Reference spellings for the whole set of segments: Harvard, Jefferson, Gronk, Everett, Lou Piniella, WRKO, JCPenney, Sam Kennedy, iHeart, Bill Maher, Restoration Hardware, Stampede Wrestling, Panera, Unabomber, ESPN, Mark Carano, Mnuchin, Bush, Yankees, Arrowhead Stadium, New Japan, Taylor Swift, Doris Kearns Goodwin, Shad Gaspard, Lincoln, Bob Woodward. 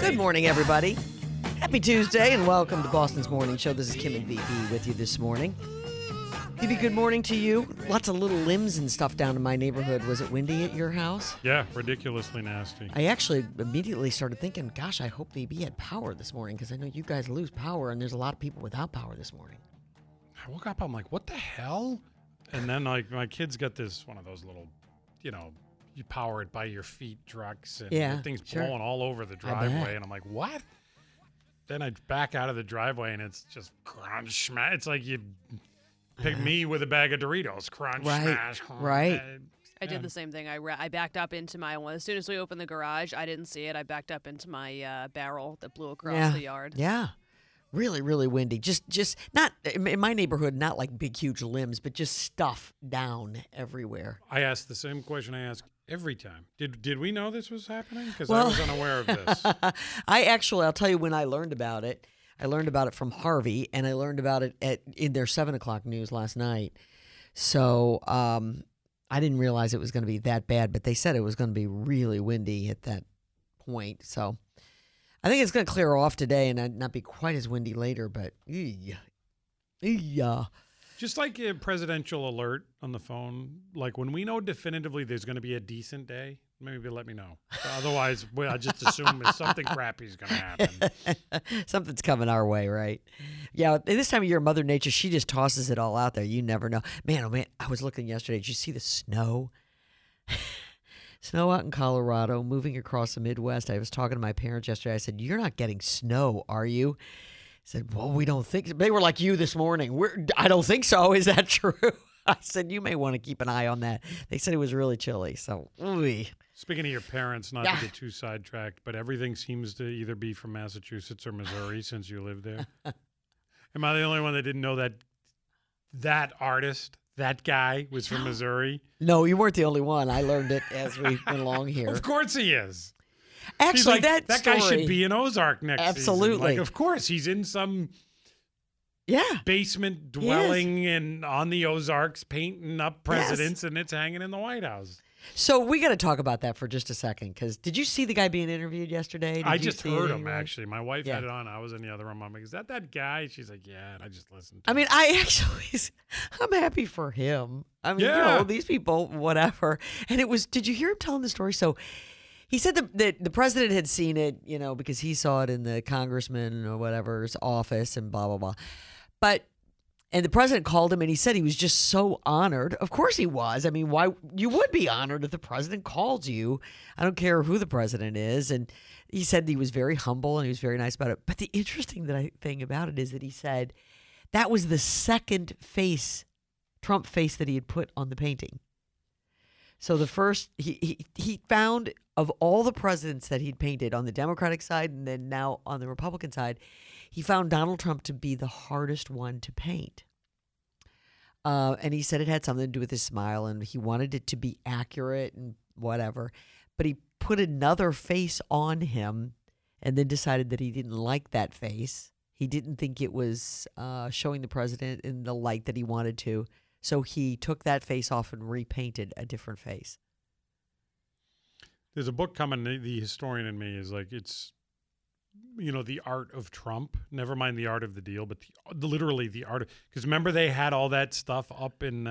Good morning, everybody. Happy Tuesday, and welcome to Boston's Morning Show. This is Kim and VB with you this morning. VB, good morning to you. Lots of little limbs and stuff down in my neighborhood. Was it windy at your house? Yeah, ridiculously nasty. I actually immediately started thinking, gosh, I hope VB had power this morning, because I know you guys lose power, and there's a lot of people without power this morning. I woke up, I'm like, what the hell? And then like my kids got this, one of those little, you power it by your feet trucks and things blowing all over the driveway. And I'm like, what? Then I back out of the driveway and it's just crunch, smash. It's like you pick me with a bag of Doritos. Crunch, smash. Crunch, right. I did the same thing. I backed up into my, well, as soon as we opened the garage, I didn't see it. I backed up into my barrel that blew across the yard. Yeah. Really, really windy. Just not in my neighborhood, not like big, huge limbs, but just stuff down everywhere. I asked the same question I asked every time. Did we know this was happening? Because I was unaware of this. I'll tell you when I learned about it. I learned about it from Harvey, and I learned about it in their 7 o'clock news last night. So I didn't realize it was going to be that bad, but they said it was going to be really windy at that point. So I think it's going to clear off today and not be quite as windy later, but yeah. Just like a presidential alert on the phone, like when we know definitively there's going to be a decent day, maybe let me know. Otherwise, I just assume something crappy is going to happen. Something's coming our way, right? Yeah, this time of year, Mother Nature, she just tosses it all out there. You never know. Man, oh man, I was looking yesterday. Did you see the snow? Snow out in Colorado, moving across the Midwest. I was talking to my parents yesterday. I said, "You're not getting snow, are you?" Said, well, we don't think so. They were like you this morning. I don't think so. Is that true? I said, you may want to keep an eye on that. They said it was really chilly. So, Speaking of your parents, not to get too sidetracked, but everything seems to either be from Massachusetts or Missouri since you live there. Am I the only one that didn't know that that artist, that guy, was from Missouri? No, you weren't the only one. I learned it as we went along here. Of course he is. Actually, like, that story, guy should be in Ozark next season. Like, of course, he's in some basement dwelling and on the Ozarks painting up presidents, and it's hanging in the White House. So we got to talk about that for just a second, because did you see the guy being interviewed yesterday? I just heard him, actually. My wife had it on. I was in the other room. I'm like, is that guy? She's like, yeah, and I just listened to him. I mean, I'm happy for him. I mean, you know, these people, whatever. And it was, did you hear him telling the story? So he said that the president had seen it, you know, because he saw it in the congressman or whatever's office and blah, blah, blah. And the president called him and he said he was just so honored. Of course he was. I mean, why you would be honored if the president called you. I don't care who the president is. And he said he was very humble and he was very nice about it. But the interesting thing about it is that he said that was the second Trump face that he had put on the painting. So the first, he found of all the presidents that he'd painted on the Democratic side and then now on the Republican side, he found Donald Trump to be the hardest one to paint. And he said it had something to do with his smile and he wanted it to be accurate and whatever. But he put another face on him and then decided that he didn't like that face. He didn't think it was showing the president in the light that he wanted to. So he took that face off and repainted a different face. There's a book coming. The historian in me is like, it's, you know, the art of Trump. Never mind the art of the deal, but literally the art of, because remember they had all that stuff up in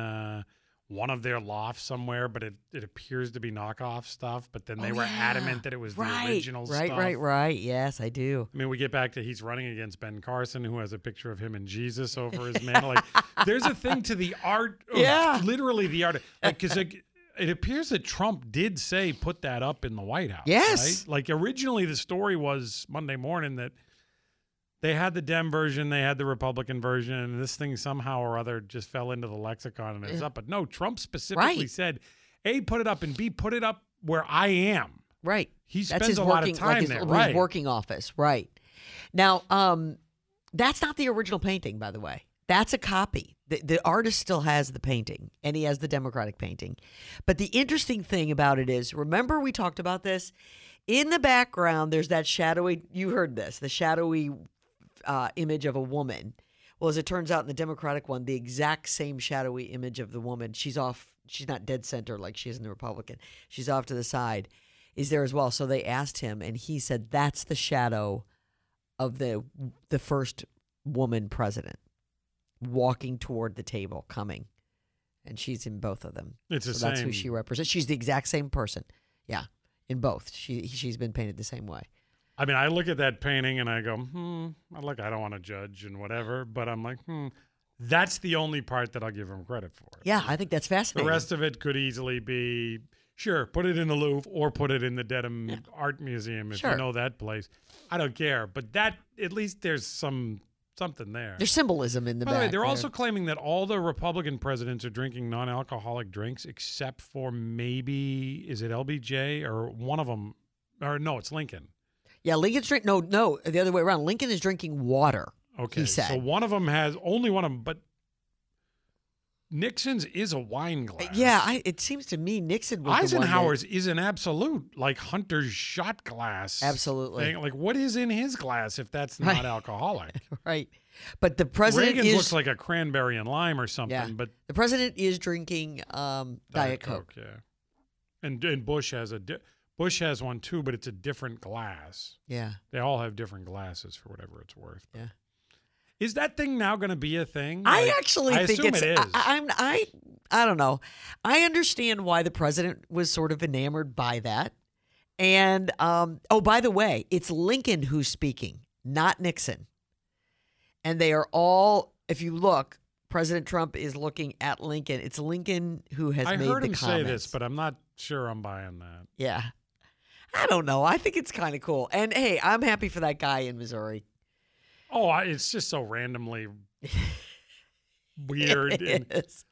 one of their lofts somewhere, but it appears to be knockoff stuff. But then they were adamant that it was the original stuff. Right. Yes, I do. I mean, we get back to he's running against Ben Carson, who has a picture of him and Jesus over his mantle. Like, there's a thing to the art. Literally the art. Because it appears that Trump did say put that up in the White House. Yes. Right? Like originally the story was Monday morning that They had the Dem version, they had the Republican version, and this thing somehow or other just fell into the lexicon and it's up. But no, Trump specifically said, A, put it up, and B, put it up where I am. Right. He spends a lot of time there. Right. His working office. Right. Now, that's not the original painting, by the way. That's a copy. The artist still has the painting, and he has the Democratic painting. But the interesting thing about it is, remember we talked about this? In the background, there's that shadowy, you heard this, the shadowy image of a woman. Well, as it turns out in the Democratic one, the exact same shadowy image of the woman. She's off. She's not dead center like she is in the Republican. She's off to the side. Is there as well. So they asked him, and he said, that's the shadow of the first woman president walking toward the table, coming. And she's in both of them. It's the same. That's who she represents. She's the exact same person. Yeah, in both. She's been painted the same way. I mean, I look at that painting and I go, look, I don't want to judge and whatever, but I'm like, that's the only part that I'll give him credit for. Yeah, I think that's fascinating. The rest of it could easily be... Sure, put it in the Louvre or put it in the Dedham Art Museum if you know that place. I don't care. But that, at least there's something there. There's symbolism in the back. By the way, they're also claiming that all the Republican presidents are drinking non-alcoholic drinks except for maybe, is it LBJ or one of them? Or no, it's Lincoln. Yeah, Lincoln's drinking. No, the other way around. Lincoln is drinking water, okay, he said. So one of them has, only one of them, but... Nixon's is a wine glass. Yeah, it seems to me Nixon was Eisenhower's the one that... is an absolute, like Hunter's shot glass. Absolutely. Thing. Like, what is in his glass if that's not alcoholic? Right. But the president Reagan's looks like a cranberry and lime or something. Yeah. But the president is drinking Diet Coke. Yeah. And Bush has one too, but it's a different glass. Yeah. They all have different glasses for whatever it's worth. But. Yeah. Is that thing now going to be a thing? Like, I think it's. It is. I don't know. I understand why the president was sort of enamored by that. And by the way, it's Lincoln who's speaking, not Nixon. And they are all. If you look, President Trump is looking at Lincoln. It's Lincoln who has made the comments. I heard him say this, but I'm not sure I'm buying that. Yeah, I don't know. I think it's kind of cool. And hey, I'm happy for that guy in Missouri. Oh, it's just so randomly weird.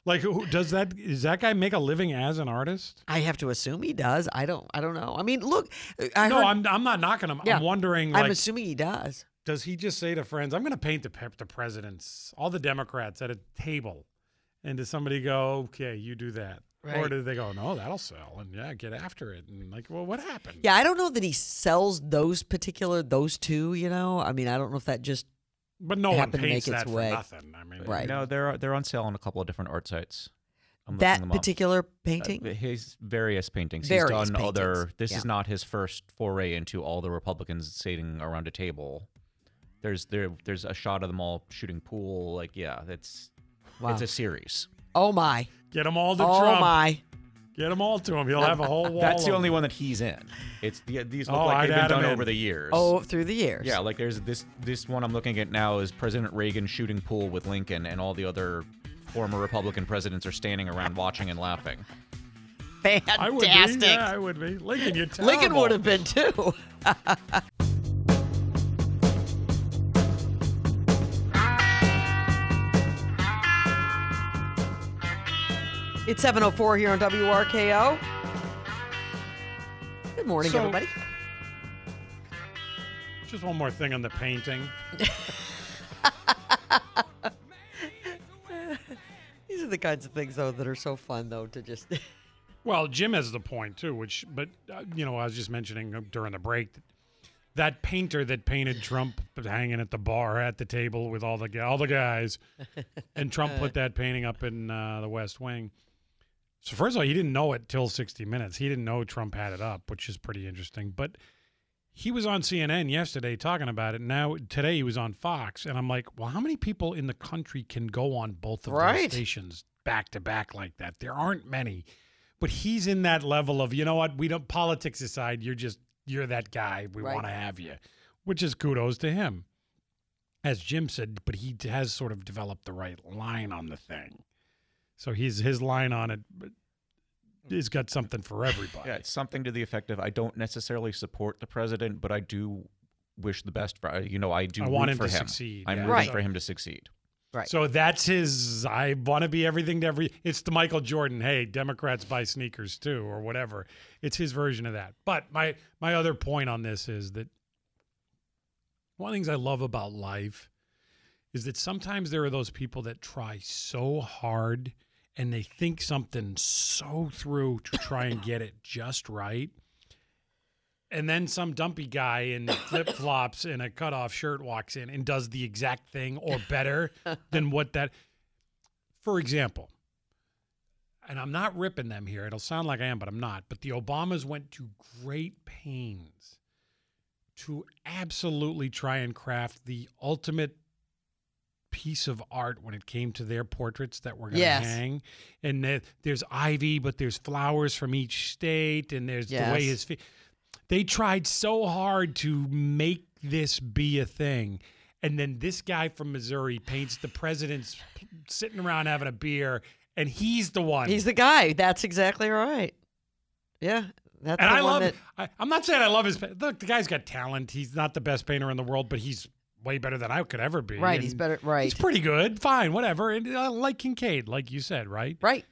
Like, does that guy make a living as an artist? I have to assume he does. I don't know. I mean, look. I'm not knocking him. Yeah, I'm wondering. Like, I'm assuming he does. Does he just say to friends, "I'm going to paint the presidents, all the Democrats at a table," and does somebody go, "Okay, you do that," right. Or do they go, "No, that'll sell," and get after it, and like, well, what happened? Yeah, I don't know that he sells those two. You know, I mean, I don't know if that just. But no one paints that for nothing. I mean, right? No, they're on sale on a couple of different art sites. That particular painting, his various paintings. He's done paintings. This is not his first foray into all the Republicans sitting around a table. There's a shot of them all shooting pool. Like, yeah, it's a series. Oh my! Get them all to Trump. Oh my! Get them all to him. He'll have a whole wall. That's the only one that he's in. It's these look like they've been done over the years. Oh, through the years. Yeah, like there's this one I'm looking at now is President Reagan shooting pool with Lincoln, and all the other former Republican presidents are standing around watching and laughing. Fantastic. I would be. Lincoln, you're terrible. Lincoln would have been too. It's 7:04 here on WRKO. Good morning, everybody. Just one more thing on the painting. These are the kinds of things, though, that are so fun, though, to just... Well, Jim has the point, too, but I was just mentioning during the break that painter that painted Trump hanging at the bar at the table with all the guys, and Trump put that painting up in the West Wing. So first of all, he didn't know it till 60 Minutes. He didn't know Trump had it up, which is pretty interesting. But he was on CNN yesterday talking about it. Now, today he was on Fox. And I'm like, well, how many people in the country can go on both of those stations back to back like that? There aren't many. But he's in that level of, you know what, we don't, politics aside, you're that guy. We want to have you, which is kudos to him. As Jim said, but he has sort of developed the right line on the thing. So his line on it, he's got something for everybody. Yeah, it's something to the effect of, I don't necessarily support the president, but I do wish the best for, you know, I do. I want him to succeed. I'm rooting for him to succeed. Right. So that's his, I want to be everything to every, it's the Michael Jordan, hey, Democrats buy sneakers too, or whatever. It's his version of that. But my other point on this is that one of the things I love about life is that sometimes there are those people that try so hard and they think something so through to try and get it just right. And then some dumpy guy in flip-flops and a cutoff shirt walks in and does the exact thing or better than what that... For example, and I'm not ripping them here. It'll sound like I am, but I'm not. But the Obamas went to great pains to absolutely try and craft the ultimate piece of art when it came to their portraits that were going to hang. And there's ivy, but there's flowers from each state, and there's the way his... They tried so hard to make this be a thing. And then this guy from Missouri paints the president's sitting around having a beer, and he's the one. He's the guy. That's exactly right. Yeah. That's and the I one love that... I'm not saying I love his... Look, the guy's got talent. He's not the best painter in the world, but he's way better than I could ever be. Right. And he's better. Right. He's pretty good. Fine. Whatever. And like Kincaid, like you said, right? Right.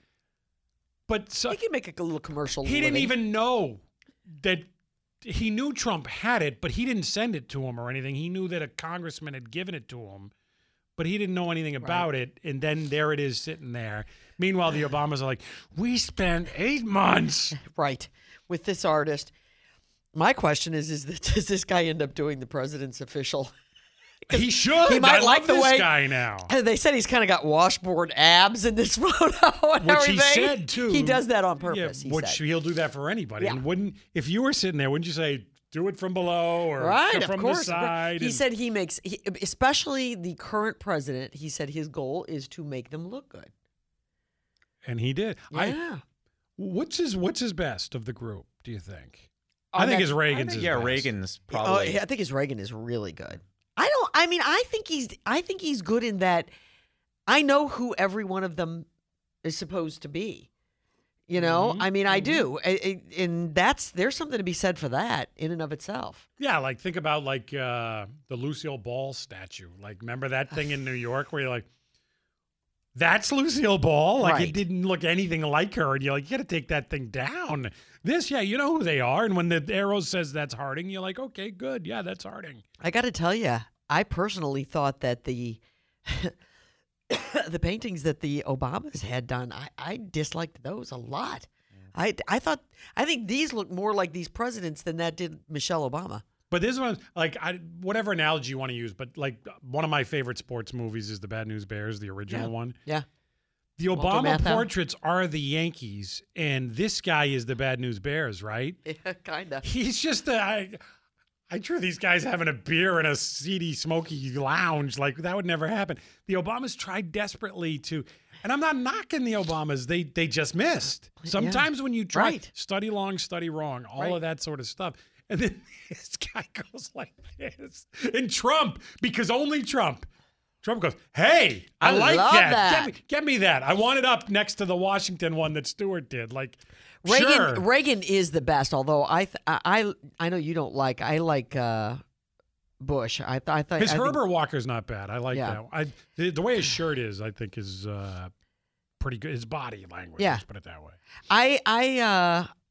But so, he can make a little commercial. He didn't even know that... He knew Trump had it, but he didn't send it to him or anything. He knew that a congressman had given it to him, but he didn't know anything about it. And then there it is sitting there. Meanwhile, the Obamas are like, we spent 8 months. Right. With this artist. My question is does this guy end up doing the president's official? He should. He might like the way. Guy now. They said he's kind of got washboard abs in this photo. And which everything. He said too. He does that on purpose. Yeah, which he'll do that for anybody. Yeah. And if you were sitting there, wouldn't you say, "Do it from below" or from the side? He said he makes, especially the current president. He said his goal is to make them look good. And he did. Yeah. What's his best of the group? Do you think? I think his Reagan's. Reagan's probably. I think his Reagan is really good. I think he's good in that I know who every one of them is supposed to be. You know? Mm-hmm. I mean, I do. And there's something to be said for that in and of itself. Yeah, like think about the Lucille Ball statue. Like remember that thing in New York where you're like, that's Lucille Ball? Like it didn't look anything like her. And you're like, you got to take that thing down. You know who they are. And when the arrow says that's Harding, you're like, okay, good. Yeah, that's Harding. I got to tell you, I personally thought that the the paintings that the Obamas had done, I disliked those a lot. Yeah. I think these look more like these presidents than that did Michelle Obama. But this one, whatever analogy you want to use, but like one of my favorite sports movies is the Bad News Bears, the original one. Yeah. The Obama portraits are the Yankees, and this guy is the Bad News Bears, right? Yeah, kind of. He's just I drew these guys having a beer in a seedy, smoky lounge. Like, that would never happen. The Obamas tried desperately to, and I'm not knocking the Obamas. They just missed. Sometimes when you try, study long, study wrong, all of that sort of stuff. And then this guy goes like this. And Trump, because only Trump goes, hey, I like that. Get me that. I want it up next to the Washington one that Stewart did. Like, Reagan is the best, although I know you don't like. I like Bush. I think Herbert Walker's not bad. I like that. The way his shirt is, I think, is pretty good. His body language, let's put it that way.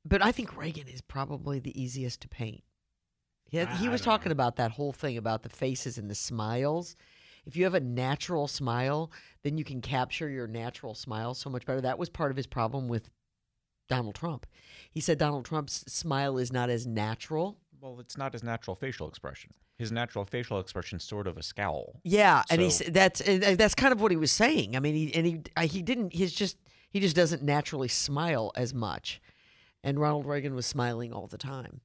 But I think Reagan is probably the easiest to paint. He was talking about that whole thing about the faces and the smiles. If you have a natural smile, then you can capture your natural smile so much better. That was part of his problem with Donald Trump. He said Donald Trump's smile is not as natural. Well, it's not his natural facial expression. His natural facial expression is sort of a scowl. Yeah, so. And that's kind of what he was saying. I mean, he just doesn't naturally smile as much. And Ronald Reagan was smiling all the time.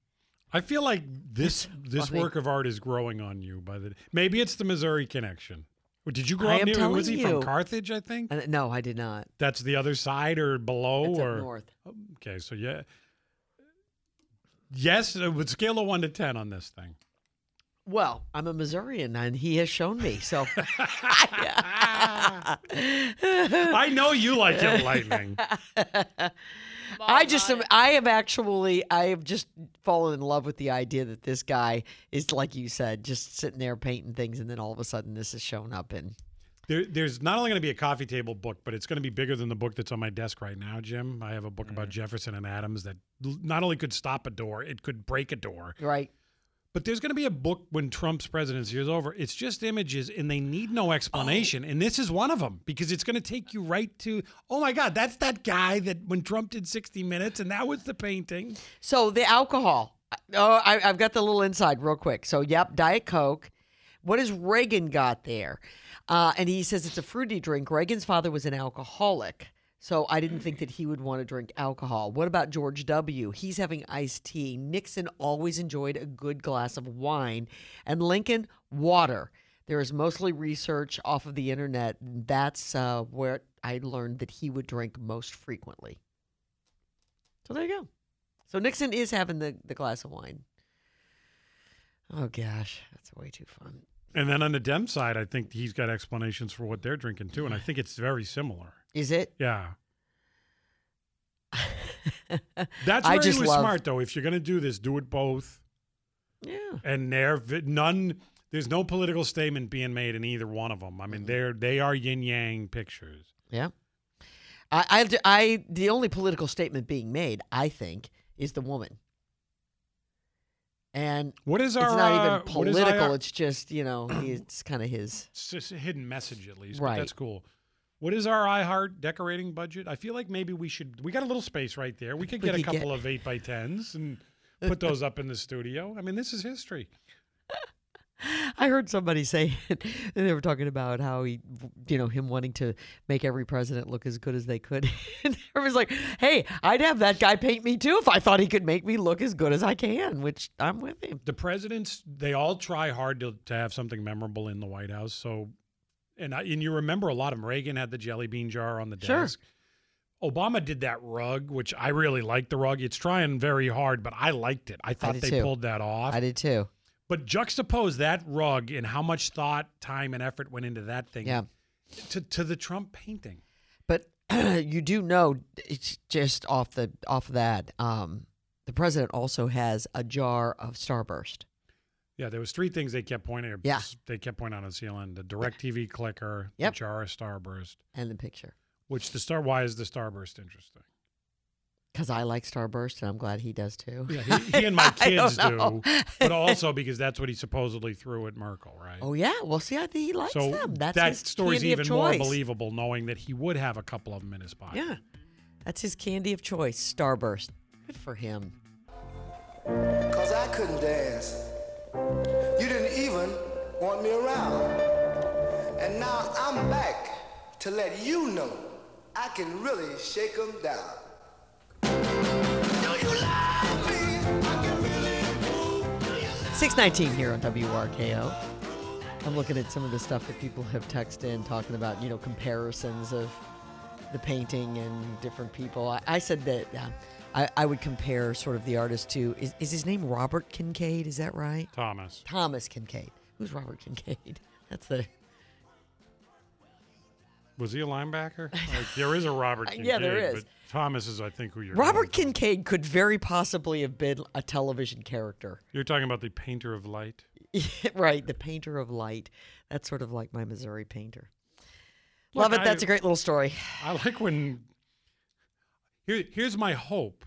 I feel like this work of art is growing on you by the day. Maybe it's the Missouri connection. Did you grow up near? Was he from Carthage? I think. No, I did not. That's the other side or below That's or up north. Okay, so yeah. Yes, with scale of 1 to 10 on this thing. Well, I'm a Missourian, and he has shown me. So I know you like enlightening. I have just fallen in love with the idea that this guy is, like you said, just sitting there painting things, and then all of a sudden this is showing up in. There's not only going to be a coffee table book, but it's going to be bigger than the book that's on my desk right now, Jim. I have a book about Jefferson and Adams that not only could stop a door, it could break a door. Right. But there's going to be a book when Trump's presidency is over. It's just images, and they need no explanation. Oh. And this is one of them, because it's going to take you right to, oh, my God, that's that guy that when Trump did 60 Minutes, and that was the painting. So the alcohol. Oh, I've got the little inside real quick. So, yep, Diet Coke. What has Reagan got there? And he says it's a fruity drink. Reagan's father was an alcoholic, so I didn't think that he would want to drink alcohol. What about George W.? He's having iced tea. Nixon always enjoyed a good glass of wine. And Lincoln, water. There is mostly research off of the internet. That's where I learned that he would drink most frequently. So there you go. So Nixon is having the glass of wine. Oh, gosh. That's way too fun. And then on the Dem side, I think he's got explanations for what they're drinking, too. And I think it's very similar. Is it? Yeah. That's where he was smart, though. If you're going to do this, do it both. Yeah. And there's no political statement being made in either one of them. I mean, they are yin-yang pictures. Yeah. The only political statement being made, I think, is the woman. And it's not even political. It's just, it's kind of his. It's just a hidden message, at least. Right. But that's cool. What is our iHeart decorating budget? I feel like maybe we got a little space right there. We could get a couple of 8x10s and put those up in the studio. I mean, this is history. I heard somebody say it, and they were talking about how he, him wanting to make every president look as good as they could. And everyone's like, hey, I'd have that guy paint me too if I thought he could make me look as good as I can, which I'm with him. The presidents, they all try hard to have something memorable in the White House. So. And you remember a lot of them. Reagan had the jelly bean jar on the desk. Sure. Obama did that rug, which I really liked the rug. It's trying very hard, but I liked it. I thought they pulled that off. I did too. But juxtapose that rug and how much thought, time, and effort went into that thing to the Trump painting. But you do know, it's just off of that, the president also has a jar of Starburst. Yeah, there was three things they kept pointing out. Yeah. They kept pointing out on CNN, the DirecTV clicker, the jar of Starburst. And the picture. Why is the Starburst interesting? Because I like Starburst, and I'm glad he does too. Yeah, he and my kids do. But also because that's what he supposedly threw at Merkel, right? Oh, yeah. Well, see, I think he likes them. That story's even more believable, knowing that he would have a couple of them in his pocket. Yeah. That's his candy of choice, Starburst. Good for him. Because I couldn't dance. You didn't even want me around. And now I'm back to let you know I can really shake them down. Do you love me? I can really move. Do you love me? 619 here on WRKO. I'm looking at some of the stuff that people have texted in talking about, comparisons of the painting and different people. I said that I would compare sort of the artist to, is his name Robert Kincaid? Is that right? Thomas Kincaid. Who's Robert Kincaid? Was he a linebacker? There is a Robert Kincaid. Yeah, there is. But Thomas is, I think, who you're Robert Kincaid about. Could very possibly have been a television character. You're talking about the painter of light? Right, the painter of light. That's sort of like my Missouri painter. Look, love it. That's a great little story. I like when... Here's my hope.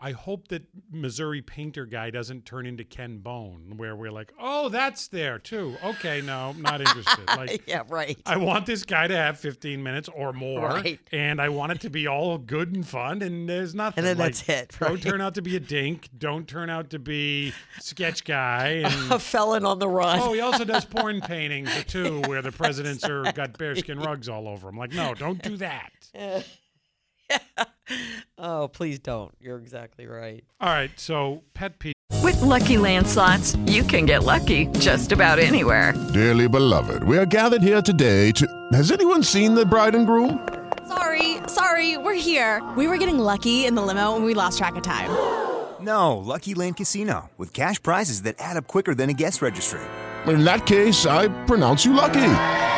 I hope that Missouri painter guy doesn't turn into Ken Bone, where we're like, oh, that's there too. Okay, no, I'm not interested. Like, yeah, right. I want this guy to have 15 minutes or more, right. And I want it to be all good and fun, and there's nothing. And then that's it. Right? Don't turn out to be a dink. Don't turn out to be sketch guy. And, a felon on the run. Oh, he also does porn paintings too, where the presidents are got bearskin rugs all over them. Like, no, don't do that. Oh, please don't. You're exactly right. All right, so pet peeve. With Lucky Land Slots, you can get lucky just about anywhere. Dearly beloved, we are gathered here today to... Has anyone seen the bride and groom? Sorry, we're here. We were getting lucky in the limo and we lost track of time. No, Lucky Land Casino, with cash prizes that add up quicker than a guest registry. In that case, I pronounce you lucky.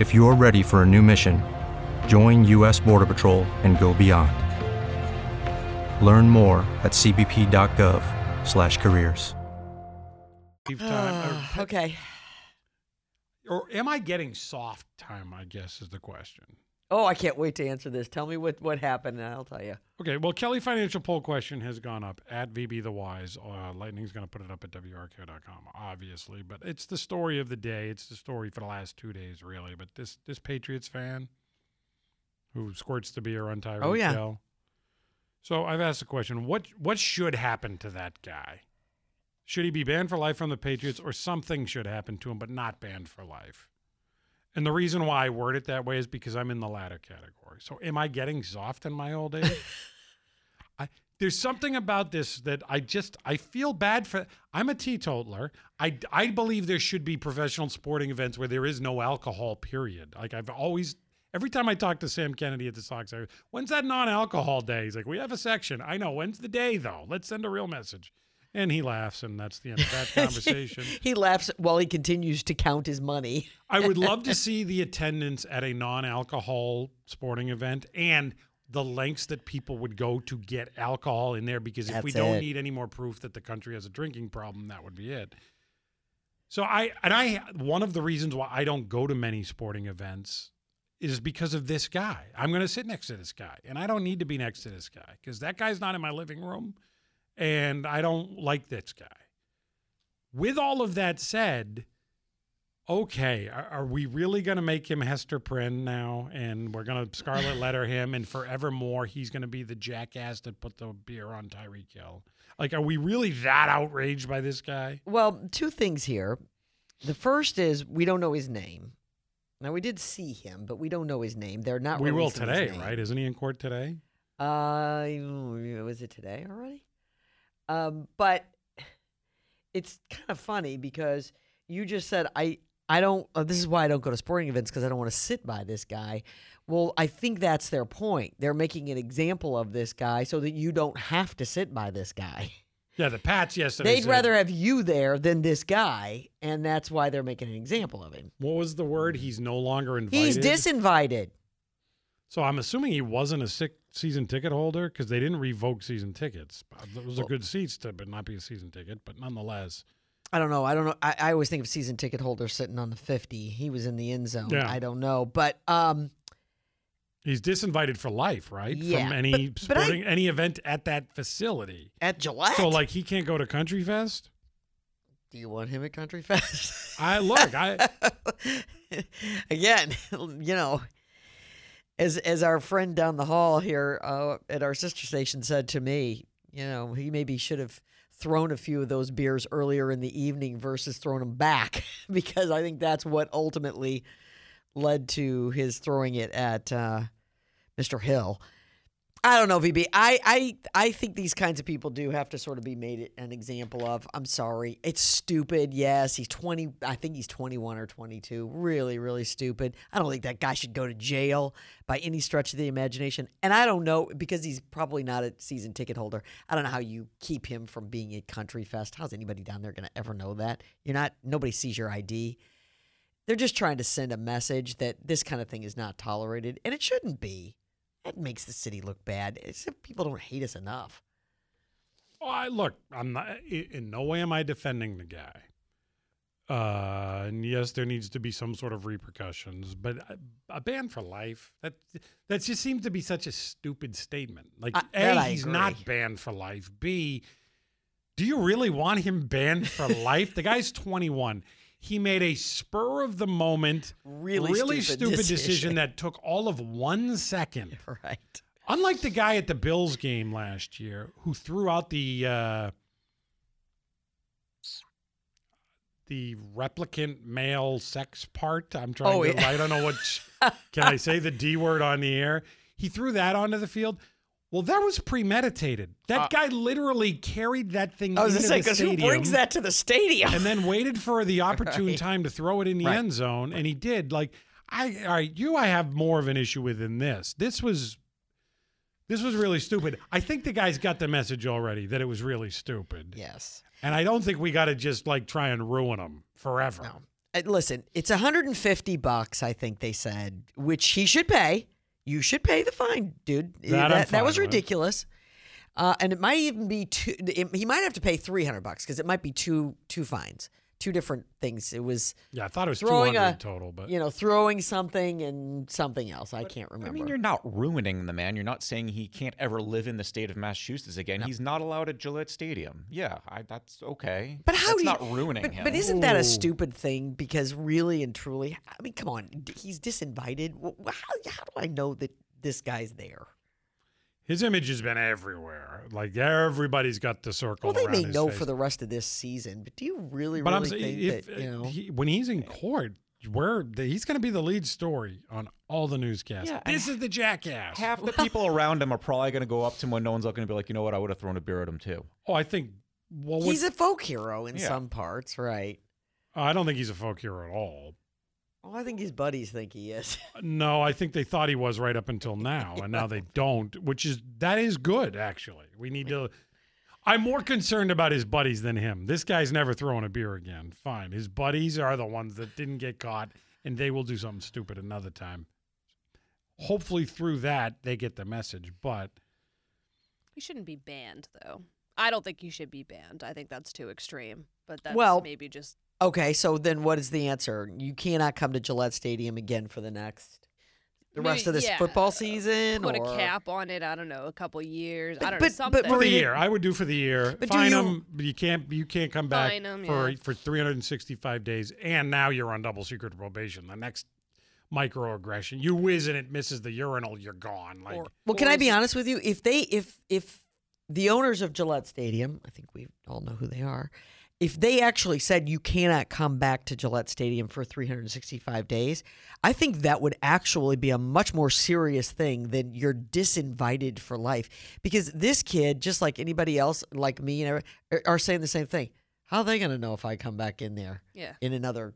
If you're ready for a new mission, join U.S. Border Patrol and go beyond. Learn more at cbp.gov/careers. Okay. Or am I getting soft time, I guess, is the question. Oh, I can't wait to answer this. Tell me what happened, and I'll tell you. Okay, well, Kelly Financial Poll question has gone up at VB The Wise. Lightning's going to put it up at WRKO.com, obviously. But it's the story of the day. It's the story for the last 2 days, really. But this Patriots fan who squirts the beer on Tyreek Hill. Oh, yeah. Hill. So I've asked the question, what should happen to that guy? Should he be banned for life from the Patriots, or something should happen to him but not banned for life? And the reason why I word it that way is because I'm in the latter category. So am I getting soft in my old age? There's something about this that I feel bad for. I'm a teetotaler. I believe there should be professional sporting events where there is no alcohol, period. Like I've always, every time I talk to Sam Kennedy at the Sox, I go, when's that non-alcohol day? He's like, we have a section. I know. When's the day, though? Let's send a real message. And he laughs, and that's the end of that conversation. He laughs while he continues to count his money. I would love to see the attendance at a non-alcohol sporting event and the lengths that people would go to get alcohol in there, because if we don't need any more proof that the country has a drinking problem, that would be it. So I one of the reasons why I don't go to many sporting events is because of this guy. I'm going to sit next to this guy, and I don't need to be next to this guy because that guy's not in my living room. And I don't like this guy. With all of that said, okay, are we really going to make him Hester Prynne now? And we're going to Scarlet Letter him, and forevermore he's going to be the jackass that put the beer on Tyreek Hill. Like, are we really that outraged by this guy? Well, two things here. The first is we don't know his name. Now, we did see him, but we don't know his name. They're not. We will today, right? Isn't he in court today? Was it today already? But it's kind of funny because you just said, I don't, this is why I don't go to sporting events, because I don't want to sit by this guy. Well, I think that's their point. They're making an example of this guy so that you don't have to sit by this guy. Yeah, the Pats yesterday said, they'd rather have you there than this guy, and that's why they're making an example of him. What was the word? He's no longer invited? He's disinvited. So I'm assuming he wasn't a season ticket holder, because they didn't revoke season tickets. Those are good seats to but not be a season ticket, but nonetheless. I don't know. I always think of season ticket holder sitting on the 50. He was in the end zone. Yeah. I don't know. But he's disinvited for life, right? Yeah, from any any event at that facility. At Gillette. So like he can't go to Country Fest? Do you want him at Country Fest? I again, you know. As our friend down the hall here at our sister station said to me, you know, he maybe should have thrown a few of those beers earlier in the evening versus thrown them back, because I think that's what ultimately led to his throwing it at Mr. Hill. I don't know, VB. I think these kinds of people do have to sort of be made an example of. I'm sorry. It's stupid. Yes, he's 20. I think he's 21 or 22. Really, really stupid. I don't think that guy should go to jail by any stretch of the imagination. And I don't know, because he's probably not a season ticket holder. I don't know how you keep him from being at Country Fest. How's anybody down there going to ever know that? Nobody sees your ID. They're just trying to send a message that this kind of thing is not tolerated, and it shouldn't be. That makes the city look bad. It's if people don't hate us enough. Look, I'm not, in no way am I defending the guy. And yes, there needs to be some sort of repercussions, but a ban for life, that just seems to be such a stupid statement. Like, A, he's not banned for life. B, do you really want him banned for life? The guy's 21. He made a spur-of-the-moment, really stupid decision that took all of 1 second. Right. Unlike the guy at the Bills game last year who threw out the replicant male sex part. I'm trying to, I don't know what, can I say the D word on the air? He threw that onto the field. Well, that was premeditated. That guy literally carried that thing into the stadium. I was going to say, because who brings that to the stadium? And then waited for the opportune time to throw it in the end zone, and he did. Like, I have more of an issue with than this. This was really stupid. I think the guys got the message already that it was really stupid. Yes. And I don't think we got to just, like, try and ruin them forever. No. Listen, it's $150, I think they said, which he should pay. You should pay the fine, dude. That was ridiculous. And it might even be he might have to pay $300 because it might be two fines, two different things. It was I thought it was $200 total, but throwing something and something else. I can't remember. I mean, you're not ruining the man. You're not saying he can't ever live in the state of Massachusetts again. No. He's not allowed at Gillette Stadium. Yeah, that's okay. But how do you, not ruining him? But isn't that a stupid thing? Because really and truly, I mean, come on, he's disinvited. How do I know that this guy's there? His image has been everywhere. Like, everybody's got the circle around his face. Well, they may know for the rest of this season, but do you really think that, when he's in court, he's going to be the lead story on all the newscasts. Yeah, this is the jackass. Half the people around him are probably going to go up to him when no one's looking and be like, you know what, I would have thrown a beer at him too. Oh, I think... Well, he's a folk hero in some parts, right? I don't think he's a folk hero at all. Well, I think his buddies think he is. No, I think they thought he was right up until now, and now they don't, which is good, actually. We need to... I'm more concerned about his buddies than him. This guy's never throwing a beer again. Fine. His buddies are the ones that didn't get caught, and they will do something stupid another time. Hopefully through that, they get the message, but... He shouldn't be banned, though. I don't think he should be banned. I think that's too extreme, but that's maybe just... Okay, so then what is the answer? You cannot come to Gillette Stadium again for the rest of this football season? Put a cap on it, I don't know, a couple years. I don't know, something. But for the year. I would do for the year. Fine them. You can't come back for 365 days, and now you're on double secret probation. The next microaggression. You whiz and it misses the urinal, you're gone. Like, can I be honest with you? If the owners of Gillette Stadium, I think we all know who they are, if they actually said you cannot come back to Gillette Stadium for 365 days, I think that would actually be a much more serious thing than you're disinvited for life. Because this kid, just like anybody else, like me, and are saying the same thing. How are they going to know if I come back in there in another,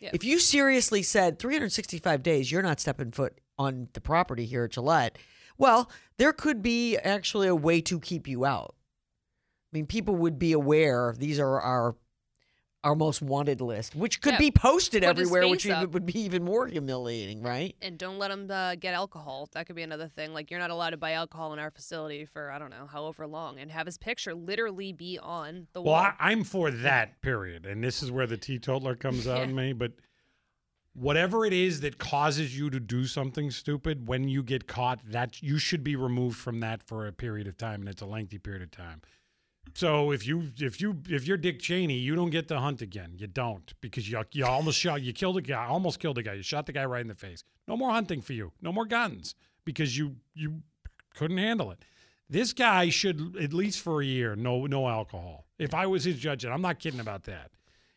If you seriously said 365 days, you're not stepping foot on the property here at Gillette, well, there could be actually a way to keep you out. I mean, people would be aware these are our most wanted list, which could be posted everywhere, which would be even more humiliating, right? And don't let them get alcohol. That could be another thing. Like, you're not allowed to buy alcohol in our facility for, I don't know, however long, and have his picture literally be on the wall. Well, I'm for that, period. And this is where the teetotaler comes out in me. But whatever it is that causes you to do something stupid, when you get caught, that you should be removed from that for a period of time, and it's a lengthy period of time. So if you're Dick Cheney, you don't get to hunt again. You don't, because you almost killed a guy. You shot the guy right in the face. No more hunting for you. No more guns, because you couldn't handle it. This guy should, at least for a year, no alcohol. If I was his judge, and I'm not kidding about that.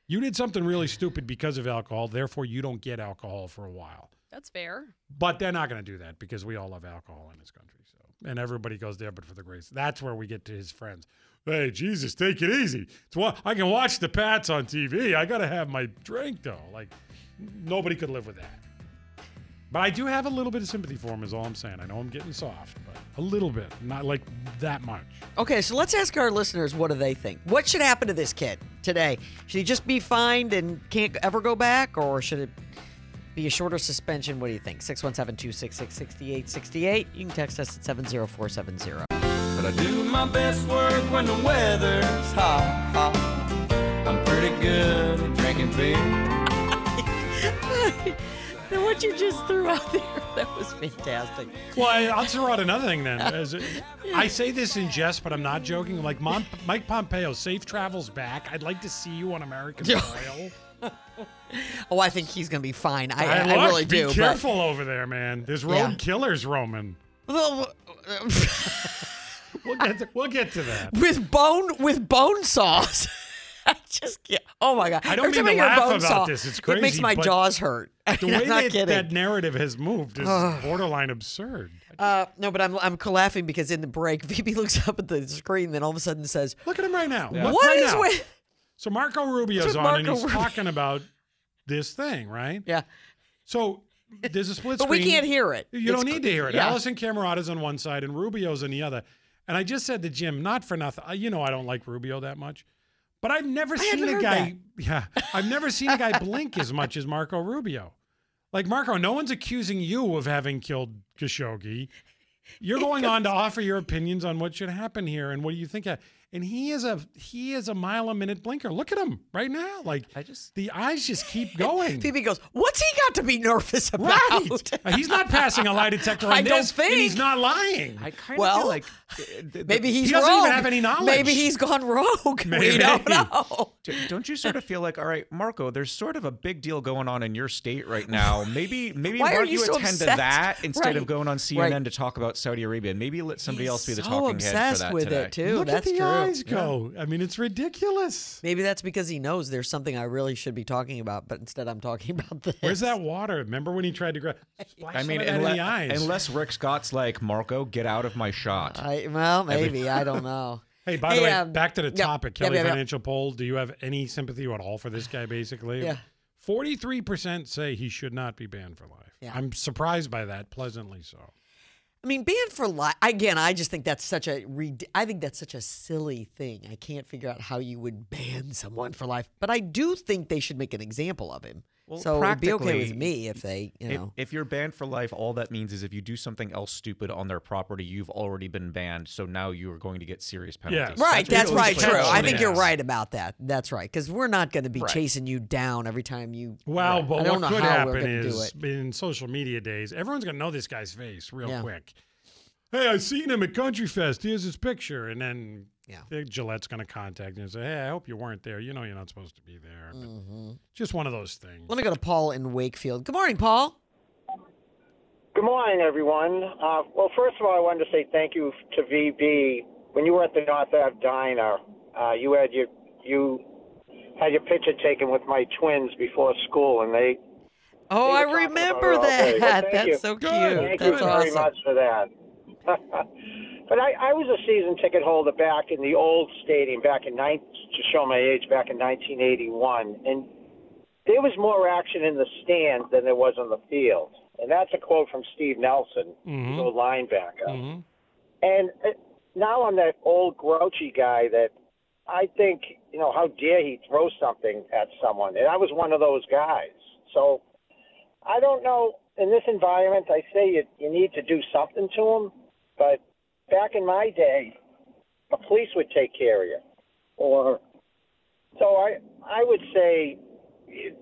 You did something really stupid because of alcohol, therefore you don't get alcohol for a while. That's fair. But they're not going to do that, because we all love alcohol in this country. So, and everybody goes there but for the grace. That's where we get to his friends. Hey, Jesus, take it easy. I can watch the Pats on TV. I got to have my drink, though. Like, nobody could live with that. But I do have a little bit of sympathy for him, is all I'm saying. I know I'm getting soft, but a little bit. Not, like, that much. Okay, so let's ask our listeners, what do they think? What should happen to this kid today? Should he just be fined and can't ever go back, or should it be a shorter suspension? What do you think? 617-266-6868. You can text us at 70470. I do my best work when the weather's hot. I'm pretty good at drinking beer. What you just threw out there, that was fantastic. Well, I'll throw out another thing then. I say this in jest, but I'm not joking. I'm like, Mike Pompeo, safe travels back. I'd like to see you on American soil. Oh, I think he's going to be fine. I really do. Be careful over there, man. There's road killers roaming. We'll get to that. With bone saws. I just can't. Oh, my God. I don't mean to laugh about this. It's crazy. It makes my jaws hurt. The way that narrative has moved is borderline absurd. No, but I'm laughing because in the break, VB looks up at the screen, then all of a sudden says, look at him right now. Yeah. What is with... So Marco Rubio's on, and he's talking about this thing, right? Yeah. So there's a split screen. But we can't hear it. You don't need to hear it. Yeah. Allison Camerata's on one side, and Rubio's on the other. And I just said to Jim, not for nothing, you know I don't like Rubio that much. But I've never seen a guy, I've never seen a guy blink as much as Marco Rubio. Like, Marco, no one's accusing you of having killed Khashoggi. You're going on to offer your opinions on what should happen here and what do you think. And he is a mile a minute blinker. Look at him right now. Like, the eyes just keep going. Phoebe goes, what's he got to be nervous about? Right. He's not passing a lie detector on this. Don't think. And he's not lying. I kind of feel like maybe he's wrong. He doesn't even have any knowledge. Maybe he's gone rogue. Maybe. We don't know. Don't you sort of feel like, all right, Marco, there's sort of a big deal going on in your state right now. Maybe why are you so attend obsessed to that instead of going on CNN to talk about Saudi Arabia? Maybe let somebody else be the talking head for that with today. It too. Look That's at the true. Eyes go. Yeah. I mean, it's ridiculous. Maybe that's because he knows there's something I really should be talking about, but instead I'm talking about this. Where's that water? Remember when he tried to grab? I mean, unless Rick Scott's like, Marco, get out of my shot. Well, maybe. I don't know. Hey, by the way, back to the topic, Kelly Financial Poll. Do you have any sympathy at all for this guy, basically? Yeah. 43% say he should not be banned for life. Yeah. I'm surprised by that, pleasantly so. I mean, banned for life, again, I just think that's such a silly thing. I can't figure out how you would ban someone for life. But I do think they should make an example of him. Well, so it'd be okay with me if they, if you're banned for life, all that means is if you do something else stupid on their property, you've already been banned. So now you are going to get serious penalties. Yeah. Right. That's right. True. I think you're right about that. That's right. Because we're not going to be chasing you down every time you. Well, but I don't what know could how happen is in social media days, everyone's going to know this guy's face real quick. Hey, I seen him at Country Fest. Here's his picture, and then. Yeah. Gillette's going to contact you and say, hey, I hope you weren't there. You know you're not supposed to be there. But just one of those things. Let me go to Paul in Wakefield. Good morning, Paul. Good morning, everyone. Well, first of all, I wanted to say thank you to VB. When you were at the North Ave Diner, you had your picture taken with my twins before school, and they... Oh, I remember that. That's so cute. Thank you very much for that. But I was a season ticket holder back in the old stadium back in 1981, and there was more action in the stands than there was on the field, and that's a quote from Steve Nelson, the old linebacker. And now I'm that old grouchy guy that I think, how dare he throw something at someone? And I was one of those guys, so I don't know. In this environment, I say you need to do something to them, but back in my day, the police would take care of you. So I would say, you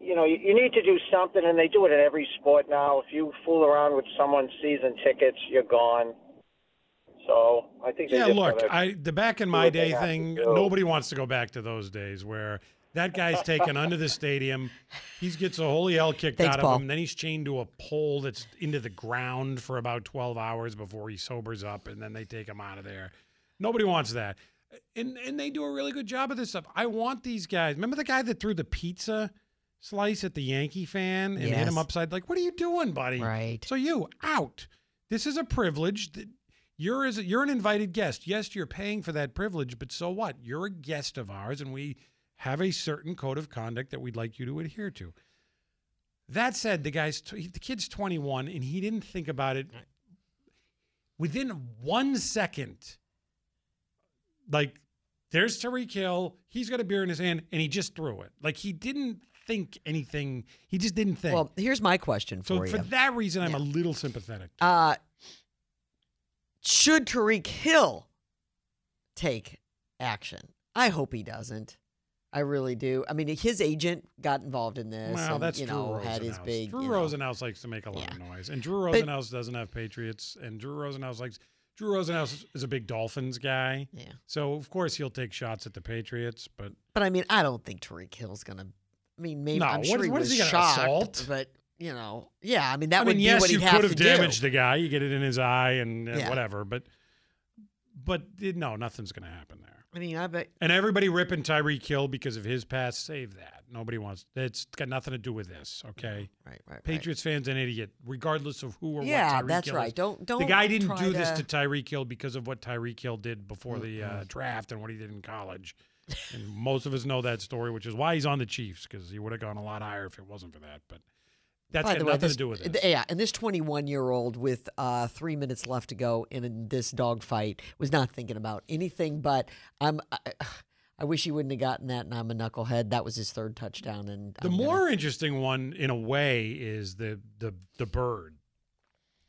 need to do something, and they do it in every sport now. If you fool around with someone's season tickets, you're gone. So I think they the back in my day thing, nobody wants to go back to those days where – that guy's taken under the stadium. He gets a holy hell kicked out of him. Then he's chained to a pole that's into the ground for about 12 hours before he sobers up, and then they take him out of there. Nobody wants that. And they do a really good job of this stuff. I want these guys. Remember the guy that threw the pizza slice at the Yankee fan and hit him upside? Like, what are you doing, buddy? Right. So you, out. This is a privilege. You're an invited guest. Yes, you're paying for that privilege, but so what? You're a guest of ours, and we have a certain code of conduct that we'd like you to adhere to. That said, the kid's 21, and he didn't think about it. Within 1 second, like, there's Tyreek Hill. He's got a beer in his hand, and he just threw it. Like, he didn't think anything. He just didn't think. Well, here's my question for you. So for that reason, I'm a little sympathetic. Should Tyreek Hill take action? I hope he doesn't. I really do. I mean, his agent got involved in this. Well, that's Drew Rosenhaus. Had his big, Drew Rosenhaus likes to make a lot of noise. And Drew Rosenhaus doesn't have Patriots. And Drew Rosenhaus is a big Dolphins guy. Yeah. So, of course, he'll take shots at the Patriots. But I mean, I don't think Tyreek Hill's going to. I mean, maybe. No, I'm sure what is he going to assault? But, I mean, that would be what he'd have to do. Yes, you could have damaged the guy. You get it in his eye and whatever. But no, nothing's going to happen there. I mean, I bet. And everybody ripping Tyreek Hill because of his pass. Save that. Nobody wants. It's got nothing to do with this. Okay. Right. Patriots fans an idiot, regardless of who or what Tyreek Hill is. Yeah, that's right. Don't. The guy didn't do this to Tyreek Hill because of what Tyreek Hill did before the draft and what he did in college. And most of us know that story, which is why he's on the Chiefs, because he would have gone a lot higher if it wasn't for that. But that's got nothing to do with it. Yeah, and this 21-year-old with 3 minutes left to go in this dogfight was not thinking about anything. But I wish he wouldn't have gotten that, and I'm a knucklehead. That was his third touchdown. And the more interesting one, in a way, is the bird.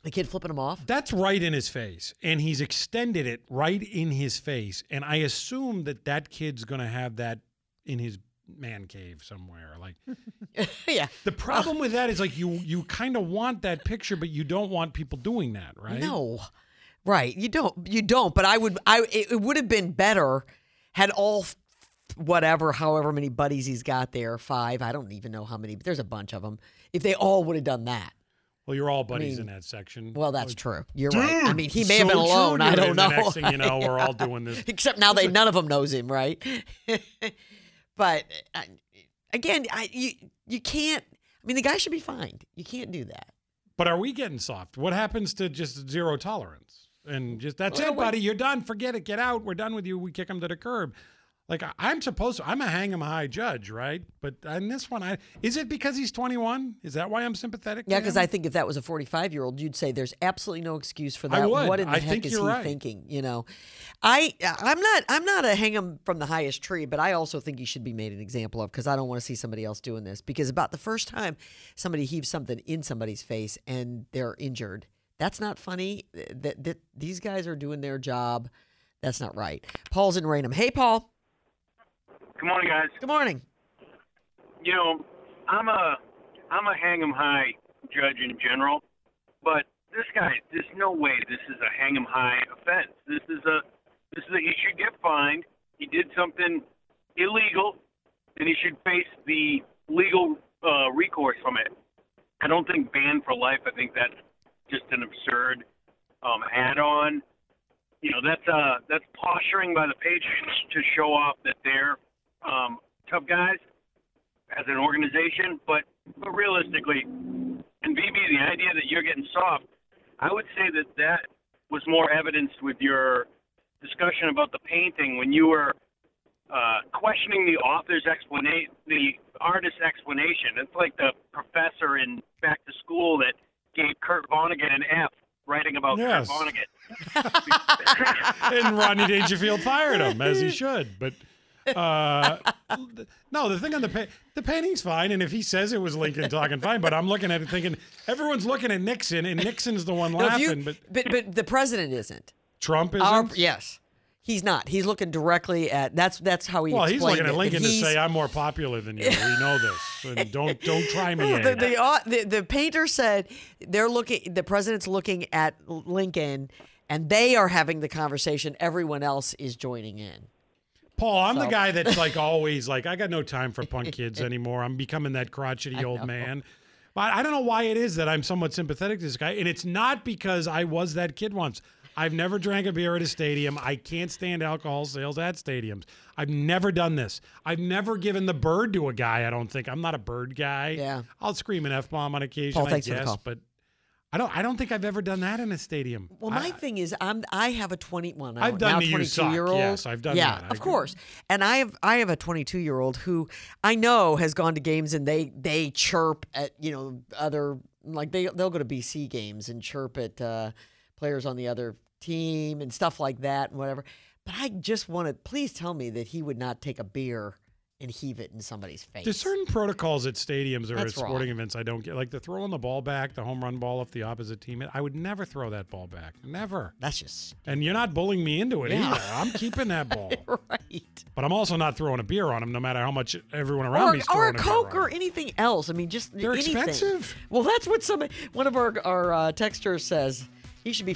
The kid flipping him off? That's right in his face. And he's extended it right in his face. And I assume that kid's going to have that in his man cave somewhere. Like, yeah. The problem with that is, like, you kind of want that picture, but you don't want people doing that, right? No. Right. You don't. But it would have been better had all however many buddies he's got there, five. I don't even know how many, but there's a bunch of them. If they all would have done that. Well, you're all buddies in that section. Well, that's true. You're right. I mean, he may have been alone. I don't know. The next thing you know, we're all doing this. Except now none of them knows him, right? But, again, you can't. I mean, the guy should be fined. You can't do that. But are we getting soft? What happens to just zero tolerance? And just, that's it, buddy. You're done. Forget it. Get out. We're done with you. We kick him to the curb. Like, I'm a hang 'em high judge, right? But on this one, is it because he's 21? Is that why I'm sympathetic to him? Yeah, because I think if that was a 45-year-old, you'd say there's absolutely no excuse for that. I would. What in the heck is he thinking? You know, I'm not a hang 'em from the highest tree, but I also think he should be made an example of, because I don't want to see somebody else doing this. Because about the first time somebody heaves something in somebody's face and they're injured, that's not funny. That these guys are doing their job. That's not right. Paul's in Raynham. Hey, Paul. Good morning, guys. Good morning. You know, I'm a hang 'em high judge in general, but this guy, there's no way this is a hang 'em high offense. This is a he should get fined. He did something illegal, and he should face the legal recourse from it. I don't think banned for life. I think that's just an absurd add-on. You know, that's posturing by the Patriots to show off that they're tough guys as an organization, but realistically, and VB, the idea that you're getting soft, I would say that was more evidenced with your discussion about the painting when you were questioning the author's explanation, the artist's explanation. It's like the professor in Back to School that gave Kurt Vonnegut an F writing about Kurt Vonnegut. And Rodney Dangerfield fired him, as he should, but... no, the thing on the painting's fine, and if he says it was Lincoln talking, fine. But I'm looking at it thinking everyone's looking at Nixon, and Nixon's the one laughing. But the president isn't. Trump isn't. Yes, he's not. He's looking directly at. That's how he. Well, he's looking at Lincoln to say I'm more popular than you. We know this. And don't try me. The painter said they're looking. The president's looking at Lincoln, and they are having the conversation. Everyone else is joining in. Paul, I'm the guy that's like always like, I got no time for punk kids anymore. I'm becoming that crotchety old man. But I don't know why it is that I'm somewhat sympathetic to this guy. And it's not because I was that kid once. I've never drank a beer at a stadium. I can't stand alcohol sales at stadiums. I've never done this. I've never given the bird to a guy, I don't think. I'm not a bird guy. Yeah. I'll scream an F-bomb on occasion, Paul, I guess, but... I don't think I've ever done that in a stadium. Well, my thing is, I have a 21. I've done the 22-year-old. Yes, I've done that. Yeah, of course. And I have a 22-year-old who I know has gone to games and they chirp at other, like they'll go to BC games and chirp at players on the other team and stuff like that and whatever. But I just want to please tell me that he would not take a beer and heave it in somebody's face. There's certain protocols at stadiums or at sporting events I don't get. Like the throwing the ball back, the home run ball if the opposite team hit. I would never throw that ball back. Never. That's just... And you're not bullying me into it either. I'm keeping that ball. Right. But I'm also not throwing a beer on them, no matter how much everyone around me's throwing a beer. Or a Coke or anything else. I mean, just they're anything. They're expensive. Well, that's what one of our texters says. He should be...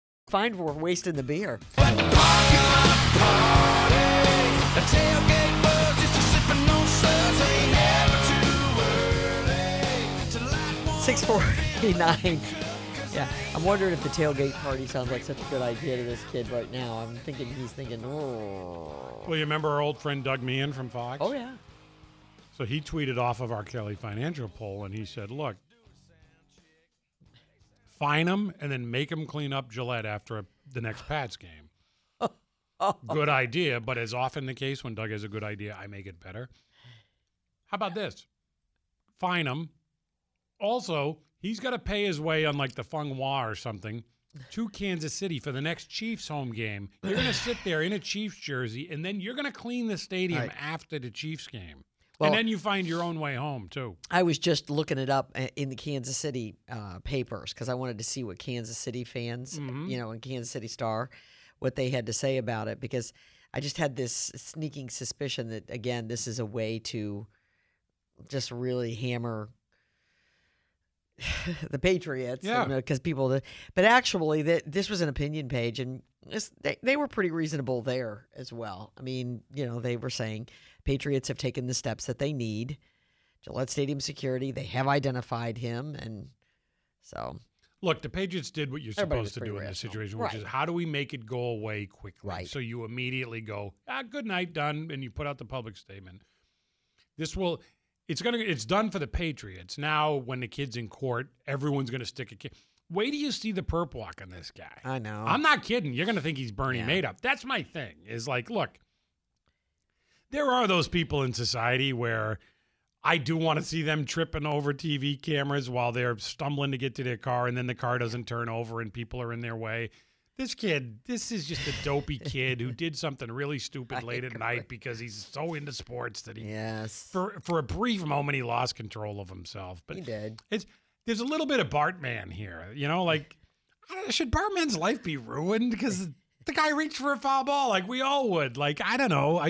Fine for wasting the beer. At the parking lot party, a tailgate buzz, just a sipping on suds, ain't ever too early to 6:49. Yeah, I'm wondering if the tailgate party sounds like such a good idea to this kid right now. I'm thinking he's thinking, oh. Well, you remember our old friend Doug Meehan from Fox? Oh, yeah. So he tweeted off of our Kelly Financial poll, and he said, look, fine them and then make them clean up Gillette after the next Pats game. Good idea, but as often the case, when Doug has a good idea, I make it better. How about this? Fine them. Also, he's got to pay his way on, like, the Fung Hwa or something to Kansas City for the next Chiefs home game. You're going to sit there in a Chiefs jersey, and then you're going to clean the stadium after the Chiefs game. Well, and then you find your own way home, too. I was just looking it up in the Kansas City papers because I wanted to see what Kansas City fans, you know, and Kansas City Star, what they had to say about it, because I just had this sneaking suspicion that, again, this is a way to just really hammer – the Patriots, because people, but actually, this was an opinion page, and they were pretty reasonable there as well. I mean, you know, they were saying Patriots have taken the steps that they need. Gillette Stadium security, they have identified him, and so look, the Patriots did what you're supposed to do in this situation, which is how do we make it go away quickly? Right. So you immediately go, good night, done, and you put out the public statement. This will. It's done for the Patriots. Now, when the kid's in court, everyone's going to stick a kid. Wait till you see the perp walk on this guy. I know. I'm not kidding. You're going to think he's Bernie Madoff. That's my thing, is like, look, there are those people in society where I do want to see them tripping over TV cameras while they're stumbling to get to their car, and then the car doesn't turn over and people are in their way. This kid, this is just a dopey kid who did something really stupid late at night because he's so into sports that he, for a brief moment, he lost control of himself. But he did. There's a little bit of Bartman here, you know. Like, should Bartman's life be ruined because the guy reached for a foul ball like we all would? Like, I don't know.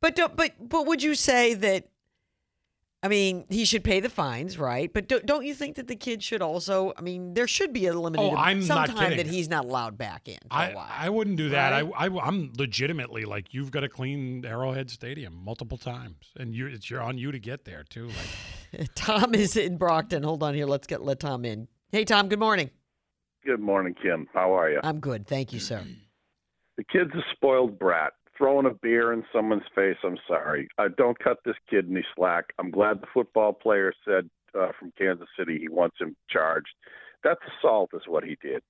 But would you say that? I mean, he should pay the fines, right? But don't you think that the kid should also? I mean, there should be a limited time that he's not allowed back in. For a while, I wouldn't do that. Right? I'm legitimately like, you've got to clean Arrowhead Stadium multiple times, and it's on you to get there too. Like. Tom is in Brockton. Hold on here. Let Tom in. Hey, Tom. Good morning. Good morning, Kim. How are you? I'm good, thank you, sir. The kid's a spoiled brat. Throwing a beer in someone's face, I'm sorry. Don't cut this kid any slack. I'm glad the football player said from Kansas City he wants him charged. That's assault is what he did,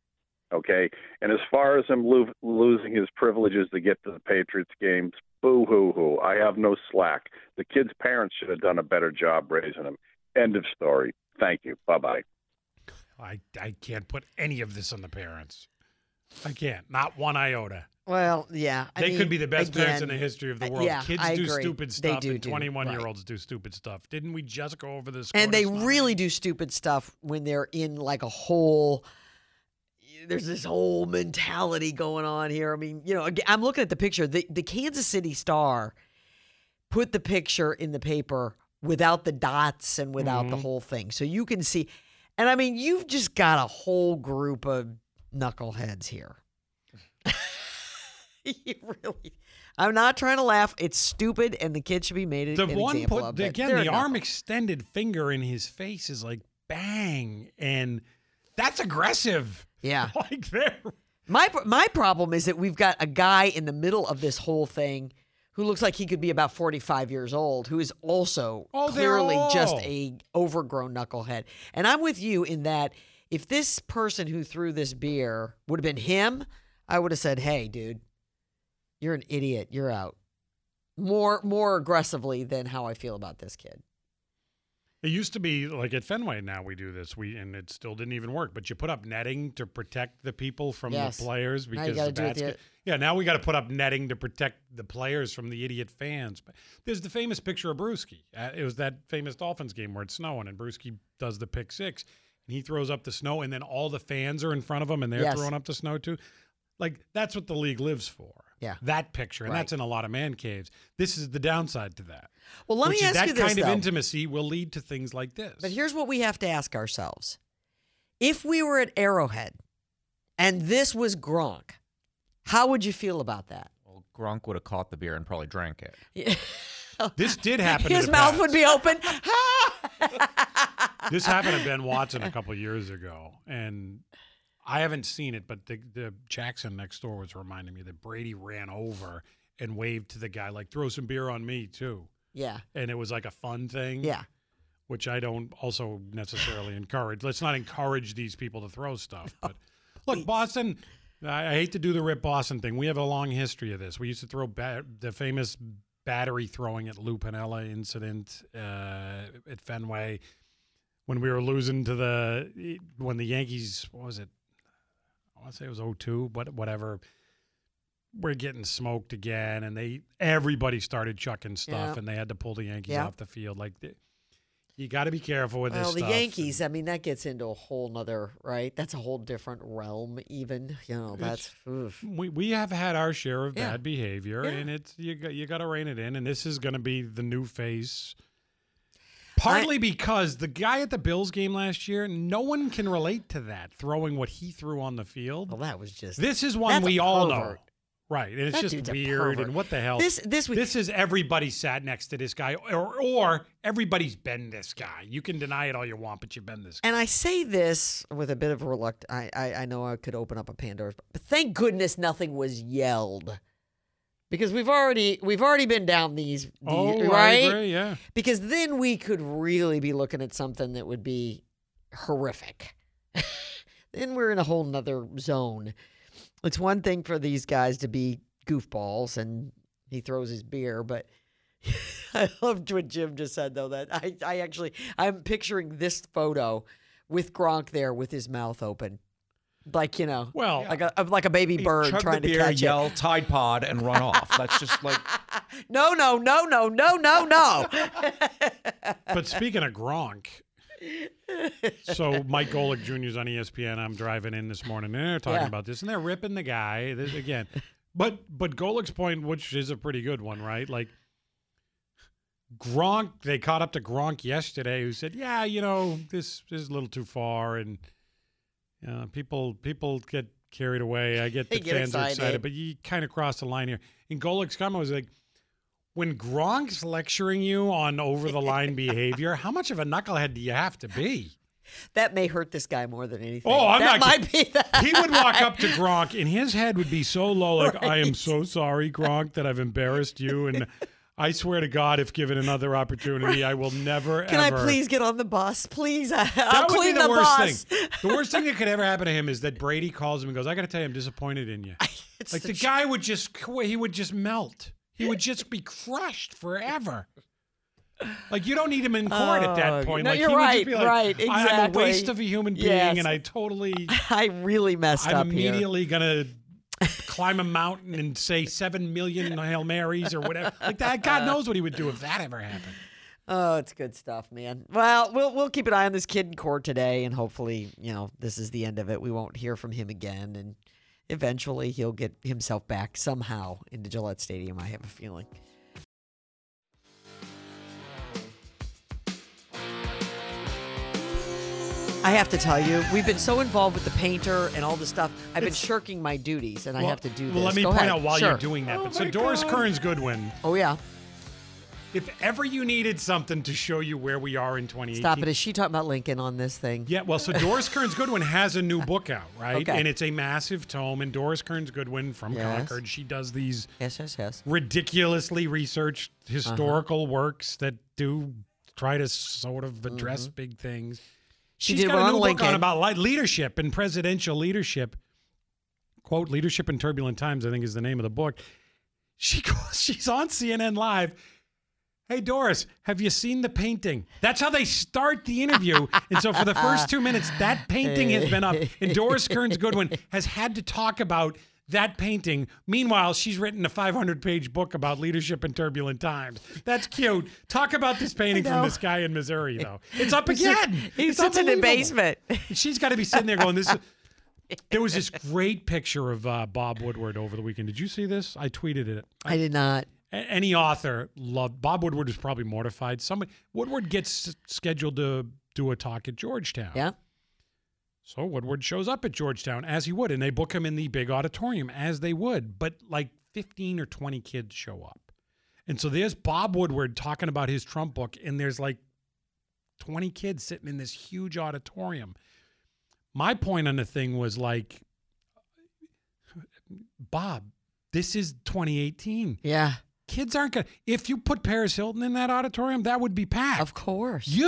okay? And as far as him losing his privileges to get to the Patriots games, boo-hoo-hoo. I have no slack. The kid's parents should have done a better job raising him. End of story. Thank you. Bye-bye. I can't put any of this on the parents. I can't. Not one iota. Well, yeah. They could be the best parents in the history of the world. Kids do stupid stuff, and 21-year-olds do stupid stuff. Didn't we just go over this? And they really do stupid stuff when they're in like a whole – there's this whole mentality going on here. I mean, you know, I'm looking at the picture. The Kansas City Star put the picture in the paper without the dots and without the whole thing. So you can see – and, I mean, you've just got a whole group of knuckleheads here. You really, I'm not trying to laugh. It's stupid, and the kid should be made an example of it. Again, the arm-extended finger in his face is like, bang, and that's aggressive. Yeah. Like there. My problem is that we've got a guy in the middle of this whole thing who looks like he could be about 45 years old, who is also clearly just a overgrown knucklehead. And I'm with you in that if this person who threw this beer would have been him, I would have said, hey, dude. You're an idiot. You're out. More aggressively than how I feel about this kid. It used to be like at Fenway. Now we do this. And it still didn't even work. But you put up netting to protect the people from the players because now now we got to put up netting to protect the players from the idiot fans. But there's the famous picture of Brewski. It was that famous Dolphins game where it's snowing and Brewski does the pick six and he throws up the snow and then all the fans are in front of him and they're throwing up the snow too. Like that's what the league lives for. Yeah. That picture. And that's in a lot of man caves. This is the downside to that. Well, let me ask you this, though. That kind of intimacy will lead to things like this. But here's what we have to ask ourselves. If we were at Arrowhead and this was Gronk, how would you feel about that? Well, Gronk would have caught the beer and probably drank it. Yeah. This did happen. His mouth would be open. This happened to Ben Watson a couple years ago, and I haven't seen it, but the Jackson next door was reminding me that Brady ran over and waved to the guy, like, throw some beer on me, too. Yeah. And it was like a fun thing. Yeah. Which I don't also necessarily encourage. Let's not encourage these people to throw stuff. No. But look, Boston, I hate to do the Rip Boston thing. We have a long history of this. We used to throw the famous battery throwing at Lou Piniella incident at Fenway when we were losing to when the Yankees, what was it? I want to say it was 0-2, but whatever. We're getting smoked again, and everybody started chucking stuff, and they had to pull the Yankees off the field. Like, you got to be careful with this stuff. Well, the Yankees, I mean, that gets into a whole nother, right? That's a whole different realm even. You know, that's... We have had our share of bad behavior, and it's you got to rein it in, and this is going to be the new face. Partly because the guy at the Bills game last year, no one can relate to that, throwing what he threw on the field. Well, that was just... This is one we all know. Right, and it's just weird, and what the hell? This is everybody sat next to this guy, or everybody's been this guy. You can deny it all you want, but you've been this guy. And I say this with a bit of reluctance. I know I could open up a Pandora's, but thank goodness nothing was yelled, because we've already been down these right? I agree, yeah. Because then we could really be looking at something that would be horrific. Then we're in a whole nother zone. It's one thing for these guys to be goofballs, and he throws his beer, but I loved what Jim just said, though, that I'm picturing this photo with Gronk there with his mouth open. Like, you know, like a baby bird trying to catch it. Yell, Tide Pod, and run off. That's just like... No. But speaking of Gronk... So Mike Golick Jr. is on ESPN. I'm driving in this morning, and they're talking about this, and they're ripping the guy again. But Golick's point, which is a pretty good one, right? Like Gronk, they caught up to Gronk yesterday, who said, "Yeah, you know, this is a little too far, and people get carried away. I get the fans are excited, but you kind of crossed the line here." And Golick's comment was like, when Gronk's lecturing you on over-the-line behavior, how much of a knucklehead do you have to be? That may hurt this guy more than anything. Oh, He would walk up to Gronk, and his head would be so low, like, I am so sorry, Gronk, that I've embarrassed you, and I swear to God, if given another opportunity, I will never, Can I please get on the bus? Please, I'll clean the bus. That would be the worst thing. The worst thing that could ever happen to him is that Brady calls him and goes, I got to tell you, I'm disappointed in you. Like, the guy would just melt. He would just be crushed forever. Like, you don't need him in court at that point. No, like, you're right, be like, right, exactly. I'm a waste of a human being, and I really messed up here. I'm immediately going to climb a mountain and say 7 million Hail Marys or whatever. Like, that, God knows what he would do if that ever happened. Oh, it's good stuff, man. Well, we'll keep an eye on this kid in court today, and hopefully, you know, this is the end of it. We won't hear from him again, and eventually, he'll get himself back somehow into Gillette Stadium, I have a feeling. I have to tell you, we've been so involved with the painter and all this stuff. I've been shirking my duties, and I have to do this. Well, let me point out while you're doing that. So Doris Kearns Goodwin. Oh, yeah. If ever you needed something to show you where we are in 2018. Stop it. Is she talking about Lincoln on this thing? Yeah, well, so Doris Kearns Goodwin has a new book out, right? Okay. And it's a massive tome. And Doris Kearns Goodwin from Concord, she does these ridiculously researched historical works that do try to sort of address big things. She's got a new book on about leadership and presidential leadership. Quote, Leadership in Turbulent Times, I think is the name of the book. She's on CNN Live. Hey, Doris, have you seen the painting? That's how they start the interview. And so for the first 2 minutes, that painting has been up. And Doris Kearns Goodwin has had to talk about that painting. Meanwhile, she's written a 500-page book about leadership in turbulent times. That's cute. Talk about this painting from this guy in Missouri, though. It's up again. He sits in the basement. She's got to be sitting there going, this is... There was this great picture of Bob Woodward over the weekend. Did you see this? I tweeted it. I did not. Any author loved Bob Woodward is probably mortified. Somebody Woodward gets scheduled to do a talk at Georgetown. Yeah. So Woodward shows up at Georgetown as he would, and they book him in the big auditorium as they would. But like 15 or 20 kids show up. And so there's Bob Woodward talking about his Trump book, and there's like 20 kids sitting in this huge auditorium. My point on the thing was like, Bob, this is 2018. Yeah. Kids aren't going to. If you put Paris Hilton in that auditorium, that would be packed. Of course.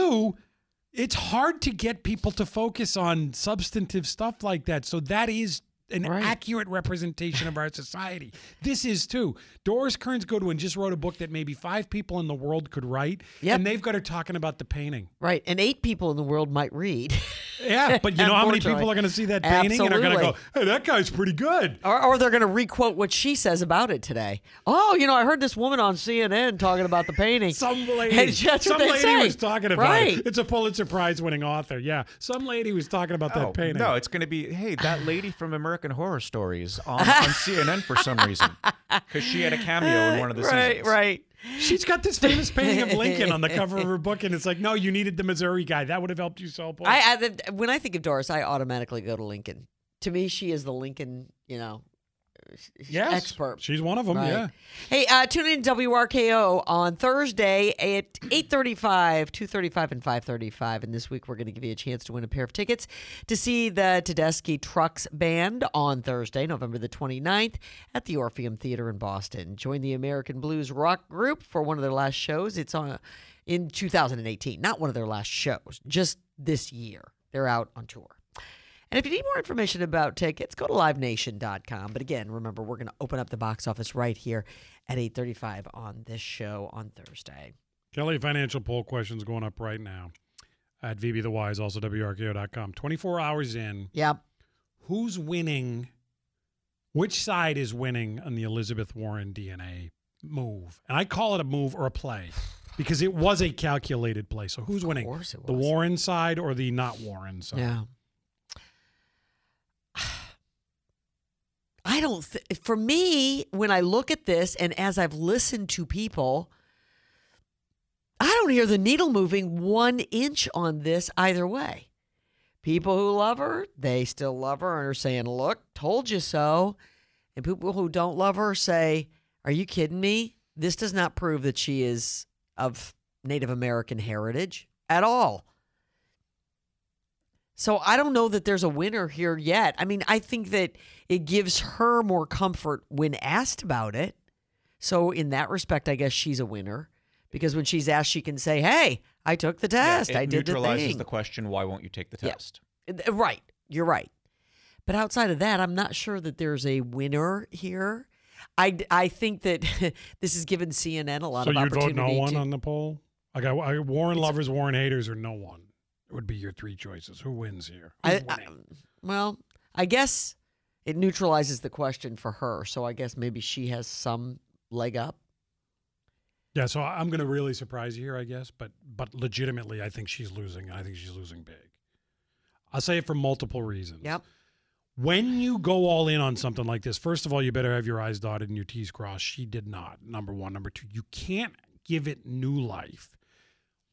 It's hard to get people to focus on substantive stuff like that. So that is an accurate representation of our society. This is too. Doris Kearns Goodwin just wrote a book that maybe 5 people in the world could write, and they've got her talking about the painting. Right, and 8 people in the world might read. Yeah, but you know how many people are going to see that painting and are going to go, hey, that guy's pretty good. Or they're going to re-quote what she says about it today. Oh, you know, I heard this woman on CNN talking about the painting. Some lady was talking about it. It's a Pulitzer Prize-winning author, yeah. Some lady was talking about that painting. No, it's going to be, hey, that lady from American Horror Stories on CNN for some reason because she had a cameo in one of the seasons. Right. She's got this famous painting of Lincoln on the cover of her book, and it's like, no, you needed the Missouri guy. That would have helped you sell books. When I think of Doris, I automatically go to Lincoln. To me, she is the Lincoln, expert. She's one of them, yeah. Hey, tune in to WRKO on Thursday at 8:35, 2:35, and 5:35. And this week, we're going to give you a chance to win a pair of tickets to see the Tedeschi Trucks Band on Thursday, November the 29th, at the Orpheum Theater in Boston. Join the American Blues Rock Group for one of their last shows. It's in 2018, not one of their last shows, just this year. They're out on tour. And if you need more information about tickets, go to livenation.com. But again, remember, we're going to open up the box office right here at 8:35 on this show on Thursday. Kelly, financial poll questions going up right now at VB The Wise, also WRKO.com. 24 hours in. Yep. Who's winning? Which side is winning on the Elizabeth Warren DNA move? And I call it a move or a play because it was a calculated play. So who's winning? Of course it was. The Warren side or the not Warren side? Yeah. I don't. For me, when I look at this, and as I've listened to people, I don't hear the needle moving 1 inch on this either way. People who love her, they still love her and are saying, "Look, told you so." And people who don't love her say, "Are you kidding me? This does not prove that she is of Native American heritage at all." So I don't know that there's a winner here yet. I mean, I think that it gives her more comfort when asked about it. So in that respect, I guess she's a winner because when she's asked, she can say, hey, I took the test. I did the thing. It neutralizes the question, why won't you take the test? Yeah. Right. You're right. But outside of that, I'm not sure that there's a winner here. I think that this has given CNN a lot of opportunity. So you'd vote no one on the poll? Like Warren lovers, Warren haters, or no one? Would be your 3 choices. Who wins here? I guess it neutralizes the question for her, so I guess maybe she has some leg up. Yeah, so I'm going to really surprise you here, I guess, but legitimately, I think she's losing, and I think she's losing big. I'll say it for multiple reasons. Yep. When you go all in on something like this, first of all, you better have your I's dotted and your T's crossed. She did not, number one. Number two, you can't give it new life.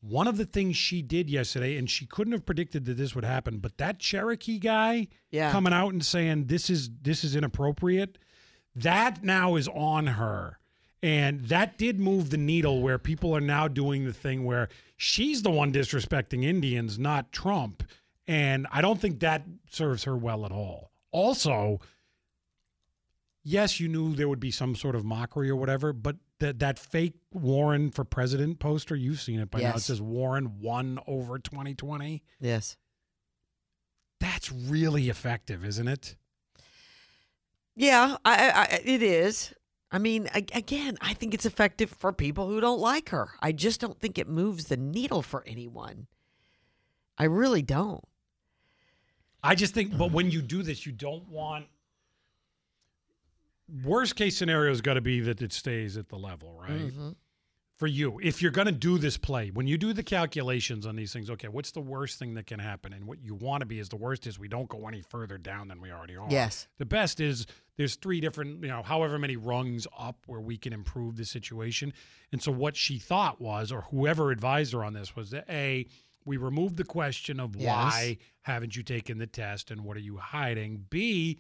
One of the things she did yesterday, and she couldn't have predicted that this would happen, but that Cherokee guy coming out and saying this is inappropriate, that now is on her. And that did move the needle where people are now doing the thing where she's the one disrespecting Indians, not Trump. And I don't think that serves her well at all. Also, yes, you knew there would be some sort of mockery or whatever, but that fake Warren for president poster, you've seen it by now. It says Warren won over 2020. Yes. That's really effective, isn't it? Yeah, it is. I mean, again, I think it's effective for people who don't like her. I just don't think it moves the needle for anyone. I really don't. I just think, but when you do this, you don't want... Worst case scenario has got to be that it stays at the level, right? Mm-hmm. for you, if you're going to do this play, when you do the calculations on these things, okay, what's the worst thing that can happen? And what you want to be is the worst is we don't go any further down than we already are. Yes. The best is there's three different, you know, however many rungs up where we can improve the situation. And so what she thought was, or whoever advised her on this, was that A, we removed the question of why haven't you taken the test and what are you hiding? B,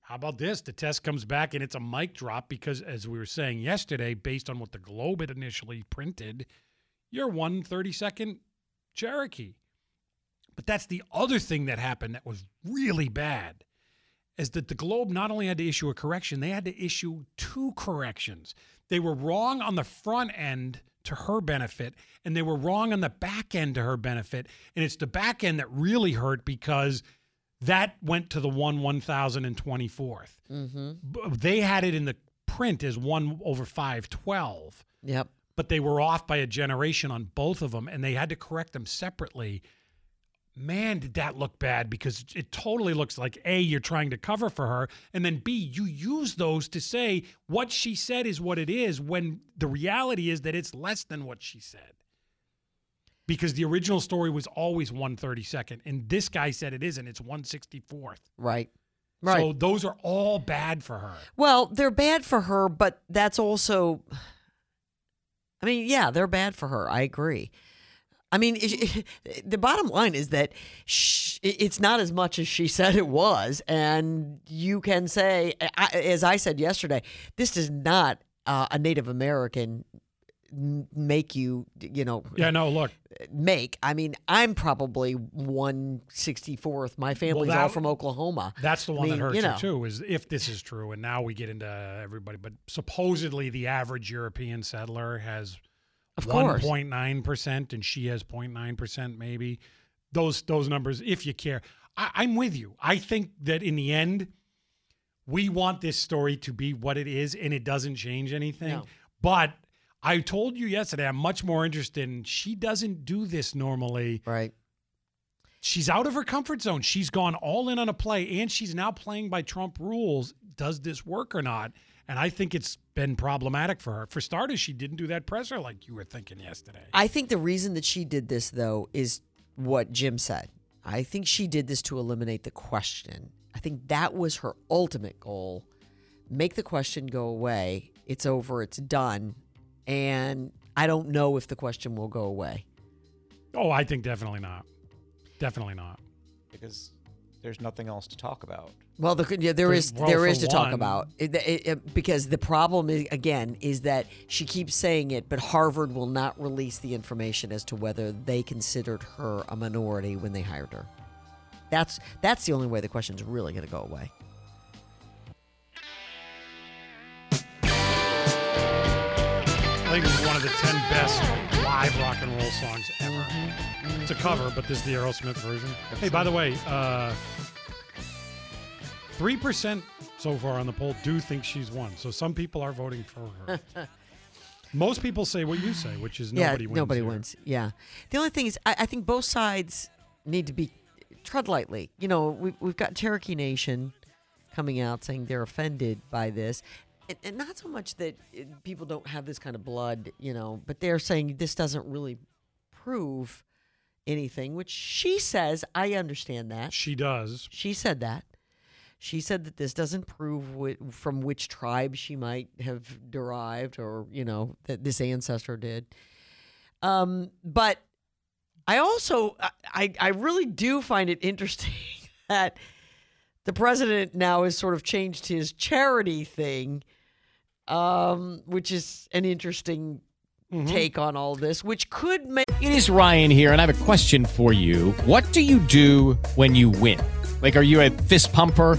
how about this? The test comes back and it's a mic drop because, as we were saying yesterday, based on what the Globe had initially printed, you're 132nd Cherokee. But that's the other thing that happened that was really bad, is that the Globe not only had to issue a correction, they had to issue two corrections. They were wrong on the front end to her benefit, and they were wrong on the back end to her benefit. And it's the back end that really hurt because that went to the 1/1024th. Mm-hmm. They had it in the print as 1/512. Yep. But they were off by a generation on both of them, and they had to correct them separately. Man, did that look bad, because it totally looks like, A, you're trying to cover for her, and then B, you use those to say what she said is what it is, when the reality is that it's less than what she said. Because the original story was always 132nd, and this guy said it isn't. It's 164th. Right. Right. So those are all bad for her. Well, they're bad for her, but that's also, I mean, yeah, they're bad for her. I agree. I mean, the bottom line is that it's not as much as she said it was, and you can say, as I said yesterday, this is not a Native American make you know. Yeah, no, look. Make. I mean, I'm probably 164th. My family's all from Oklahoma. That's the one that hurts her too, is if this is true. And now we get into everybody. But supposedly the average European settler has 1.9% and she has 0.9% maybe. Those numbers, if you care. I'm with you. I think that in the end, we want this story to be what it is, and it doesn't change anything. No. But I told you yesterday, I'm much more interested in, she doesn't do this normally. Right. She's out of her comfort zone. She's gone all in on a play, and she's now playing by Trump rules. Does this work or not? And I think it's been problematic for her. For starters, she didn't do that presser like you were thinking yesterday. I think the reason that she did this, though, is what Jim said. I think she did this to eliminate the question. I think that was her ultimate goal. Make the question go away. It's over. It's done. And I don't know if the question will go away. Oh, I think definitely not. Definitely not. Because there's nothing else to talk about. Well, there is to talk about. Because the problem, is, again, is that she keeps saying it, but Harvard will not release the information as to whether they considered her a minority when they hired her. That's the only way the question's really going to go away. I think it's one of the 10 best live rock and roll songs ever. It's a cover, but this is the Aerosmith version. Hey, by the way, 3% so far on the poll do think she's won. So some people are voting for her. Most people say what you say, which is nobody wins. Yeah. The only thing is, I think both sides need to tread lightly. You know, we've got Cherokee Nation coming out saying they're offended by this. And not so much that people don't have this kind of blood, you know, but they're saying this doesn't really prove anything, which she says, I understand that. She does. She said that. She said that this doesn't prove from which tribe she might have derived, or, you know, that this ancestor did. But I also, I really do find it interesting that the president now has sort of changed his charity thing. Which is an interesting take on all this, which could make... It is Ryan here, and I have a question for you. What do you do when you win? Like, are you a fist pumper?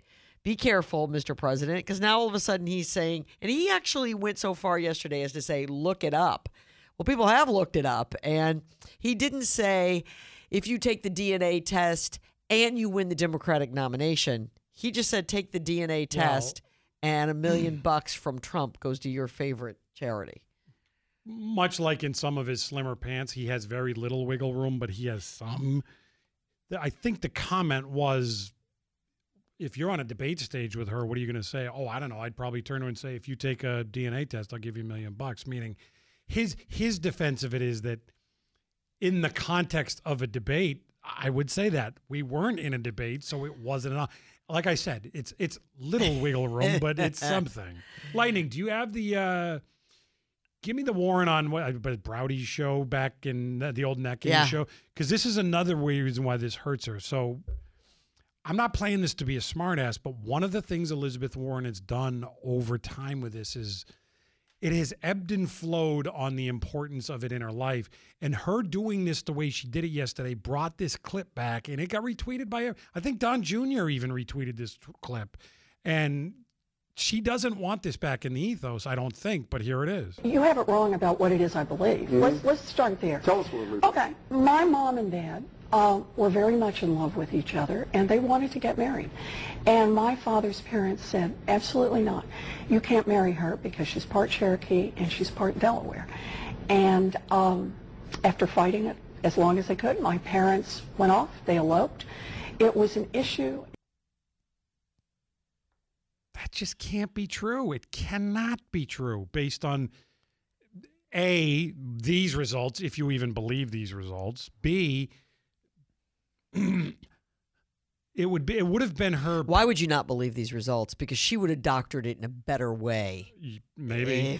Be careful, Mr. President, because now all of a sudden he's saying, and he actually went so far yesterday as to say, look it up. Well, people have looked it up, and he didn't say if you take the DNA test and you win the Democratic nomination. He just said take the DNA test and $1 million from Trump goes to your favorite charity. Much like in some of his slimmer pants, he has very little wiggle room, but he has some. I think the comment was, if you're on a debate stage with her, what are you going to say? Oh, I don't know. I'd probably turn to her and say, if you take a DNA test, I'll give you $1 million. Meaning his defense of it is that in the context of a debate, I would say that we weren't in a debate, so it wasn't enough. Like I said, it's little wiggle room, but it's something. Lightning, do you have the... Give me the Warren on Browdy's show back in the old Nat King show, because this is another reason why this hurts her. So I'm not playing this to be a smartass, but one of the things Elizabeth Warren has done over time with this is it has ebbed and flowed on the importance of it in her life. And her doing this the way she did it yesterday brought this clip back, and it got retweeted by, I think Don Jr. even retweeted this clip. And she doesn't want this back in the ethos, I don't think, but here it is. You have it wrong about what it is I believe. Mm-hmm. Let's start there. Tell us what it is. Okay. My mom and dad were very much in love with each other, and they wanted to get married. And my father's parents said, absolutely not. You can't marry her because she's part Cherokee and she's part Delaware. And after fighting it as long as they could, my parents went off. They eloped. It was an issue. That just can't be true. It cannot be true based on, A, these results, if you even believe these results. B, it would have been her. Why would you not believe these results? Because she would have doctored it in a better way. Maybe.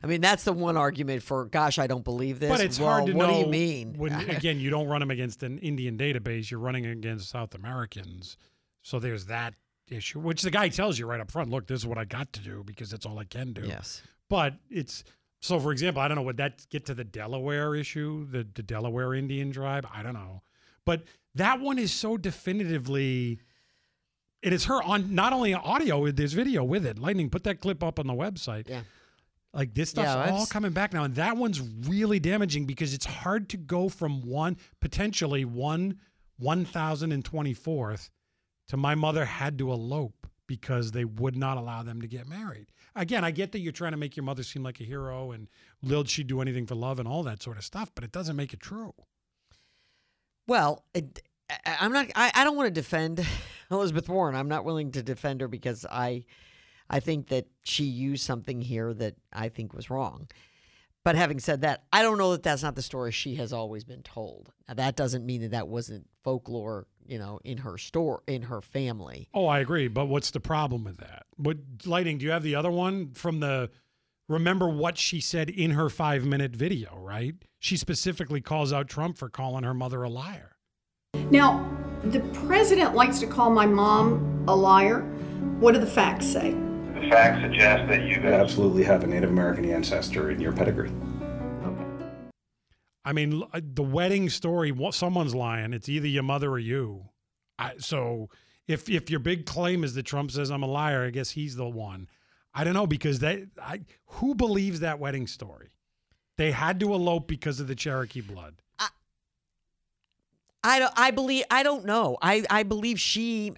I mean, that's the one argument for, gosh, I don't believe this. But it's hard to know. What do you mean? When, again, you don't run them against an Indian database. You're running against South Americans. So there's that issue, which the guy tells you right up front, look, this is what I got to do because that's all I can do. Yes. But it's, so for example, I don't know, would that get to the Delaware issue, the Delaware Indian tribe? I don't know. But that one is so definitively, it is her on, not only audio, there's video with it. Lightning, put that clip up on the website. Yeah. Like this stuff's all coming back now. And that one's really damaging because it's hard to go from potentially 1,024th to my mother had to elope because they would not allow them to get married. Again, I get that you're trying to make your mother seem like a hero and did she do anything for love and all that sort of stuff, but it doesn't make it true. Well, I don't want to defend Elizabeth Warren. I'm not willing to defend her because I think that she used something here that I think was wrong. But having said that, I don't know that that's not the story she has always been told. Now, that doesn't mean that that wasn't folklore, you know, in her store, in her family. Oh, I agree. But what's the problem with that? But Lighting, do you have the other one from the, remember what she said in her 5-minute video, right? She specifically calls out Trump for calling her mother a liar. Now, the president likes to call my mom a liar. What do the facts say? The facts suggest that you absolutely have a Native American ancestor in your pedigree. I mean, the wedding story, someone's lying. It's either your mother or you. So if your big claim is that Trump says I'm a liar, I guess he's the one. I don't know, because who believes that wedding story? They had to elope because of the Cherokee blood. I don't know. I believe she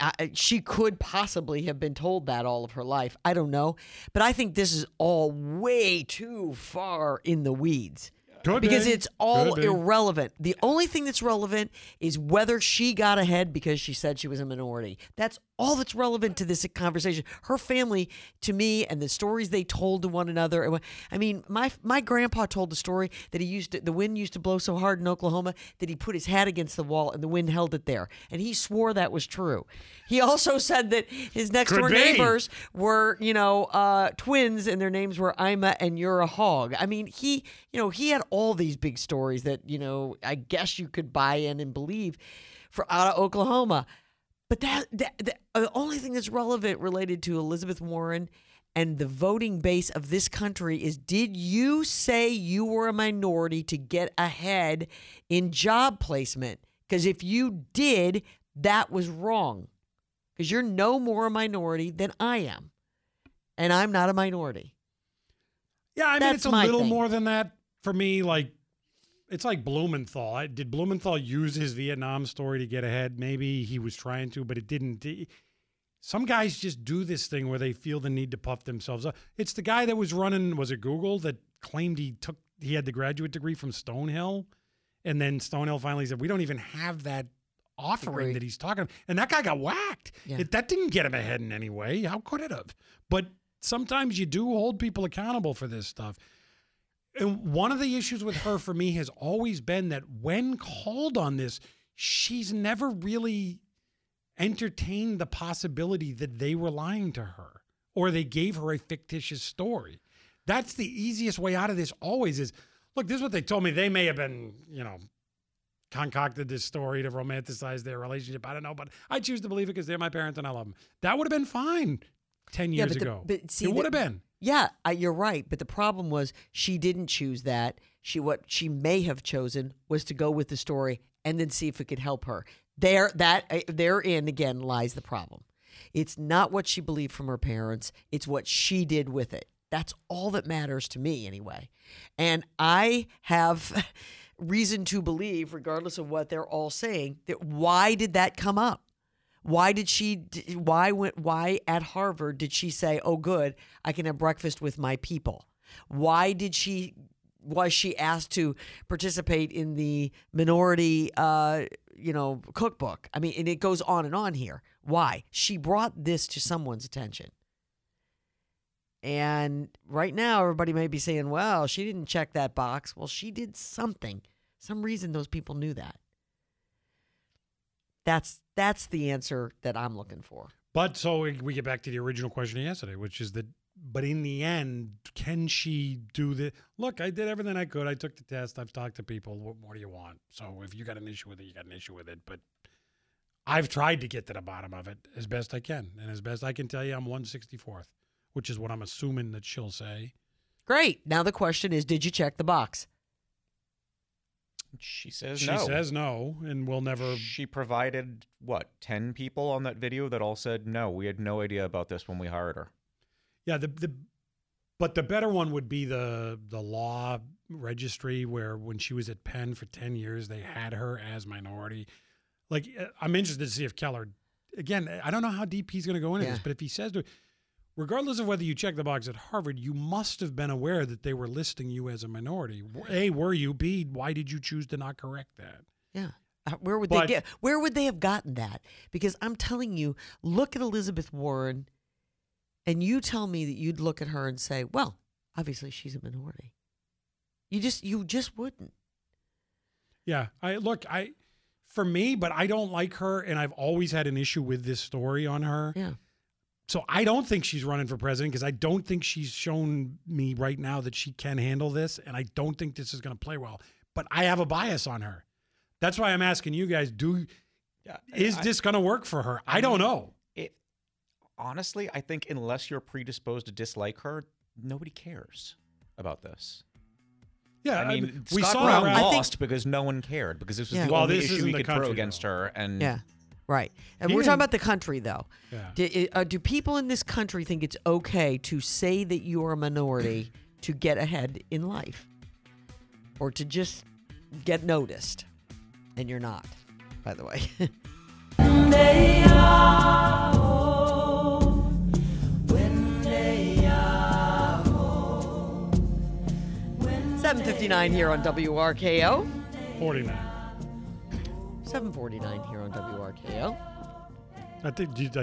could possibly have been told that all of her life. I don't know. But I think this is all way too far in the weeds. Because it's all irrelevant. The only thing that's relevant is whether she got ahead because she said she was a minority. That's all that's relevant to this conversation. Her family, to me, and the stories they told to one another. I mean, my grandpa told the story that the wind used to blow so hard in Oklahoma that he put his hat against the wall and the wind held it there. And he swore that was true. He also said that his next door neighbors were, twins, and their names were I'm a and you're a hog. I mean, he had all these big stories that, I guess you could buy in and believe for out of Oklahoma. But the only thing that's relevant related to Elizabeth Warren and the voting base of this country is, did you say you were a minority to get ahead in job placement? Because if you did, that was wrong. Because you're no more a minority than I am. And I'm not a minority. Yeah, I mean, it's a little more than that for me. Like, it's like Blumenthal. Did Blumenthal use his Vietnam story to get ahead? Maybe he was trying to, but it didn't. Some guys just do this thing where they feel the need to puff themselves up. It's the guy that was running, was it Google, that claimed he had the graduate degree from Stonehill, and then Stonehill finally said, we don't even have that offering that he's talking about. And that guy got whacked. Yeah. That didn't get him ahead in any way. How could it have? But sometimes you do hold people accountable for this stuff. And one of the issues with her for me has always been that when called on this, she's never really entertained the possibility that they were lying to her or they gave her a fictitious story. That's the easiest way out of this always is, look, this is what they told me. They may have been, concocted this story to romanticize their relationship. I don't know, but I choose to believe it because they're my parents and I love them. That would have been fine 10 years ago. It would have been. Yeah, you're right. But the problem was she didn't choose that. What she may have chosen was to go with the story and then see if it could help her. Therein, again, lies the problem. It's not what she believed from her parents. It's what she did with it. That's all that matters to me anyway. And I have reason to believe, regardless of what they're all saying, that why did that come up? Why at Harvard did she say, oh, good, I can have breakfast with my people? Why was she asked to participate in the minority, cookbook? I mean, and it goes on and on here. Why? She brought this to someone's attention. And right now, everybody may be saying, well, she didn't check that box. Well, she did something. Some reason those people knew that. That's the answer that I'm looking for. But so we get back to the original question yesterday, which is that, but in the end, can she do the, look, I did everything I could. I took the test. I've talked to people. What more do you want? So if you got an issue with it, you got an issue with it. But I've tried to get to the bottom of it as best I can. And as best I can tell you, I'm 164th, which is what I'm assuming that she'll say. Great. Now the question is, did you check the box? She says no. She says no, and we'll never... She provided, 10 people on that video that all said, no, we had no idea about this when we hired her. Yeah, but the better one would be the law registry where when she was at Penn for 10 years, they had her as minority. Like, I'm interested to see if Keller... Again, I don't know how deep he's going to go into this, but if he says to... Regardless of whether you check the box at Harvard, you must have been aware that they were listing you as a minority. A, were you? B, why did you choose to not correct that? Yeah. Where would they have gotten that? Because I'm telling you, look at Elizabeth Warren, and you tell me that you'd look at her and say, well, obviously she's a minority. You just wouldn't. Yeah. For me, I don't like her, and I've always had an issue with this story on her. Yeah. So I don't think she's running for president because I don't think she's shown me right now that she can handle this, and I don't think this is going to play well. But I have a bias on her. That's why I'm asking you guys, is this going to work for her? I don't know. Honestly, I think unless you're predisposed to dislike her, nobody cares about this. Yeah, I mean, we Scott saw Brown lost because no one cared because this was the only issue we could throw against her. And yeah. Right. And we're talking about the country, though. Yeah. Do people in this country think it's okay to say that you're a minority to get ahead in life or to just get noticed? And you're not, by the way. When 7:59 here on WRKO. 49. 7:49 here on WRKO. I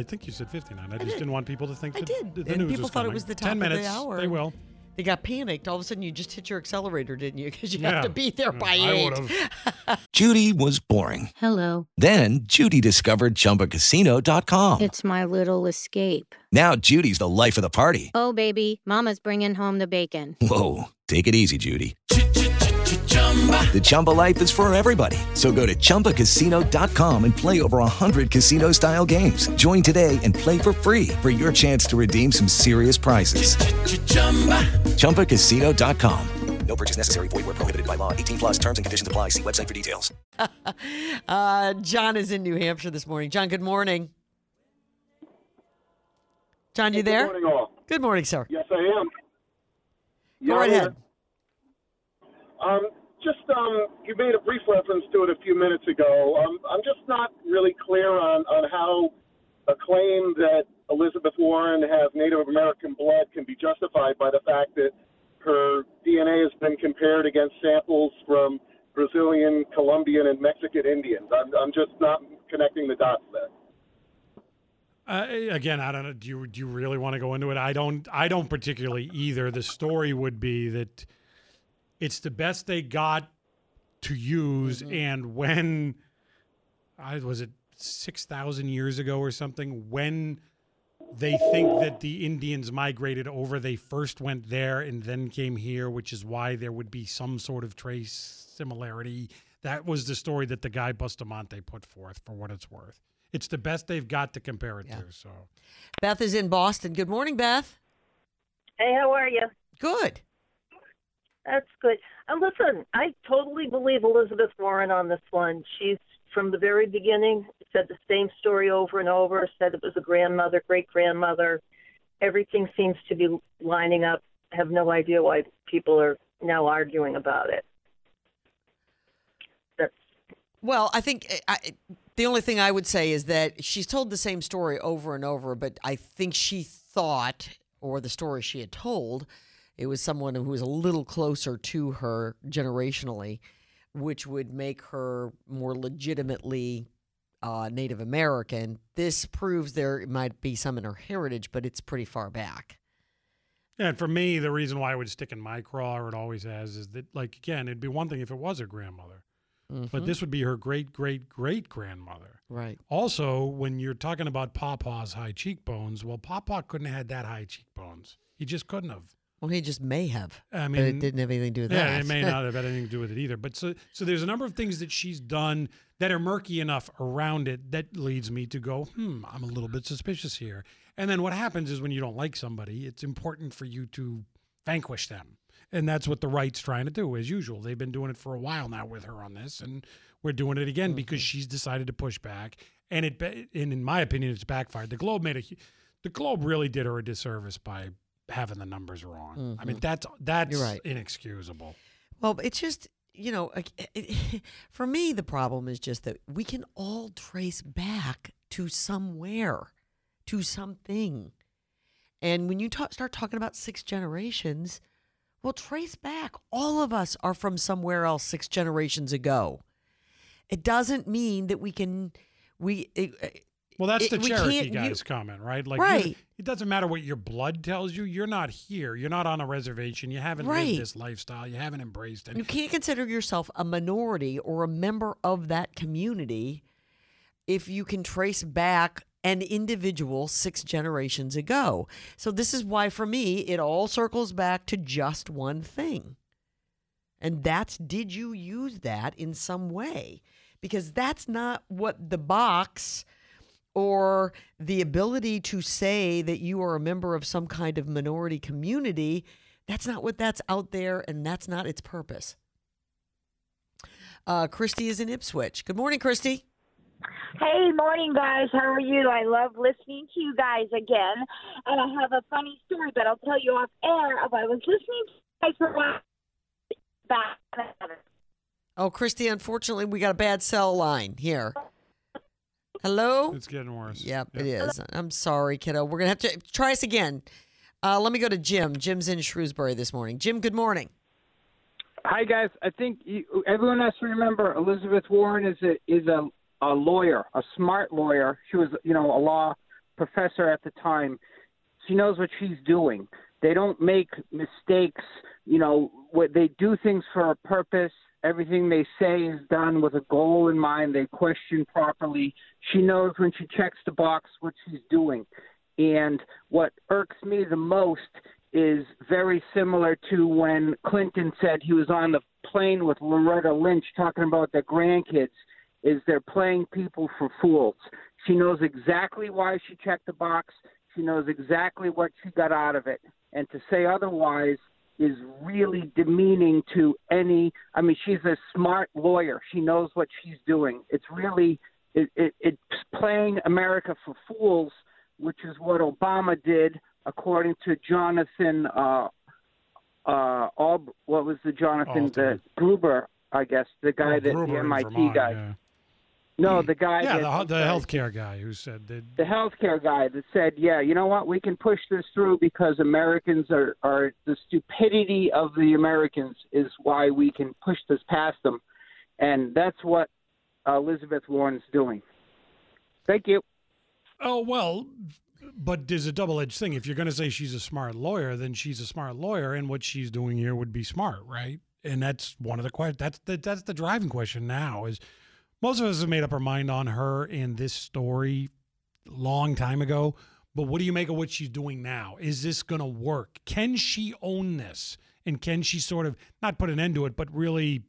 think you said 59. I didn't want people to think that I did. The news people was thought coming. It was the top 10 minutes, of the hour. They will. They got panicked. All of a sudden, you just hit your accelerator, didn't you? Because you have to be there by 8. Judy was boring. Hello. Then Judy discovered ChumbaCasino.com. It's my little escape. Now Judy's the life of the party. Oh, baby, Mama's bringing home the bacon. Whoa, take it easy, Judy. The Chumba life is for everybody. So go to ChumbaCasino.com and play over 100 casino-style games. Join today and play for free for your chance to redeem some serious prizes. ChumbaCasino.com. No purchase necessary. Void where prohibited by law. 18+ terms and conditions apply. See website for details. John is in New Hampshire this morning. John, good morning. John, you there? Good morning, all. Good morning, sir. Yes, I am. Go right ahead. Just you made a brief reference to it a few minutes ago. I'm just not really clear on how a claim that Elizabeth Warren has Native American blood can be justified by the fact that her DNA has been compared against samples from Brazilian, Colombian, and Mexican Indians. I'm just not connecting the dots there. Again, I don't know. Do you really want to go into it? I don't particularly either. The story would be that it's the best they got to use, and when was it 6,000 years ago or something, when they think that the Indians migrated over, they first went there and then came here, which is why there would be some sort of trace similarity. That was the story that the guy Bustamante put forth, for what it's worth. It's the best they've got to compare it to. So, Beth is in Boston. Good morning, Beth. Hey, how are you? Good. That's good. And listen, I totally believe Elizabeth Warren on this one. She's from the very beginning, said the same story over and over, said it was a grandmother, great-grandmother. Everything seems to be lining up. I have no idea why people are now arguing about it. Well, I think the only thing I would say is that she's told the same story over and over, but I think she thought, or the story she had told, it was someone who was a little closer to her generationally, which would make her more legitimately Native American. This proves there might be some in her heritage, but it's pretty far back. Yeah, and for me, the reason why I would stick in my craw, or it always has, is that, like, again, it'd be one thing if it was her grandmother. Mm-hmm. But this would be her great-great-great-grandmother. Right. Also, when you're talking about Papa's high cheekbones, well, Papa couldn't have had that high cheekbones. He just couldn't have. Well, he just may have. I mean, but it didn't have anything to do with that. Yeah, it may not have had anything to do with it either. But so there's a number of things that she's done that are murky enough around it that leads me to go, I'm a little bit suspicious here. And then what happens is when you don't like somebody, it's important for you to vanquish them. And that's what the right's trying to do, as usual. They've been doing it for a while now with her on this, and we're doing it again because she's decided to push back. And in my opinion, it's backfired. The Globe really did her a disservice by having the numbers wrong. Mm-hmm. I mean, that's right. Inexcusable. Well, it's just, for me, the problem is just that we can all trace back to somewhere, to something. And when you start talking about six generations, well, trace back. All of us are from somewhere else 6 generations ago. It doesn't mean that we can... Well, that's the Cherokee guy's comment, right? Like, right. It doesn't matter what your blood tells you. You're not here. You're not on a reservation. You haven't lived this lifestyle. You haven't embraced it. You can't consider yourself a minority or a member of that community if you can trace back an individual 6 generations ago. So this is why, for me, it all circles back to just one thing. And that's, did you use that in some way? Because that's not what the box... or the ability to say that you are a member of some kind of minority community, that's not what that's out there, and that's not its purpose. Christy is in Ipswich. Good morning, Christy. Hey, morning, guys. How are you? I love listening to you guys again. And I have a funny story, but I'll tell you off air. I was listening to you guys for a while back. Oh, Christy, unfortunately, we got a bad cell line here. Hello? It's getting worse. Yep, it is. I'm sorry, kiddo. We're going to have to try us again. Let me go to Jim. Jim's in Shrewsbury this morning. Jim, good morning. Hi, guys. I think everyone has to remember Elizabeth Warren is a lawyer, a smart lawyer. She was, a law professor at the time. She knows what she's doing. They don't make mistakes. They do things for a purpose. Everything they say is done with a goal in mind. They question properly. She knows when she checks the box what she's doing. And what irks me the most is very similar to when Clinton said he was on the plane with Loretta Lynch talking about their grandkids, is they're playing people for fools. She knows exactly why she checked the box. She knows exactly what she got out of it. And to say otherwise is really demeaning to any. I mean, she's a smart lawyer. She knows what she's doing. It's really it's playing America for fools, which is what Obama did, according to Jonathan. Gruber I guess, the guy the MIT Vermont, guy. Yeah. No, the guy. Yeah, the healthcare guy who said that. The healthcare guy that said, yeah, you know what? We can push this through because Americans are the stupidity of the Americans is why we can push this past them. And that's what Elizabeth Warren's doing. Thank you. Oh, well, but there's a double-edged thing. If you're going to say she's a smart lawyer, then she's a smart lawyer, and what she's doing here would be smart, right? And that's one of the questions. That's the driving question now is, most of us have made up our mind on her and this story long time ago, but what do you make of what she's doing now? Is this going to work? Can she own this? And can she sort of not put an end to it, but really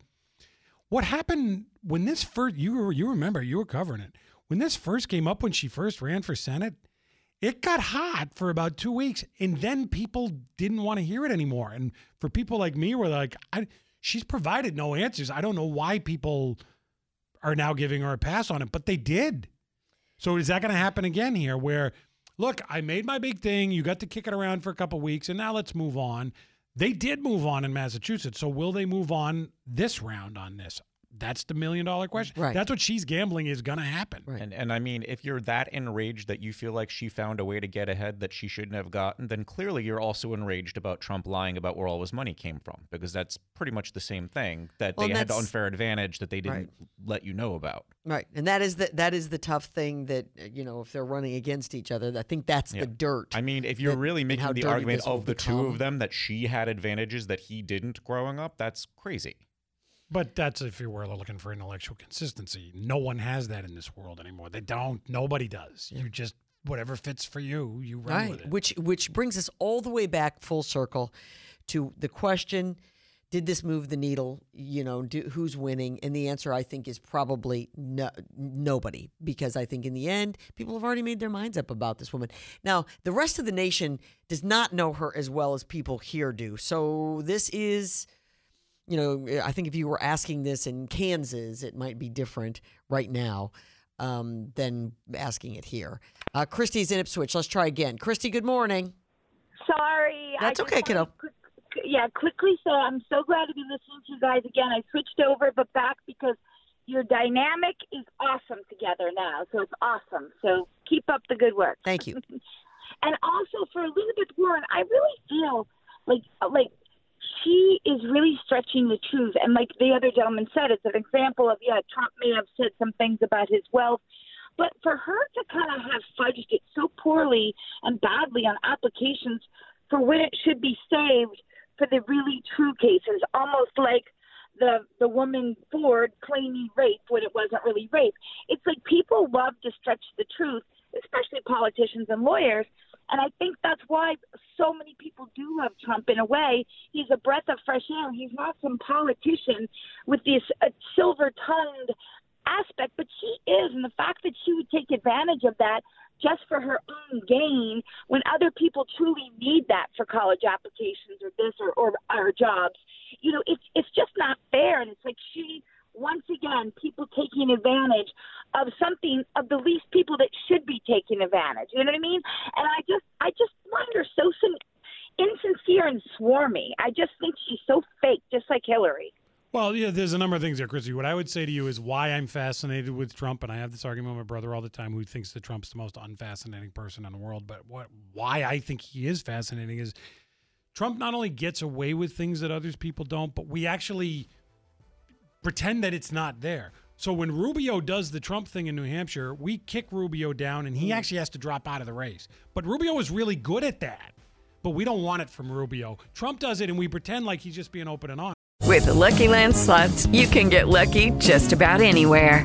what happened when this first, you remember, you were covering it. When this first came up, when she first ran for Senate, it got hot for about 2 weeks and then people didn't want to hear it anymore. And for people like me, we're like, she's provided no answers. I don't know why people are now giving her a pass on it, but they did. So is that going to happen again here where, look, I made my big thing, you got to kick it around for a couple of weeks, and now let's move on. They did move on in Massachusetts, so will they move on this round on this? That's the million-dollar question. Right. That's what she's gambling is going to happen. Right. And I mean, if you're that enraged that you feel like she found a way to get ahead that she shouldn't have gotten, then clearly you're also enraged about Trump lying about where all his money came from, because that's pretty much the same thing, that they had the unfair advantage that they didn't let you know about. Right. And that is the tough thing that, you know, if they're running against each other, I think that's the dirt. I mean, if you're really making the argument of the two of them that she had advantages that he didn't growing up, that's crazy. But that's if you were looking for intellectual consistency. No one has that in this world anymore. They don't. Nobody does. You just, whatever fits for you, you run with it. Which brings us all the way back full circle to the question, did this move the needle? You know, who's winning? And the answer, I think, is probably nobody. Because I think in the end, people have already made their minds up about this woman. Now, the rest of the nation does not know her as well as people here do. So this is... You know, I think if you were asking this in Kansas, it might be different right now than asking it here. Christy's in Ipswich. Let's try again. Christy, good morning. Sorry. That's okay, kiddo. Quickly say I'm so glad to be listening to you guys again. I switched over but back because your dynamic is awesome together now. So it's awesome. So keep up the good work. Thank you. And also for Elizabeth Warren, I really feel like she is really stretching the truth. And like the other gentleman said, it's an example of, Trump may have said some things about his wealth. But for her to kind of have fudged it so poorly and badly on applications for when it should be saved for the really true cases, almost like the woman Ford claiming rape when it wasn't really rape. It's like people love to stretch the truth, especially politicians and lawyers. And I think that's why so many people do love Trump in a way. He's a breath of fresh air. He's not some politician with this silver-tongued aspect, but she is. And the fact that she would take advantage of that just for her own gain when other people truly need that for college applications or this or jobs, you know, it's just not fair. And it's like she, once again, people taking advantage of something of the least people that should be taking advantage. You know what I mean? And I just wonder, so insincere and swarmy. I just think she's so fake, just like Hillary. Well, yeah, there's a number of things there, Christy. What I would say to you is why I'm fascinated with Trump, and I have this argument with my brother all the time who thinks that Trump's the most unfascinating person in the world, but why I think he is fascinating is Trump not only gets away with things that others people don't, but we actually pretend that it's not there. So when Rubio does the Trump thing in New Hampshire, we kick Rubio down, and he actually has to drop out of the race. But Rubio is really good at that. But we don't want it from Rubio. Trump does it, and we pretend like he's just being open and honest. With the Lucky Land Slots, you can get lucky just about anywhere.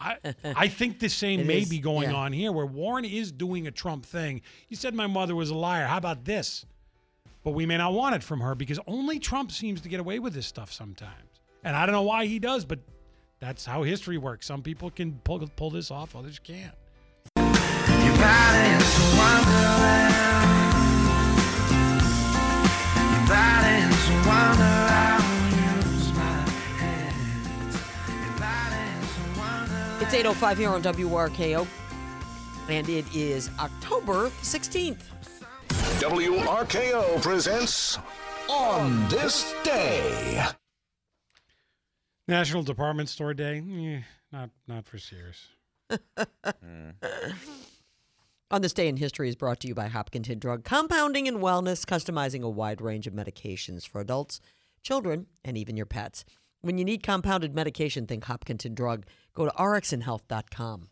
I think the same may be going on here where Warren is doing a Trump thing. You said my mother was a liar. How about this? But we may not want it from her because only Trump seems to get away with this stuff sometimes. And I don't know why he does, but That's how history works. Some people can pull this off, others can't. Your body is a wonderland. Your body is a wonderland. Use my hands. Your body is a wonderland. It's 8:05 here on WRKO, and it is October 16th. WRKO presents On This Day. National Department Store Day. Not for Sears. On This Day in History is brought to you by Hopkinton Drug Compounding and Wellness, customizing a wide range of medications for adults, children, and even your pets. When you need compounded medication, think Hopkinton Drug. Go to rxandhealth.com.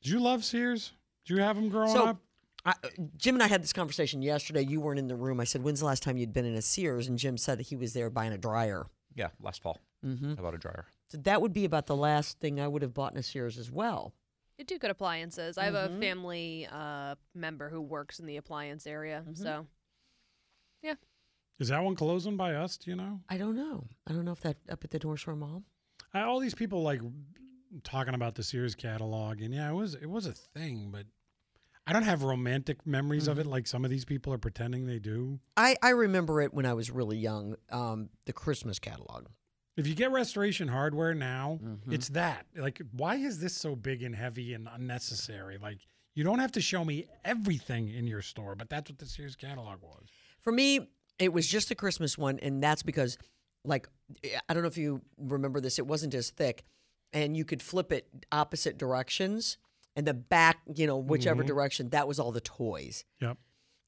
Did you love Sears? Did you have them growing up? Jim and I had this conversation yesterday. You weren't in the room. I said, when's the last time you'd been in a Sears? And Jim said he was there buying a dryer. Yeah, last fall. Mm-hmm. I bought a dryer. So that would be about the last thing I would have bought in a Sears as well. They do good appliances. I have a family member who works in the appliance area. Mm-hmm. So, yeah. Is that one closing by us? Do you know? I don't know. I don't know if that up at the North Shore Mall. All these people like talking about the Sears catalog, and yeah, it was a thing, but I don't have romantic memories of it like some of these people are pretending they do. I remember it when I was really young, the Christmas catalog. If you get restoration hardware now, it's that. Like, why is this so big and heavy and unnecessary? Like, you don't have to show me everything in your store, but that's what the Sears catalog was. For me, it was just the Christmas one, and that's because, like, I don't know if you remember this, it wasn't as thick, and you could flip it opposite directions. And the back, you know, whichever direction, that was all the toys. Yep.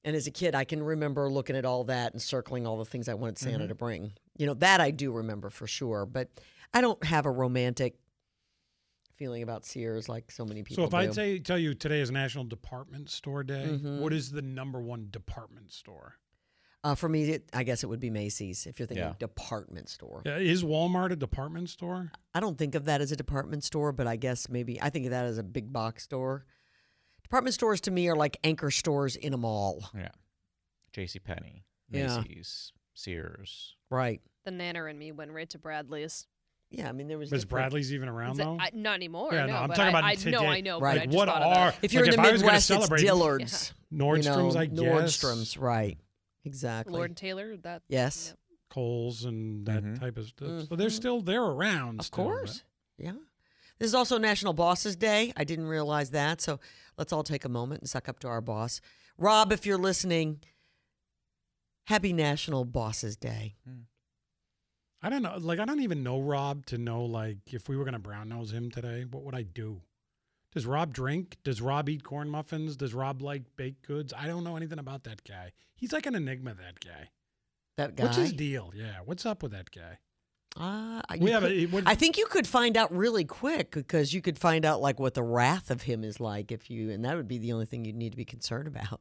And as a kid, I can remember looking at all that and circling all the things I wanted Santa to bring. You know, that I do remember for sure. But I don't have a romantic feeling about Sears like so many people do. So if I tell you today is National Department Store Day, what is the number one department store? For me, I guess it would be Macy's, if you're thinking department store. Yeah, is Walmart a department store? I don't think of that as a department store, but I guess maybe I think of that as a big box store. Department stores to me are like anchor stores in a mall. Yeah. JCPenney, Macy's, Sears. Right. The Nanner and me went right to Bradley's. Yeah, I mean, there was... Was Bradley's even around, though? Not anymore, no. I'm talking about today. No, I know, right. But what are... If you're in the Midwest, it's Dillard's. Yeah. Nordstrom's, I guess. Nordstrom's, right. Exactly. Lord and Taylor, that... Yes. Yep. Kohl's and that type of stuff. So they're still... They're around. Of course. Right? Yeah. This is also National Bosses Day. I didn't realize that. So let's all take a moment and suck up to our boss. Rob, if you're listening, happy National Bosses Day. I don't know. Like, I don't even know Rob to know, like, if we were going to brown nose him today, what would I do? Does Rob drink? Does Rob eat corn muffins? Does Rob like baked goods? I don't know anything about that guy. He's like an enigma, that guy. That guy? What's his deal? Yeah. What's up with that guy? I think you could find out really quick, because you could find out like what the wrath of him is like and that would be the only thing you'd need to be concerned about.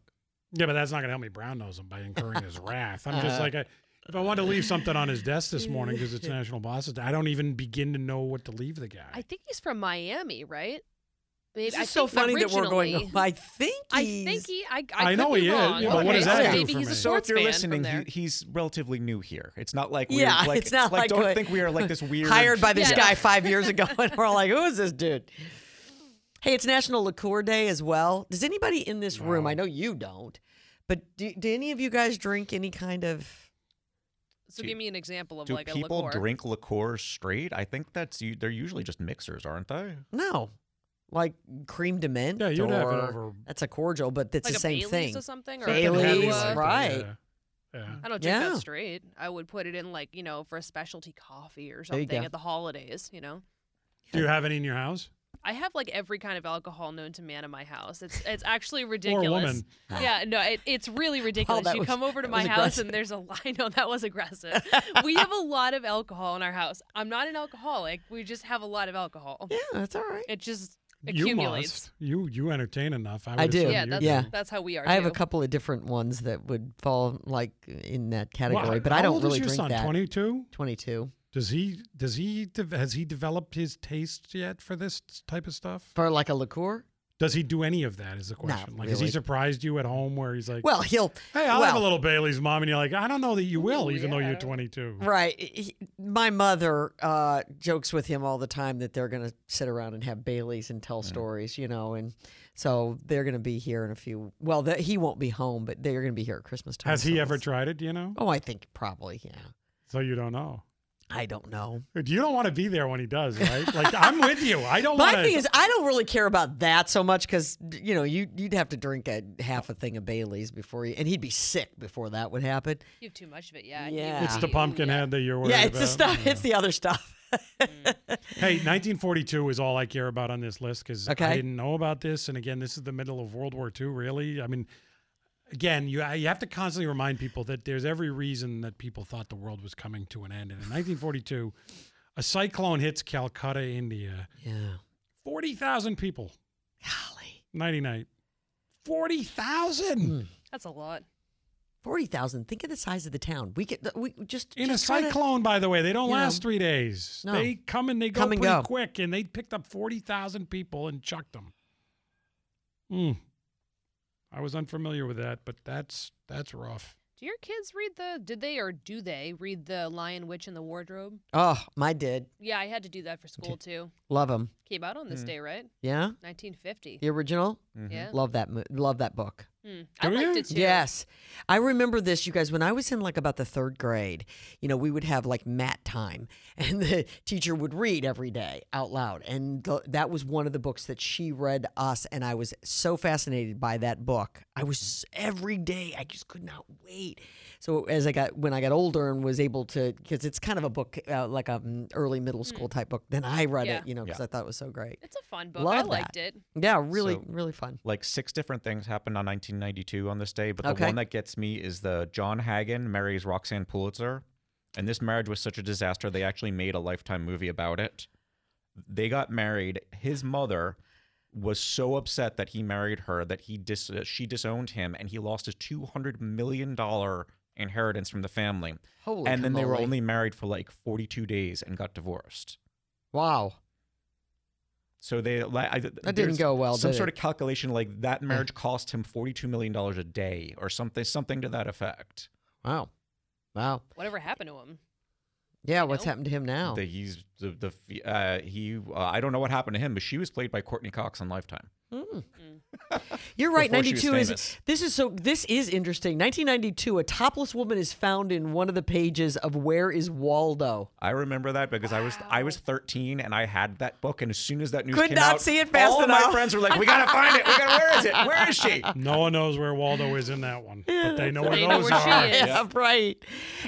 Yeah, but that's not going to help me brown nose him by incurring his wrath. I'm just like, if I wanted to leave something on his desk this morning because it's National Bosses Day, I don't even begin to know what to leave the guy. I think he's from Miami, right? Maybe. It's so funny that we're going. I know he is. Yeah, but what does that do for me? So if you're listening, he's relatively new here. It's not like don't think we are like this weird hired by this guy 5 years ago, and we're like, who is this dude? Hey, it's National Liqueur Day as well. Does anybody in this room? I know you don't, but do any of you guys drink any kind of? So give me an example of like a liqueur. Do people drink liqueur straight? I think they're usually just mixers, aren't they? No. Like creme de menthe, that's a cordial, but it's like the same thing. Or something, or Bailey's, right? Yeah. I don't drink that straight. I would put it in, like, you know, for a specialty coffee or something at the holidays. You know. Do you have any in your house? I have like every kind of alcohol known to man in my house. It's actually ridiculous. Or a woman. Yeah, no, it's really ridiculous. You come over to my house and there's I know that was aggressive. We have a lot of alcohol in our house. I'm not an alcoholic. We just have a lot of alcohol. Yeah, that's all right. It just. Accumulates. You entertain enough. I do. Yeah, that's how we are. I have a couple of different ones that would fall like in that category, but I don't really drink that. How old is your son? 22? 22. Has he developed his taste yet for this type of stuff? For like a liqueur? Does he do any of that is the question. No, like, really. Has he surprised you at home where he's like, well, he'll, hey, I'll have a little Bailey's, Mom. And you're like, I don't know that you will, even though you're 22. Right. My mother jokes with him all the time that they're going to sit around and have Bailey's and tell stories, you know. And so they're going to be here in a few. Well, he won't be home, but they're going to be here at Christmas time. Has he ever tried it? Do you know? Oh, I think probably. Yeah. So you don't know. I don't know. You don't want to be there when he does, right? Like, I'm with you. I don't want to. My thing is, I don't really care about that so much because, you know, you'd have to drink half a thing of Bailey's before and he'd be sick before that would happen. You have too much of it, yeah. It's the pumpkin head that you're worried about. Yeah, it's the stuff. Yeah. It's the other stuff. Hey, 1942 is all I care about on this list because I didn't know about this. And again, this is the middle of World War II, really. I mean, again, you have to constantly remind people that there's every reason that people thought the world was coming to an end. And in 1942, a cyclone hits Calcutta, India. Yeah. 40,000 people. Golly. Nighty-night. 40,000. That's a lot. 40,000. Think of the size of the town. We just a cyclone, by the way. They don't last 3 days. No. They come and they go pretty quick. And they picked up 40,000 people and chucked them. I was unfamiliar with that, but that's rough. Do your kids read do they read The Lion, Witch, and the Wardrobe? Oh, mine did. Yeah, I had to do that for school, too. Love them. Came out on this day, right? Yeah. 1950. The original? Mm-hmm. Yeah. Love that book. I liked it, too. Yes. I remember this, you guys, when I was in, about the third grade, you know, we would have, mat time, and the teacher would read every day out loud, and that was one of the books that she read us, and I was so fascinated by that book. Every day, I just could not wait. So when I got older and was able to, because it's kind of a book, like an early middle school type book, then I read it, you know, because I thought it was so great. It's a fun book. I liked it. Yeah, really, really fun. 6 different things happened on 1992 on this day, but the one that gets me is the John Hagen marries Roxanne Pulitzer, and this marriage was such a disaster they actually made a Lifetime movie about it. They got married. His mother was so upset that he married her that she disowned him, and he lost his $200 million inheritance from the family. Holy and then they were only married for 42 days and got divorced. Wow. So that didn't go well. Some sort of calculation that marriage cost him $42 million a day or something to that effect. Wow. Whatever happened to him? Yeah, what's happened to him now? I don't know what happened to him, but she was played by Courtney Cox on Lifetime. You're right. 1992 this is interesting. 1992, a topless woman is found in one of the pages of Where is Waldo? I remember that because I was 13 and I had that book, and as soon as that news came out, could not see it fast enough. All my friends were like, "We gotta find it. Where is it? Where is she?" No one knows where Waldo is in that one, but they know where those are. Yeah, right.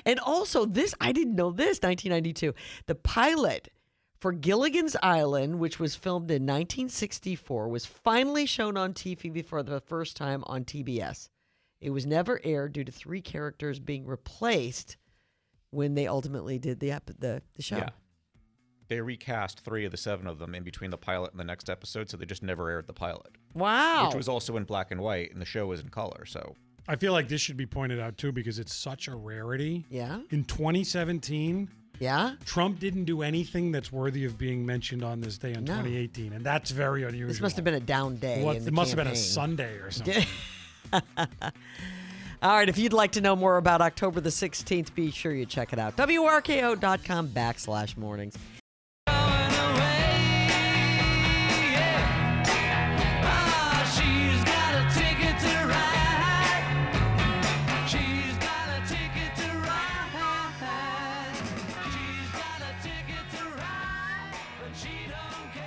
And also, I didn't know this. 1992, the pilot for Gilligan's Island, which was filmed in 1964, was finally shown on TV for the first time on TBS. It was never aired due to 3 characters being replaced when they ultimately did the show. Yeah. They recast 3 of the 7 of them in between the pilot and the next episode, so they just never aired the pilot. Wow. Which was also in black and white, and the show was in color, so. I feel like this should be pointed out, too, because it's such a rarity. Yeah. In 2017... Yeah, Trump didn't do anything that's worthy of being mentioned on this day in 2018, and that's very unusual. This must have been a down day. It must have been a Sunday or something. All right, if you'd like to know more about October the 16th, be sure you check it out. WRKO.com/mornings.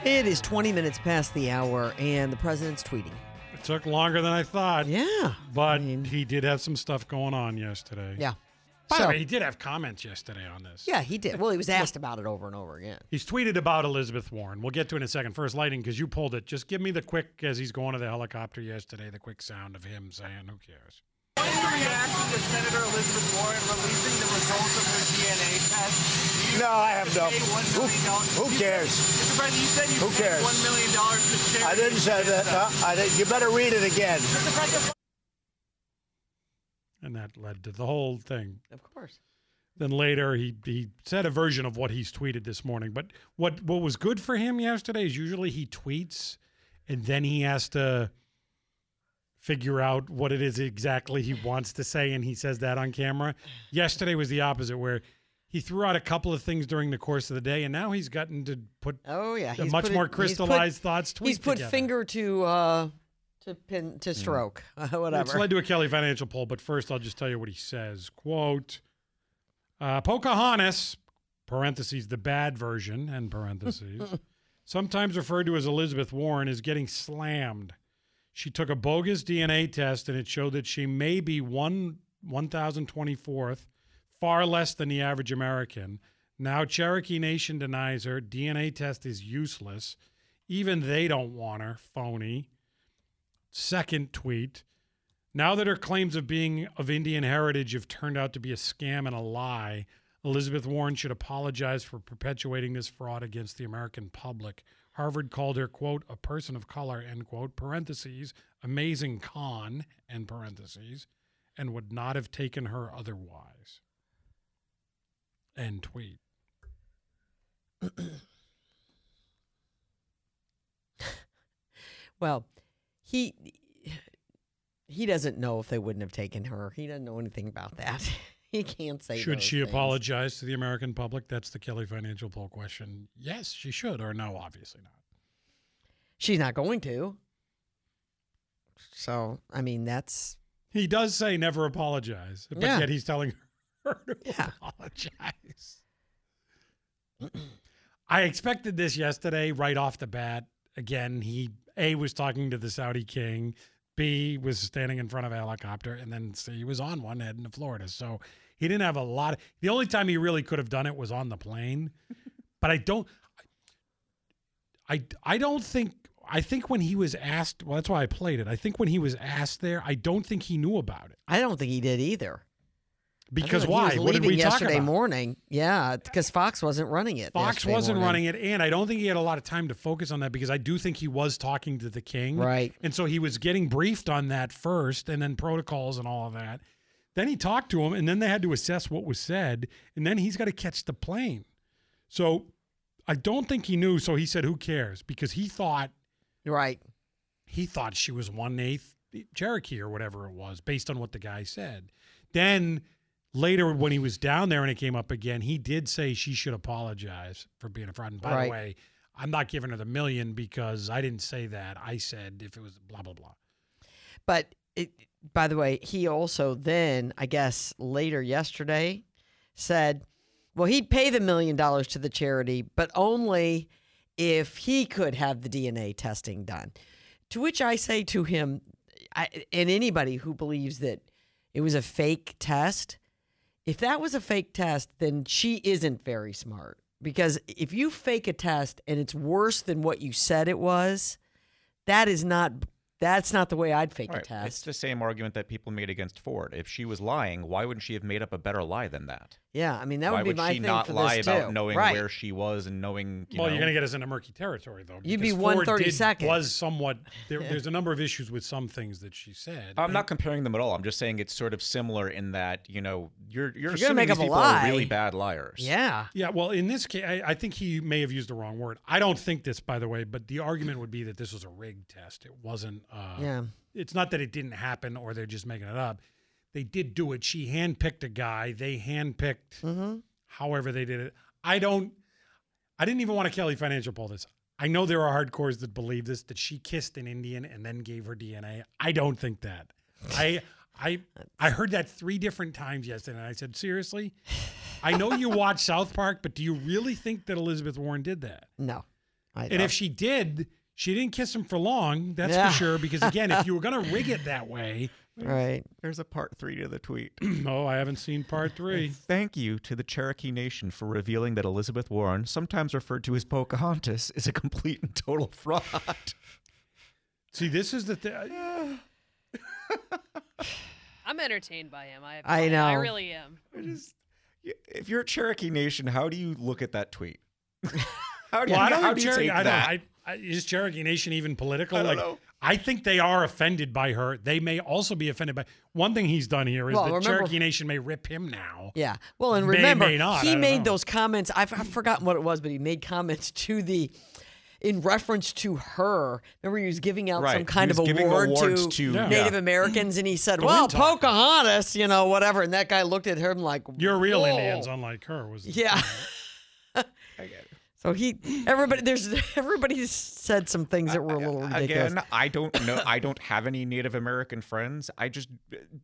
It is 20 minutes past the hour, and the president's tweeting. It took longer than I thought. Yeah. But he did have some stuff going on yesterday. Yeah. By the way, he did have comments yesterday on this. Yeah, he did. Well, he was asked about it over and over again. He's tweeted about Elizabeth Warren. We'll get to it in a second. First, lighting, because you pulled it. Just give me the quick, as he's going to the helicopter yesterday, the quick sound of him saying, who cares? What's your reaction to Senator Elizabeth Warren releasing the results of her DNA test? No, I have no. Who cares? Mr. President, you said you paid $1 million to charity. I didn't say that. No, I didn't. You better read it again. And that led to the whole thing. Of course. Then later, he said a version of what he's tweeted this morning. But what was good for him yesterday is usually he tweets and then he has to figure out what it is exactly he wants to say, and he says that on camera. Yesterday was the opposite, where he threw out a couple of things during the course of the day, and now he's gotten to put more crystallized thoughts. He's put together. Finger to pin to stroke, whatever. It's led to a Kelly Financial poll, but first I'll just tell you what he says. Quote, Pocahontas, parentheses, the bad version, end parentheses, sometimes referred to as Elizabeth Warren, is getting slammed. She took a bogus DNA test, and it showed that she may be 1,024th, far less than the average American. Now Cherokee Nation denies her. DNA test is useless. Even they don't want her. Phony. Second tweet. Now that her claims of being of Indian heritage have turned out to be a scam and a lie, Elizabeth Warren should apologize for perpetuating this fraud against the American public. Harvard called her, quote, a person of color, end quote, parentheses, amazing con, end parentheses, and would not have taken her otherwise. End tweet. Well, he doesn't know if they wouldn't have taken her. He doesn't know anything about that. He can't say. Should she apologize to the American public? That's the Kelly Financial poll question. Yes, she should, or no, obviously not. She's not going to. So, I mean, that's. He does say never apologize, but yet he's telling her to apologize. I expected this yesterday right off the bat. Again, he, A, was talking to the Saudi king. B, was standing in front of a helicopter, and then C, was on one heading to Florida. So he didn't have a lot. The only time he really could have done it was on the plane. But I think when he was asked, well, that's why I played it. I think when he was asked there, I don't think he knew about it. I don't think he did either. Because why? What did we talk about? Yesterday morning. Yeah, because Fox wasn't running it. Fox wasn't running it, and I don't think he had a lot of time to focus on that because I do think he was talking to the king. Right. And so he was getting briefed on that first and then protocols and all of that. Then he talked to him, and then they had to assess what was said, and then he's got to catch the plane. So I don't think he knew, so he said, who cares? Because he thought he thought she was 1/8 Cherokee or whatever it was based on what the guy said. Then later, when he was down there and it came up again, he did say she should apologize for being a fraud. And by the way, I'm not giving her the $1 million because I didn't say that. I said if it was blah, blah, blah. But by the way, he also then, I guess, later yesterday said, well, he'd pay the $1 million to the charity, but only if he could have the DNA testing done. To which I say to him, and anybody who believes that it was a fake test, if that was a fake test, then she isn't very smart. Because if you fake a test and it's worse than what you said it was, that's not the way I'd fake a test. It's the same argument that people made against Ford. If she was lying, why wouldn't she have made up a better lie than that? Yeah, I mean, that would be my thing for this, too. Why would she not lie about knowing where she was and knowing, you're going to get us into murky territory, though. You'd be 132nd. Was somewhat, there's a number of issues with some things that she said. I'm not comparing them at all. I'm just saying it's sort of similar in that, you're assuming these people are really bad liars. Yeah. Yeah, well, in this case, I think he may have used the wrong word. I don't think this, by the way, but the argument would be that this was a rigged test. It wasn't. It's not that it didn't happen or they're just making it up. They did do it. She handpicked a guy. They handpicked however they did it. I didn't even want to Kelly Financial poll this. I know there are hardcores that believe this, that she kissed an Indian and then gave her DNA. I don't think that. I heard that 3 different times yesterday, and I said, seriously? I know you watch South Park, but do you really think that Elizabeth Warren did that? No. And if she did, she didn't kiss him for long, that's for sure, because, again, if you were going to rig it that way— Right. There's a part 3 to the tweet. Oh, I haven't seen part 3. Thank you to the Cherokee Nation for revealing that Elizabeth Warren, sometimes referred to as Pocahontas, is a complete and total fraud. See, this is the thing. I'm entertained by him. I know. I really am. If you're a Cherokee Nation, how do you look at that tweet? How do you take that? Is Cherokee Nation even political? I don't know. I think they are offended by her. They may also be offended by one thing he's done here is that Cherokee Nation may rip him now. Yeah. Well, and remember, he made those comments. I've forgotten what it was, but he made comments to the in reference to her. Remember, he was giving out some kind of award to Native Americans, and he said, "Well, Pocahontas, you know, whatever." And that guy looked at him like, "You're real Indians, unlike her." Was it? Yeah. I get it. So everybody said some things that were a little ridiculous. Again, I don't know. I don't have any Native American friends. I just,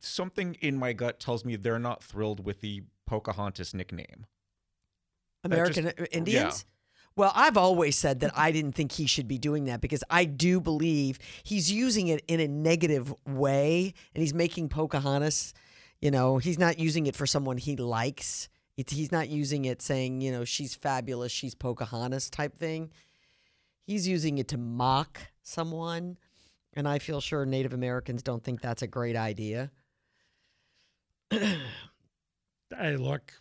something in my gut tells me they're not thrilled with the Pocahontas nickname. American Indians? Yeah. Well, I've always said that I didn't think he should be doing that because I do believe he's using it in a negative way, and he's making Pocahontas, you know, he's not using it for someone he likes. He's not using it saying, you know, she's fabulous, she's Pocahontas type thing. He's using it to mock someone, and I feel sure Native Americans don't think that's a great idea. Hey, look,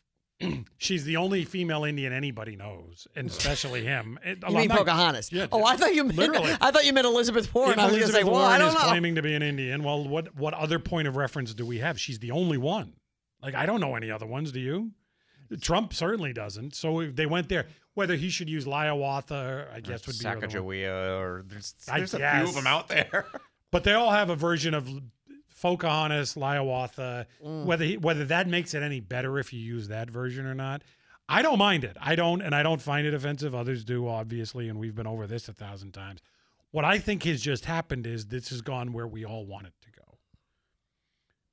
she's the only female Indian anybody knows, and especially him. You mean Pocahontas? Yeah, I thought you meant literally. I thought you meant Elizabeth Warren. If Elizabeth Warren is claiming to be an Indian, well, what other point of reference do we have? She's the only one. Like, I don't know any other ones, do you? Trump certainly doesn't. So they went there. Whether he should use Liawatha, I guess, would be Sacagawea, or there's a few of them out there. But they all have a version of Pocahontas, Liawatha. Mm. Whether that makes it any better if you use that version or not, I don't mind it. I don't find it offensive. Others do, obviously, and we've been over this 1,000 times. What I think has just happened is this has gone where we all want it to go.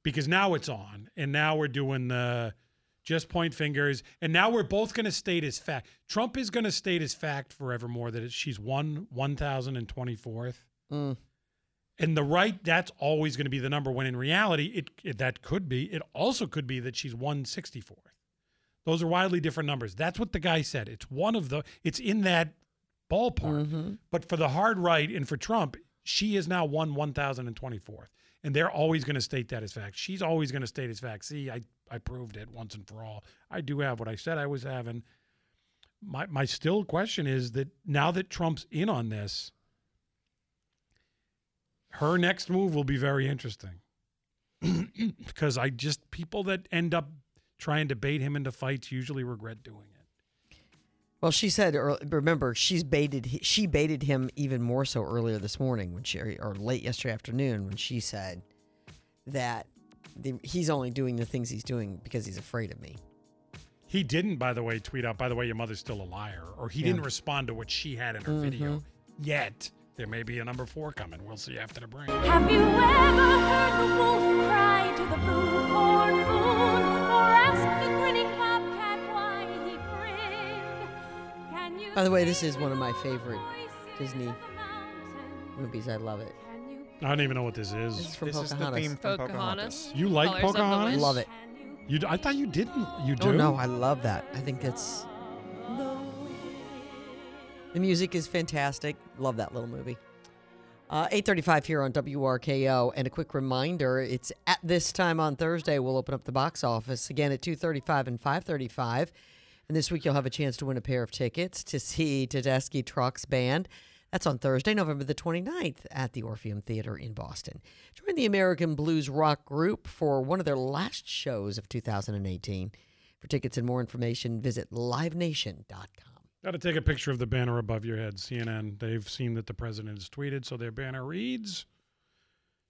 Because now it's on, and now we're doing the just point fingers. And now we're both going to state as fact. Trump is going to state as fact forevermore that she's 1,024th. Mm. And the right, that's always going to be the number when in reality, that could be. It also could be that she's 164th. Those are wildly different numbers. That's what the guy said. It's one of the, it's in that ballpark. Mm-hmm. But for the hard right and for Trump, she is now 1,024th. And they're always going to state that as fact. She's always going to state as fact. See, I proved it once and for all. I do have what I said I was having. My still question is that now that Trump's in on this, her next move will be very interesting. Because people that end up trying to bait him into fights usually regret doing it. Well, she said, remember, she baited him even more so earlier this morning or late yesterday afternoon when she said that he's only doing the things he's doing because he's afraid of me. He didn't, by the way, tweet out, by the way, your mother's still a liar. Or he didn't respond to what she had in her video yet. There may be a number 4 coming. We'll see after the break. Have you ever heard the wolf cry to the blue-horned moon? Or ask the grinning bobcat why he grinned? Can you, by the way, this is one of my favorite Disney movies. I love it. I don't even know what this is. This is the theme from Pocahontas. You like Pocahontas? I love it. I thought you didn't. You do? Oh, no, I love that. I think that's... The music is fantastic. Love that little movie. 8:35 here on WRKO. And a quick reminder, it's at this time on Thursday, we'll open up the box office again at 2:35 and 5:35. And this week you'll have a chance to win a pair of tickets to see Tedeschi Trucks Band. That's on Thursday, November the 29th at the Orpheum Theater in Boston. Join the American Blues Rock Group for one of their last shows of 2018. For tickets and more information, visit livenation.com. Got to take a picture of the banner above your head, CNN. They've seen that the president has tweeted, so their banner reads,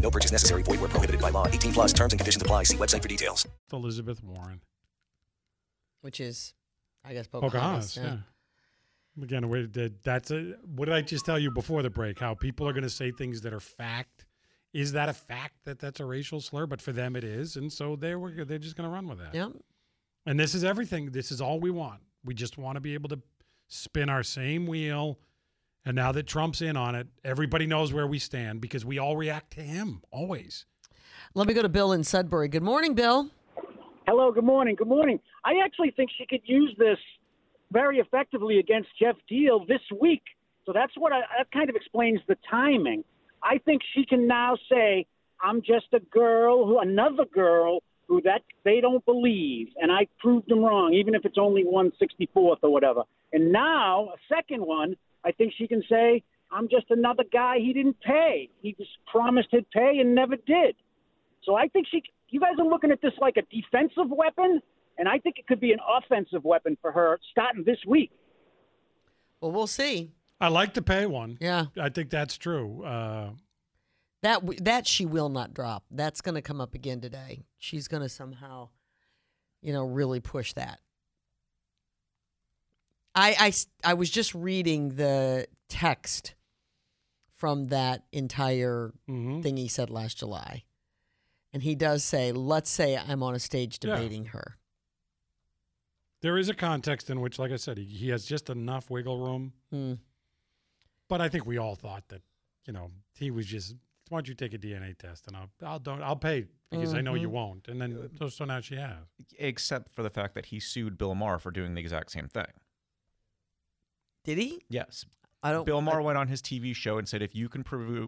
No purchase necessary. Void where prohibited by law. 18 plus terms and conditions apply. See website for details. Elizabeth Warren. Which is, I guess, Pocahontas. Yeah. Again, what did I just tell you before the break? How people are going to say things that are fact. Is that a fact that that's a racial slur? But for them it is. And so they're just going to run with that. Yep. And this is everything. This is all we want. We just want to be able to spin our same wheel. And now that Trump's in on it, everybody knows where we stand because we all react to him, always. Let me go to Bill in Sudbury. Good morning, Bill. Hello, good morning. Good morning. I actually think she could use this very effectively against Jeff Deal this week. So that's what that kind of explains the timing. I think she can now say, I'm just a girl, who that they don't believe, and I proved them wrong, even if it's only 1/64th or whatever. And now, a second one, I think she can say, I'm just another guy he didn't pay. He just promised he'd pay and never did. So I think you guys are looking at this like a defensive weapon, and I think it could be an offensive weapon for her starting this week. Well, we'll see. I like the pay one. Yeah. I think that's true. That she will not drop. That's going to come up again today. She's going to somehow, really push that. I was just reading the text from that entire thing he said last July. And he does say, let's say I'm on a stage debating her. There is a context in which, like I said, he has just enough wiggle room. Mm. But I think we all thought that, he was just... Why don't you take a DNA test and I'll pay because I know you won't. And then so now she has. Except for the fact that he sued Bill Maher for doing the exact same thing. Did he? Yes. Bill Maher went on his TV show and said, if you can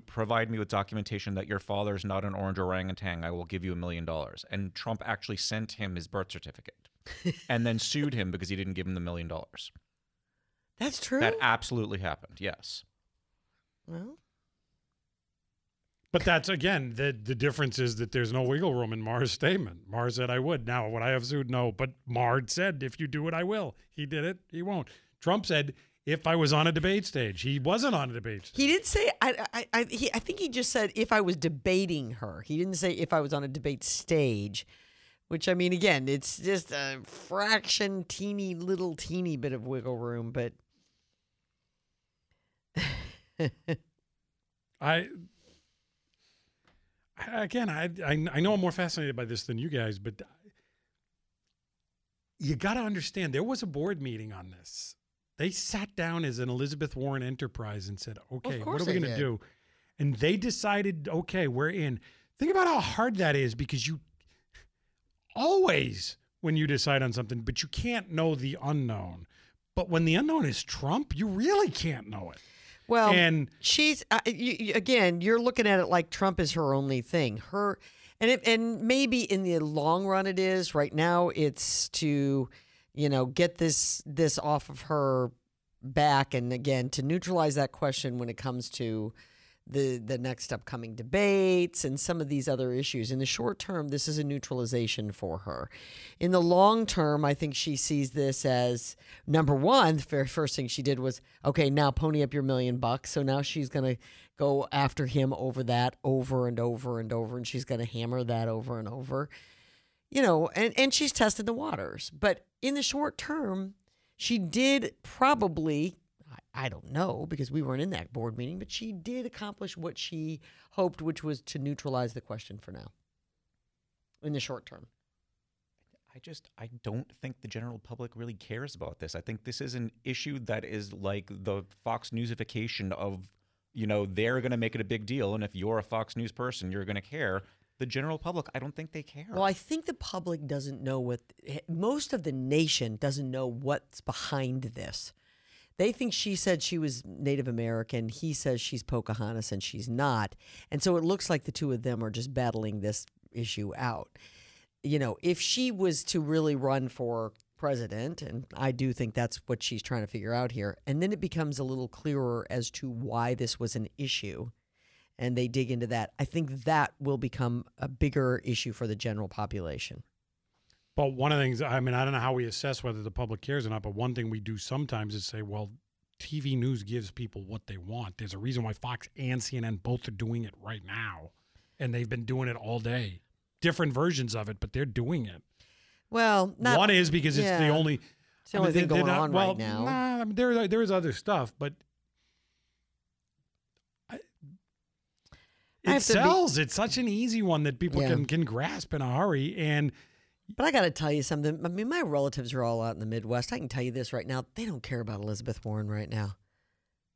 provide me with documentation that your father is not an orange orangutan, I will give you $1 million. And Trump actually sent him his birth certificate and then sued him because he didn't give him the $1 million. That's true. That absolutely happened. Yes. Well. But that's, again, the difference is that there's no wiggle room in Maher's statement. Maher said, I would. Now, would I have sued? No. But Maher said, if you do it, I will. He did it. He won't. Trump said, if I was on a debate stage. He wasn't on a debate stage. He didn't say, I think he just said, if I was debating her. He didn't say, if I was on a debate stage, which, I mean, again, it's just a fraction, teeny bit of wiggle room. But I know I'm more fascinated by this than you guys, but you got to understand, there was a board meeting on this. They sat down as an Elizabeth Warren enterprise and said, okay, what are we going to do? And they decided, okay, we're in. Think about how hard that is, because you always, when you decide on something, but you can't know the unknown. But when the unknown is Trump, you really can't know it. Well, and she's again, you're looking at it like Trump is her only thing. And maybe in the long run it is. Right now it's to, get this off of her back, and again to neutralize that question when it comes to the next upcoming debates and some of these other issues. In the short term, this is a neutralization for her. In the long term, I think she sees this as, number one, the first thing she did was, okay, now pony up your $1 million. So now she's going to go after him over that over and over. And she's going to hammer that over and over, and she's tested the waters. But in the short term, she did probably... I don't know, because we weren't in that board meeting, but she did accomplish what she hoped, which was to neutralize the question for now in the short term. I don't think the general public really cares about this. I think this is an issue that is like the Fox Newsification of, they're going to make it a big deal. And if you're a Fox News person, you're going to care. The general public, I don't think they care. Well, I think the public doesn't know most of the nation doesn't know what's behind this. They think she said she was Native American. He says she's Pocahontas, and she's not. And so it looks like the two of them are just battling this issue out. If she was to really run for president, and I do think that's what she's trying to figure out here, and then it becomes a little clearer as to why this was an issue, and they dig into that, I think that will become a bigger issue for the general population. But one of the things, I don't know how we assess whether the public cares or not, but one thing we do sometimes is say, well, TV news gives people what they want. There's a reason why Fox and CNN both are doing it right now, and they've been doing it all day. Different versions of it, but they're doing it. Well, one is because it's the only... It's the only thing going on right now. Nah, there is other stuff, but... It sells. It's such an easy one that people can grasp in a hurry, and... But I got to tell you something. My relatives are all out in the Midwest. I can tell you this right now. They don't care about Elizabeth Warren right now.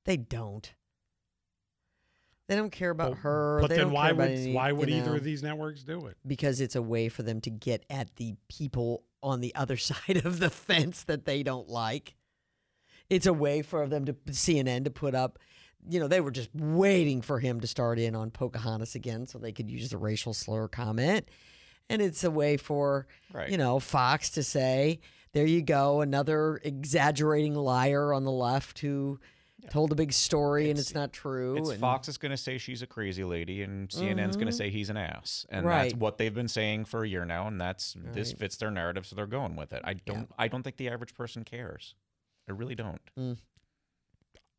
They don't. They don't care about her. But then why would either of these networks do it? Because it's a way for them to get at the people on the other side of the fence that they don't like. It's a way for them to CNN to put up. You know, they were just waiting for him to start in on Pocahontas again so they could use the racial slur comment. And it's a way for, you know, Fox to say, there you go, another exaggerating liar on the left who told a big story and it's not true. Fox is going to say she's a crazy lady and CNN's going to say he's an ass. And that's what they've been saying for a year now, and that's this fits their narrative, so they're going with it. I don't think the average person cares. I really don't.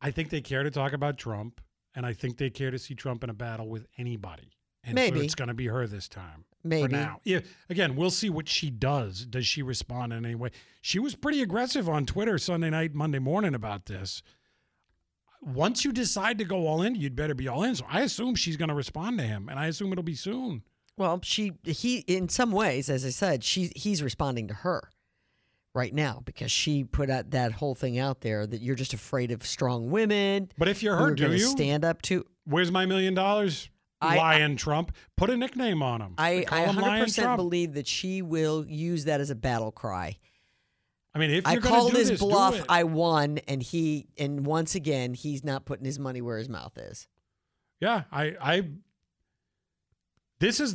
I think they care to talk about Trump, and I think they care to see Trump in a battle with anybody. And maybe. So it's going to be her this time. Maybe. For now. Yeah, again, we'll see what she does. Does she respond in any way? She was pretty aggressive on Twitter Sunday night, Monday morning about this. Once you decide to go all in, you'd better be all in. So I assume she's going to respond to him, and I assume it'll be soon. Well, he in some ways, as I said, he's responding to her right now, because she put out that whole thing out there that you're just afraid of strong women. But if you're her, do you stand up to? Where's my $1 million? Lion Trump. Put a nickname on him. I 100% believe that she will use that as a battle cry. I mean, if you're going to do this, I called his bluff. I won, and once again, he's not putting his money where his mouth is. Yeah, this is,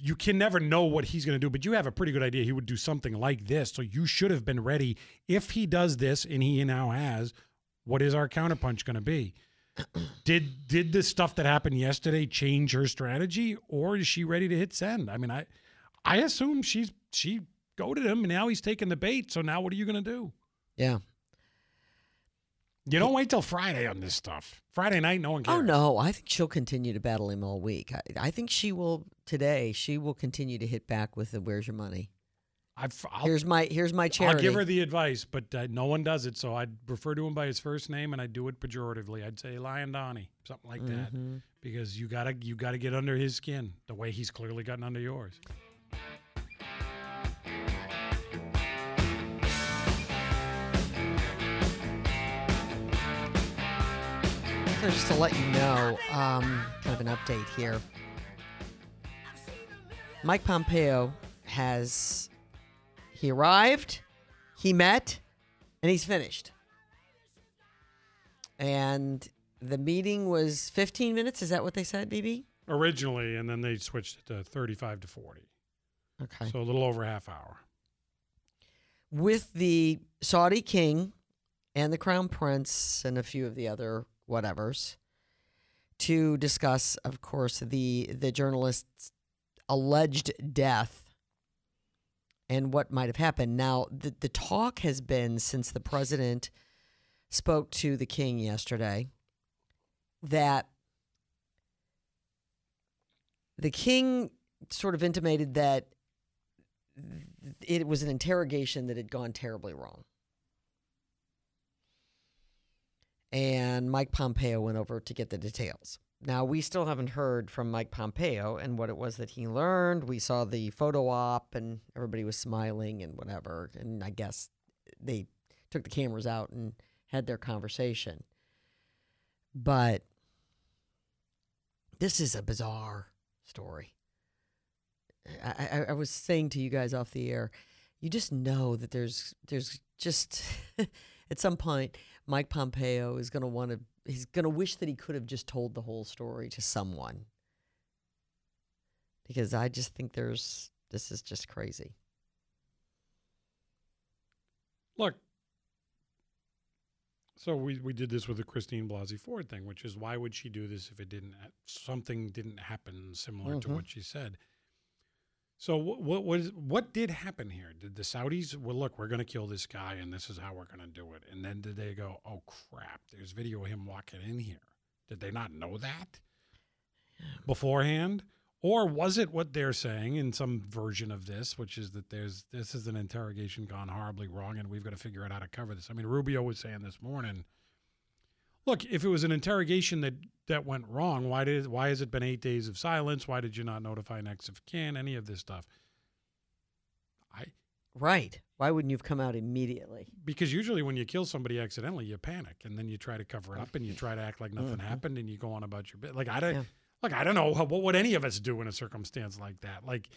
you can never know what he's going to do, but you have a pretty good idea he would do something like this. So you should have been ready. If he does this, and he now has, what is our counterpunch going to be? Did the stuff that happened yesterday change her strategy, or is she ready to hit send? I mean, I assume she goaded him, and now he's taking the bait. So now what are you going to do? Yeah. You don't wait till Friday on this stuff. Friday night, no one cares. Oh, no. I think she'll continue to battle him all week. I think she will continue to hit back with the where's your money. Here's my charity. I'll give her the advice, but no one does it, so I'd refer to him by his first name, and I'd do it pejoratively. I'd say Lion Donnie, something like that, because you gotta get under his skin the way he's clearly gotten under yours. So just to let you know, kind of an update here. Mike Pompeo he arrived, he met, and he's finished. And the meeting was 15 minutes. Is that what they said, BB? Originally, and then they switched it to 35 to 40. Okay. So a little over a half hour. With the Saudi king and the crown prince and a few of the other whatevers to discuss, of course, the journalist's alleged death and what might have happened. Now, the talk has been, since the president spoke to the king yesterday, that the king sort of intimated that it was an interrogation that had gone terribly wrong. And Mike Pompeo went over to get the details. Now, we still haven't heard from Mike Pompeo and what it was that he learned. We saw the photo op, and everybody was smiling and whatever. And I guess they took the cameras out and had their conversation. But this is a bizarre story. I was saying to you guys off the air, you just know that there's just at some point Mike Pompeo is going to want to. He's going to wish that he could have just told the whole story to someone. Because I just think this is just crazy. Look, so we did this with the Christine Blasey Ford thing, which is why would she do this if something didn't happen similar to what she said. So what did happen here? Did the Saudis, well, look, we're going to kill this guy, and this is how we're going to do it. And then did they go, oh, crap, there's video of him walking in here. Did they not know that beforehand? Or was it what they're saying in some version of this, which is that this is an interrogation gone horribly wrong, and we've got to figure out how to cover this. I mean, Rubio was saying this morning, look, if it was an interrogation that went wrong, why has it been 8 days of silence? Why did you not notify an ex of kin? Any of this stuff? Right. Why wouldn't you have come out immediately? Because usually when you kill somebody accidentally, you panic, and then you try to cover it up, and you try to act like nothing happened, and you go on about your bit. Like I don't know what would any of us do in a circumstance like that. Like,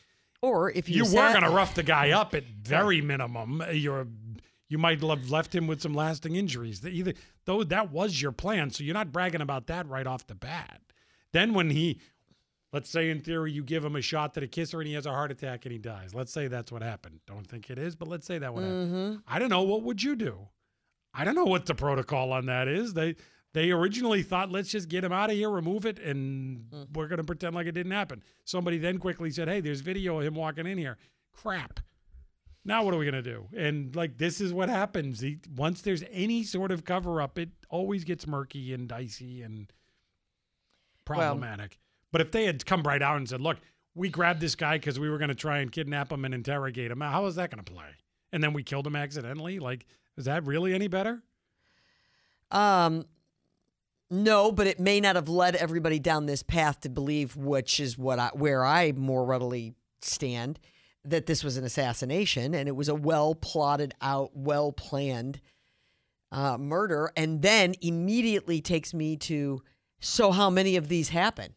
or if you were going to rough the guy up at very minimum, You might have left him with some lasting injuries. Either, though, that was your plan, so you're not bragging about that right off the bat. Then when he, let's say in theory, you give him a shot to the kisser and he has a heart attack and he dies. Let's say that's what happened. Don't think it is, but let's say that what happened. I don't know. What would you do? I don't know what the protocol on that is. They originally thought, let's just get him out of here, remove it, and we're going to pretend like it didn't happen. Somebody then quickly said, hey, there's video of him walking in here. Crap. Now what are we going to do? And, like, this is what happens. Once there's any sort of cover-up, it always gets murky and dicey and problematic. Well, but if they had come right out and said, look, we grabbed this guy because we were going to try and kidnap him and interrogate him, how is that going to play? And then we killed him accidentally? Like, is that really any better? No, but it may not have led everybody down this path to believe, which is where I more readily stand, that this was an assassination and it was a well-plotted out, well-planned murder. And then immediately takes me to, so how many of these happen?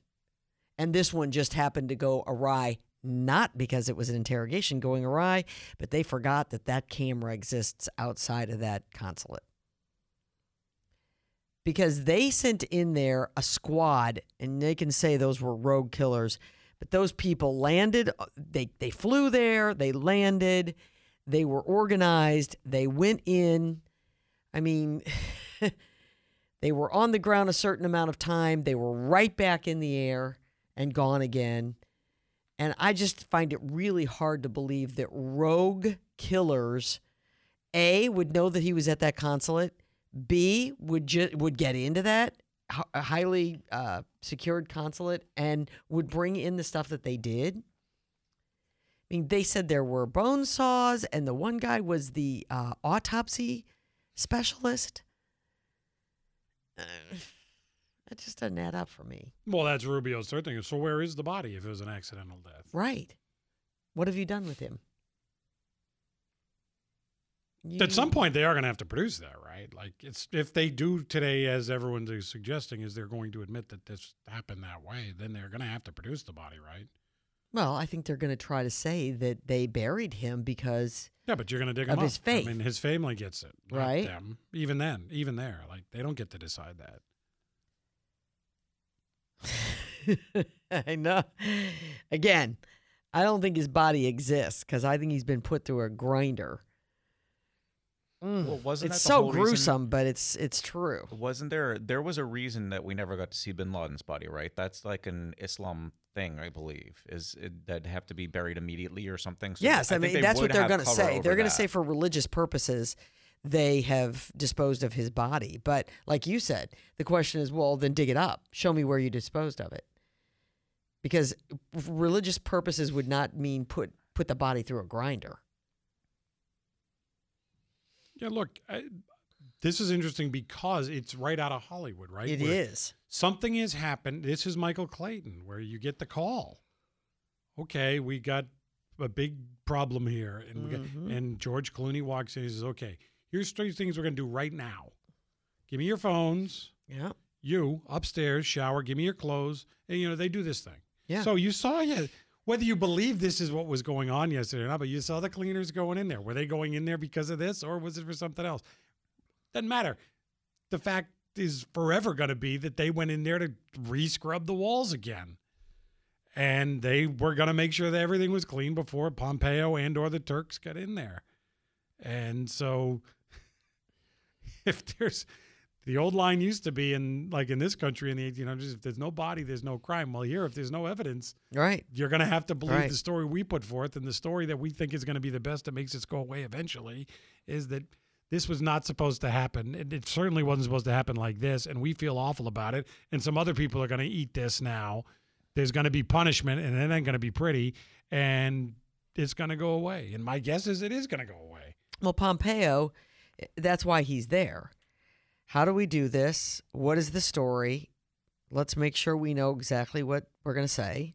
And this one just happened to go awry, not because it was an interrogation going awry, but they forgot that that camera exists outside of that consulate. Because they sent in there a squad, and they can say those were rogue killers, but those people landed, they flew there, they landed, they were organized, they went in. I mean, they were on the ground a certain amount of time, they were right back in the air and gone again. And I just find it really hard to believe that rogue killers, A, would know that he was at that consulate, B, would get into that highly secured consulate and would bring in the stuff that they did. I mean, they said there were bone saws, and the one guy was the autopsy specialist. That just doesn't add up for me. Well, that's Rubio's third thing. So where is the body if it was an accidental death? Right. What have you done with him? At some point, they are going to have to produce that, right? Like, it's if they do today, as everyone's suggesting, is they're going to admit that this happened that way, then they're going to have to produce the body, right? Well, I think they're going to try to say that they buried him because but you're going to dig him up. His faith. I mean, his family gets it, right? Them. Even then, even there, like they don't get to decide that. I know. Again, I don't think his body exists because I think he's been put through a grinder. Well, wasn't it's that so gruesome, reason? But it's true. Wasn't there? There was a reason that we never got to see Bin Laden's body, right? That's like an Islam thing, I believe, is that have to be buried immediately or something. So yes, I mean that's what they're going to say. They're going to say for religious purposes, they have disposed of his body. But like you said, the question is, well, then dig it up. Show me where you disposed of it, because religious purposes would not mean put the body through a grinder. Yeah, look, this is interesting because it's right out of Hollywood, right? It where is. Something has happened. This is Michael Clayton, where you get the call. Okay, we got a big problem here. And and George Clooney walks in and says, okay, here's three things we're going to do right now. Give me your phones. Yeah. You, upstairs, shower, give me your clothes. And, you know, they do this thing. Yeah. So you saw whether you believe this is what was going on yesterday or not, but you saw the cleaners going in there. Were they going in there because of this, or was it for something else? Doesn't matter. The fact is forever going to be that they went in there to re-scrub the walls again. And they were going to make sure that everything was clean before Pompeo and or the Turks got in there. And so if there's... The old line used to be in this country in the 1800s, if there's no body, there's no crime. Well, here, if there's no evidence, right, you're going to have to believe the story we put forth, and the story that we think is going to be the best that makes us go away eventually is that this was not supposed to happen. It certainly wasn't supposed to happen like this, and we feel awful about it, and some other people are going to eat this now. There's going to be punishment, and it ain't going to be pretty, and it's going to go away. And my guess is it is going to go away. Well, Pompeo, that's why he's there. How do we do this? What is the story? Let's make sure we know exactly what we're going to say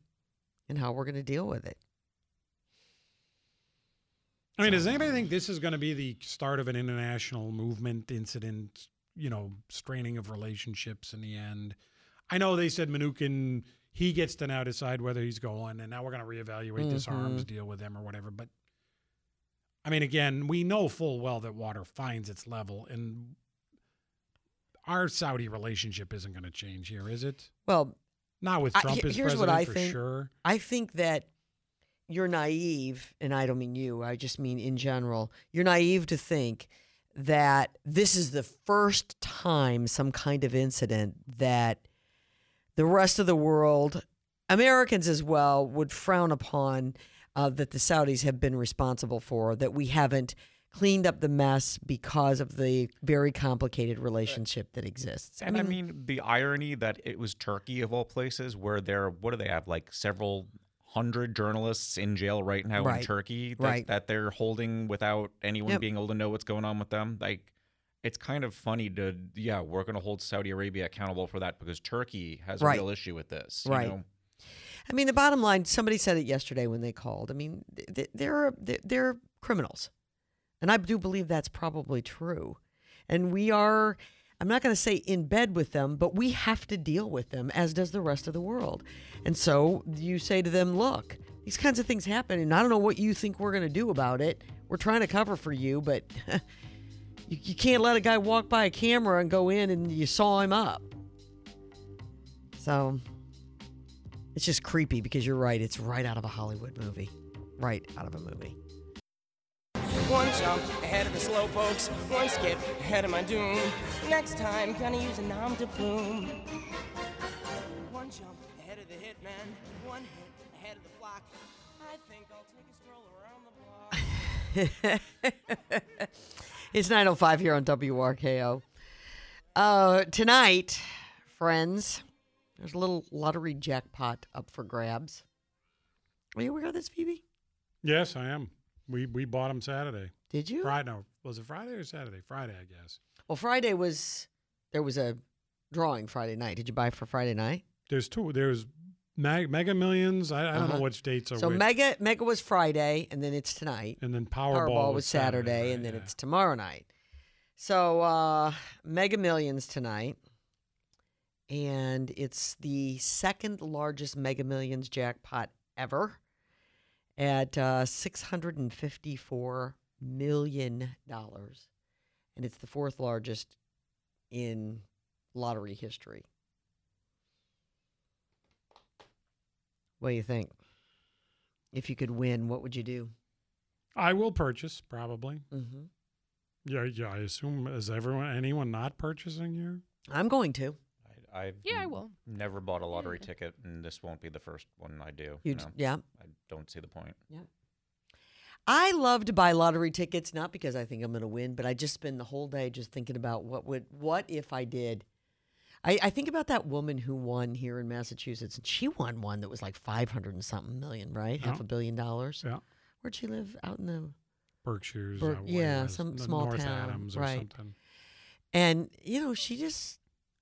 and how we're going to deal with it. I mean, does anybody think this is going to be the start of an international movement incident, you know, straining of relationships in the end? I know they said Mnuchin, he gets to now decide whether he's going, and now we're going to reevaluate this arms deal with him or whatever, but I mean, again, we know full well that water finds its level, and our Saudi relationship isn't going to change here, is it? Well, not with Trump as president, for sure. I think that you're naive, and I don't mean you, I just mean in general. You're naive to think that this is the first time some kind of incident that the rest of the world, Americans as well, would frown upon that the Saudis have been responsible for, that we haven't cleaned up the mess because of the very complicated relationship that exists. And I mean, the irony that it was Turkey, of all places, where there, what do they have, like several hundred journalists in jail right now in Turkey that they're holding without anyone being able to know what's going on with them. Like, it's kind of funny to, we're going to hold Saudi Arabia accountable for that because Turkey has a real issue with this. You know? I mean, the bottom line, somebody said it yesterday when they called. I mean, they're criminals. And I do believe that's probably true. And we are, I'm not going to say in bed with them, but we have to deal with them, as does the rest of the world. And so you say to them, look, these kinds of things happen, and I don't know what you think we're going to do about it. We're trying to cover for you, but you can't let a guy walk by a camera and go in and you saw him up. So it's just creepy because you're right. It's right out of a Hollywood movie. Right out of a movie. One jump ahead of the slowpokes, one skip ahead of my doom. Next time, gonna use a nom de plume. One jump ahead of the hitman, one hit ahead of the flock. I think I'll take a stroll around the block. It's 9:05 here on WRKO. Tonight, friends, there's a little lottery jackpot up for grabs. Are you aware of this, Phoebe? Yes, I am. We bought them Saturday. Did you? Friday. No, was it Friday or Saturday? Friday, I guess. Well, Friday was, there was a drawing Friday night. Did you buy for Friday night? There's two. There's Mega Millions. I don't know which dates are. So which. Mega was Friday, and then it's tonight. And then Powerball was Saturday right, and then it's tomorrow night. So Mega Millions tonight, and it's the second largest Mega Millions jackpot ever. At $654 million. And it's the fourth largest in lottery history. What do you think? If you could win, what would you do? I will purchase, probably. Mm-hmm. Yeah, I assume, is anyone not purchasing here? I'm going to. I will. Never bought a lottery ticket, and this won't be the first one I do. I don't see the point. Yeah. I love to buy lottery tickets, not because I think I'm going to win, but I just spend the whole day just thinking about what if I did. I think about that woman who won here in Massachusetts, and she won one that was like 500 and something million, right? Half $1 billion. Yeah. Where'd she live? Out in the Berkshires. Some small North town. Adams or something. And, you know, she was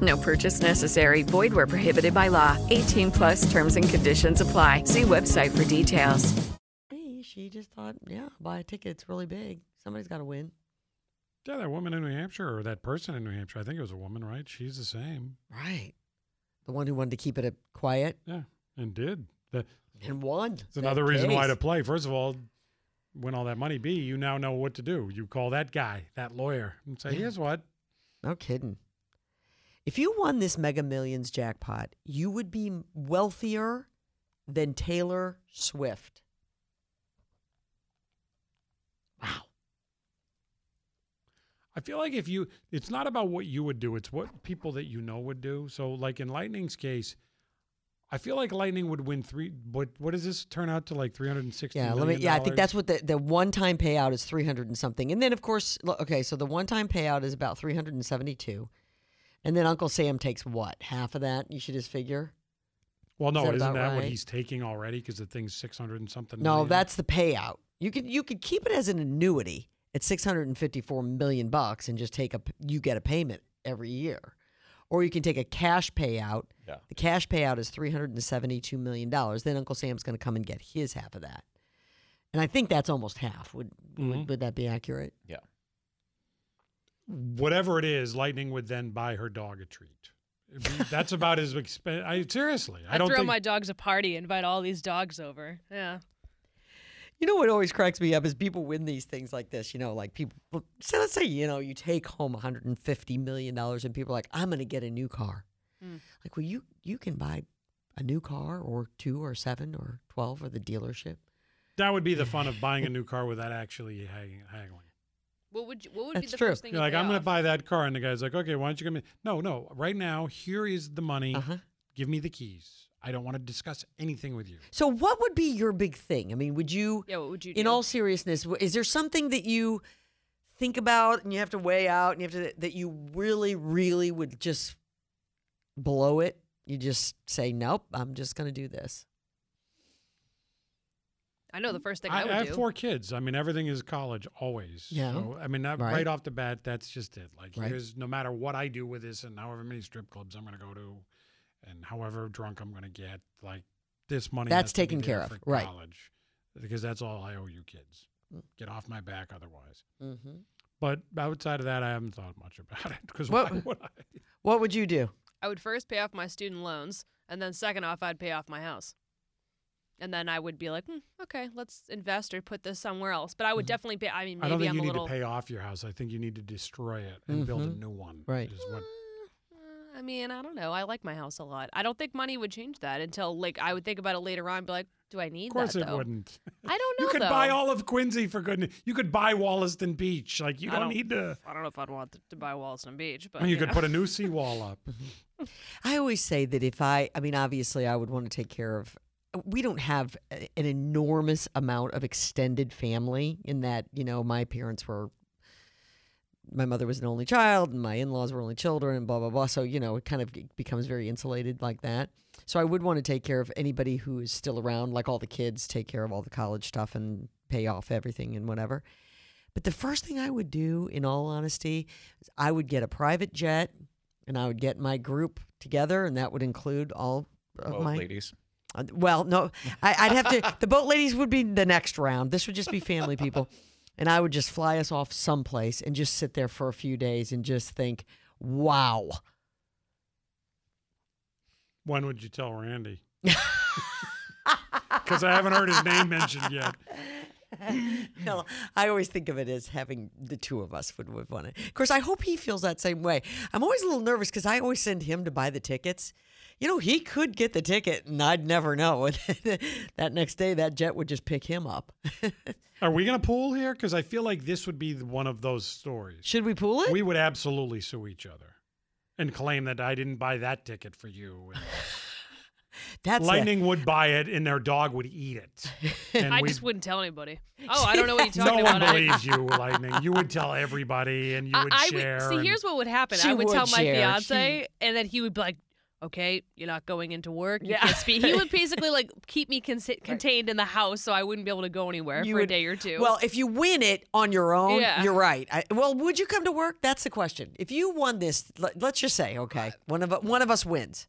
No purchase necessary. Void where prohibited by law. 18+ terms and conditions apply. See website for details. She just thought, buy a ticket. It's really big. Somebody's got to win. Yeah, that woman in New Hampshire, or that person in New Hampshire. I think it was a woman, right? She's the same. Right. The one who wanted to keep it quiet. Yeah, and did. And won. It's another reason why to play. First of all, when all that money be, you now know what to do. You call that guy, that lawyer, and say, here's what. No kidding. If you won this Mega Millions jackpot, you would be wealthier than Taylor Swift. Wow. I feel like it's not about what you would do. It's what people that you know would do. So like in Lightning's case, I feel like Lightning would win what does this turn out to, like $360 million? I think that's what the one-time payout is, 300 and something. And then, of course, so the one-time payout is about 372. And then Uncle Sam takes what? Half of that, you should just figure? Well, no, isn't that what he's taking already? Because the thing's 600 and something million. No, that's the payout. You could keep it as an annuity at $654 million and just you get a payment every year. or you can take a cash payout. Yeah. The cash payout is $372 million. Then Uncle Sam's going to come and get his half of that. And I think that's almost half. Would that be accurate? Yeah. Whatever it is, Lightning would then buy her dog a treat. That's about as expensive. Seriously. I don't think my dogs a party, invite all these dogs over. Yeah. You know what always cracks me up is people win these things like this, you know, like people, so let's say, you know, you take home $150 million and people are like, I'm going to get a new car. Mm. Like, well, you can buy a new car or two or seven or 12 or the dealership. That would be the fun of buying a new car without actually haggling. What would be the first thing? You're like, I'm going to buy that car. And the guy's like, okay, why don't you give me? No, right now, here is the money. Uh-huh. Give me the keys. I don't want to discuss anything with you. So what would be your big thing? I mean, what would you do? In all seriousness, is there something that you think about and you have to weigh out and that you really, really would just blow it? You just say, nope, I'm just going to do this. I know the first thing I would do. I have four kids. I mean, everything is college always. Yeah. So, I mean, right off the bat, that's just it. Like, here's no matter what I do with this and however many strip clubs I'm going to go to, and however drunk I'm going to get, like, this money that's taken care of, right? College, because that's all I owe you kids. Get off my back otherwise. Mm-hmm. But outside of that, I haven't thought much about it. Because what would you do? I would first pay off my student loans, and then second off, I'd pay off my house. And then I would be like, okay, let's invest or put this somewhere else. But I would definitely pay. I mean, maybe I don't think you need to pay off your house. I think you need to destroy it and build a new one. Right. Is what... I mean, I don't know. I like my house a lot. I don't think money would change that until, like, I would think about it later on and be like, do I need that, Of course it wouldn't. I don't know, You could buy all of Quincy, for goodness. You could buy Wollaston Beach. Like, you don't need to. I don't know if I'd want to buy Wollaston Beach. But you could put a new seawall up. I always say that obviously I would want to take care of. We don't have an enormous amount of extended family in that, you know, my parents were. My mother was an only child, and my in-laws were only children, and blah, blah, blah. So, you know, it kind of becomes very insulated like that. So I would want to take care of anybody who is still around, like all the kids, take care of all the college stuff and pay off everything and whatever. But the first thing I would do, in all honesty, is I would get a private jet, and I would get my group together, and that would include all of my... ladies. Well, no, I'd have to... The boat ladies would be the next round. This would just be family people. And I would just fly us off someplace and just sit there for a few days and just think, wow. When would you tell Randy? Because I haven't heard his name mentioned yet. No, I always think of it as having the two of us would want it. Of course, I hope he feels that same way. I'm always a little nervous because I always send him to buy the tickets. You know, he could get the ticket, and I'd never know. That next day, that jet would just pick him up. Are we going to pool here? Because I feel like this would be one of those stories. Should we pool it? We would absolutely sue each other and claim that I didn't buy that ticket for you. That's Lightning would buy it, and their dog would eat it. And I just wouldn't tell anybody. Oh, I don't know what you're talking about. No one believes you, Lightning. You would tell everybody, and you would share. Here's what would happen. I would tell my fiancé, and then he would be like, okay, you're not going into work. You can't speak. He would basically like keep me contained in the house so I wouldn't be able to go anywhere for a day or two. Well, if you win it on your own, you're right. Would you come to work? That's the question. If you won this, let's just say, okay, one of us wins.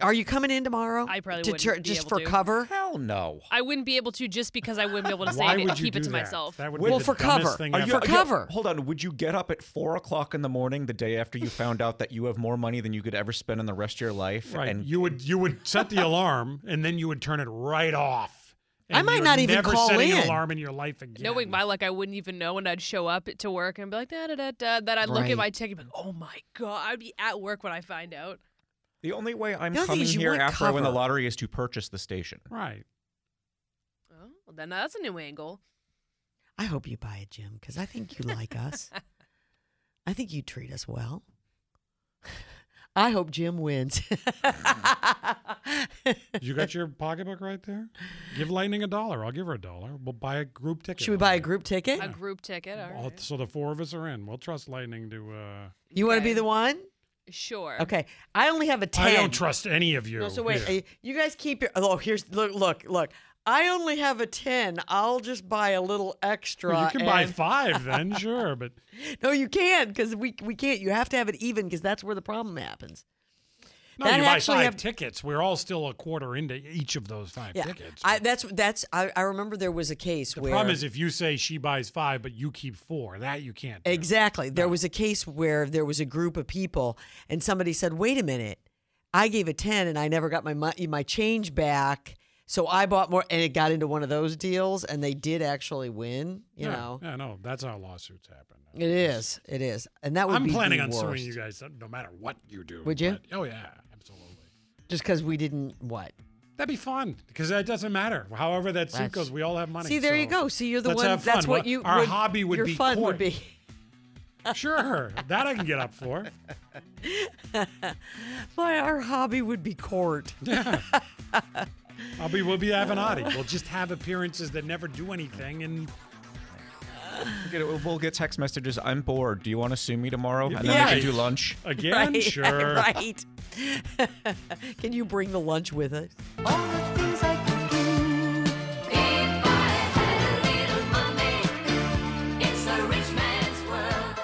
Are you coming in tomorrow? I probably wouldn't be able to. Just for cover? Hell no. I wouldn't be able to just because I wouldn't be able to save it and keep it to myself. That would be for cover. For cover. Hold on. Would you get up at 4 o'clock in the morning the day after you found out that you have more money than you could ever spend in the rest of your life? Right. And you would set the alarm, and then you would turn it right off. And I might not even call in. Never setting an alarm in your life again. Knowing my luck, I wouldn't even know when I'd show up to work and be like, da-da-da-da. Then I'd look at my ticket and be like, oh, my God. I'd be at work when I find out. The only way I'm coming here after I win the lottery is to purchase the station. Right. Oh, well, then that's a new angle. I hope you buy it, Jim, because I think you like us. I think you treat us well. I hope Jim wins. You got your pocketbook right there? Give Lightning $1. I'll give her $1. We'll buy a group ticket. Should we buy a group ticket? Yeah. A group ticket, all right. So the four of us are in. We'll trust Lightning to... You want to be the one? Sure. Okay. I only have a 10. I don't trust any of you. No, so wait. Yeah. You guys keep your... Oh, here's... Look. I only have a 10. I'll just buy a little extra. Well, you can buy 5 then, sure. But no, you can't, because we can't. You have to have it even, because that's where the problem happens. No, that you buy 5 tickets. We're all still a quarter into each of those 5 tickets. I remember there was a case where... The problem is if you say she buys 5, but you keep 4, that you can't do. Exactly. No. There was a case where there was a group of people, and somebody said, wait a minute, I gave a 10, and I never got my change back, so I bought more, and it got into one of those deals, and they did actually win, you know. Yeah, no, that's how lawsuits happen. It is. And that would be the worst. I'm planning on suing you guys no matter what you do. Would you? But, oh, yeah. Absolutely. Just because we didn't what? That'd be fun, because that doesn't matter. However that suit goes, we all have money. See, there you go. See, you're the one. Have fun. That's what you. Our hobby would be fun. Would be. Sure, that I can get up for. Why our hobby would be court. Yeah. We'll be Avenatti. We'll just have appearances that never do anything and. We'll get text messages. I'm bored. Do you want to sue me tomorrow? And then we can do lunch. Again? Right. Sure. Right. Can you bring the lunch with us? All the things I could do if I had a little money. It's a rich man's world.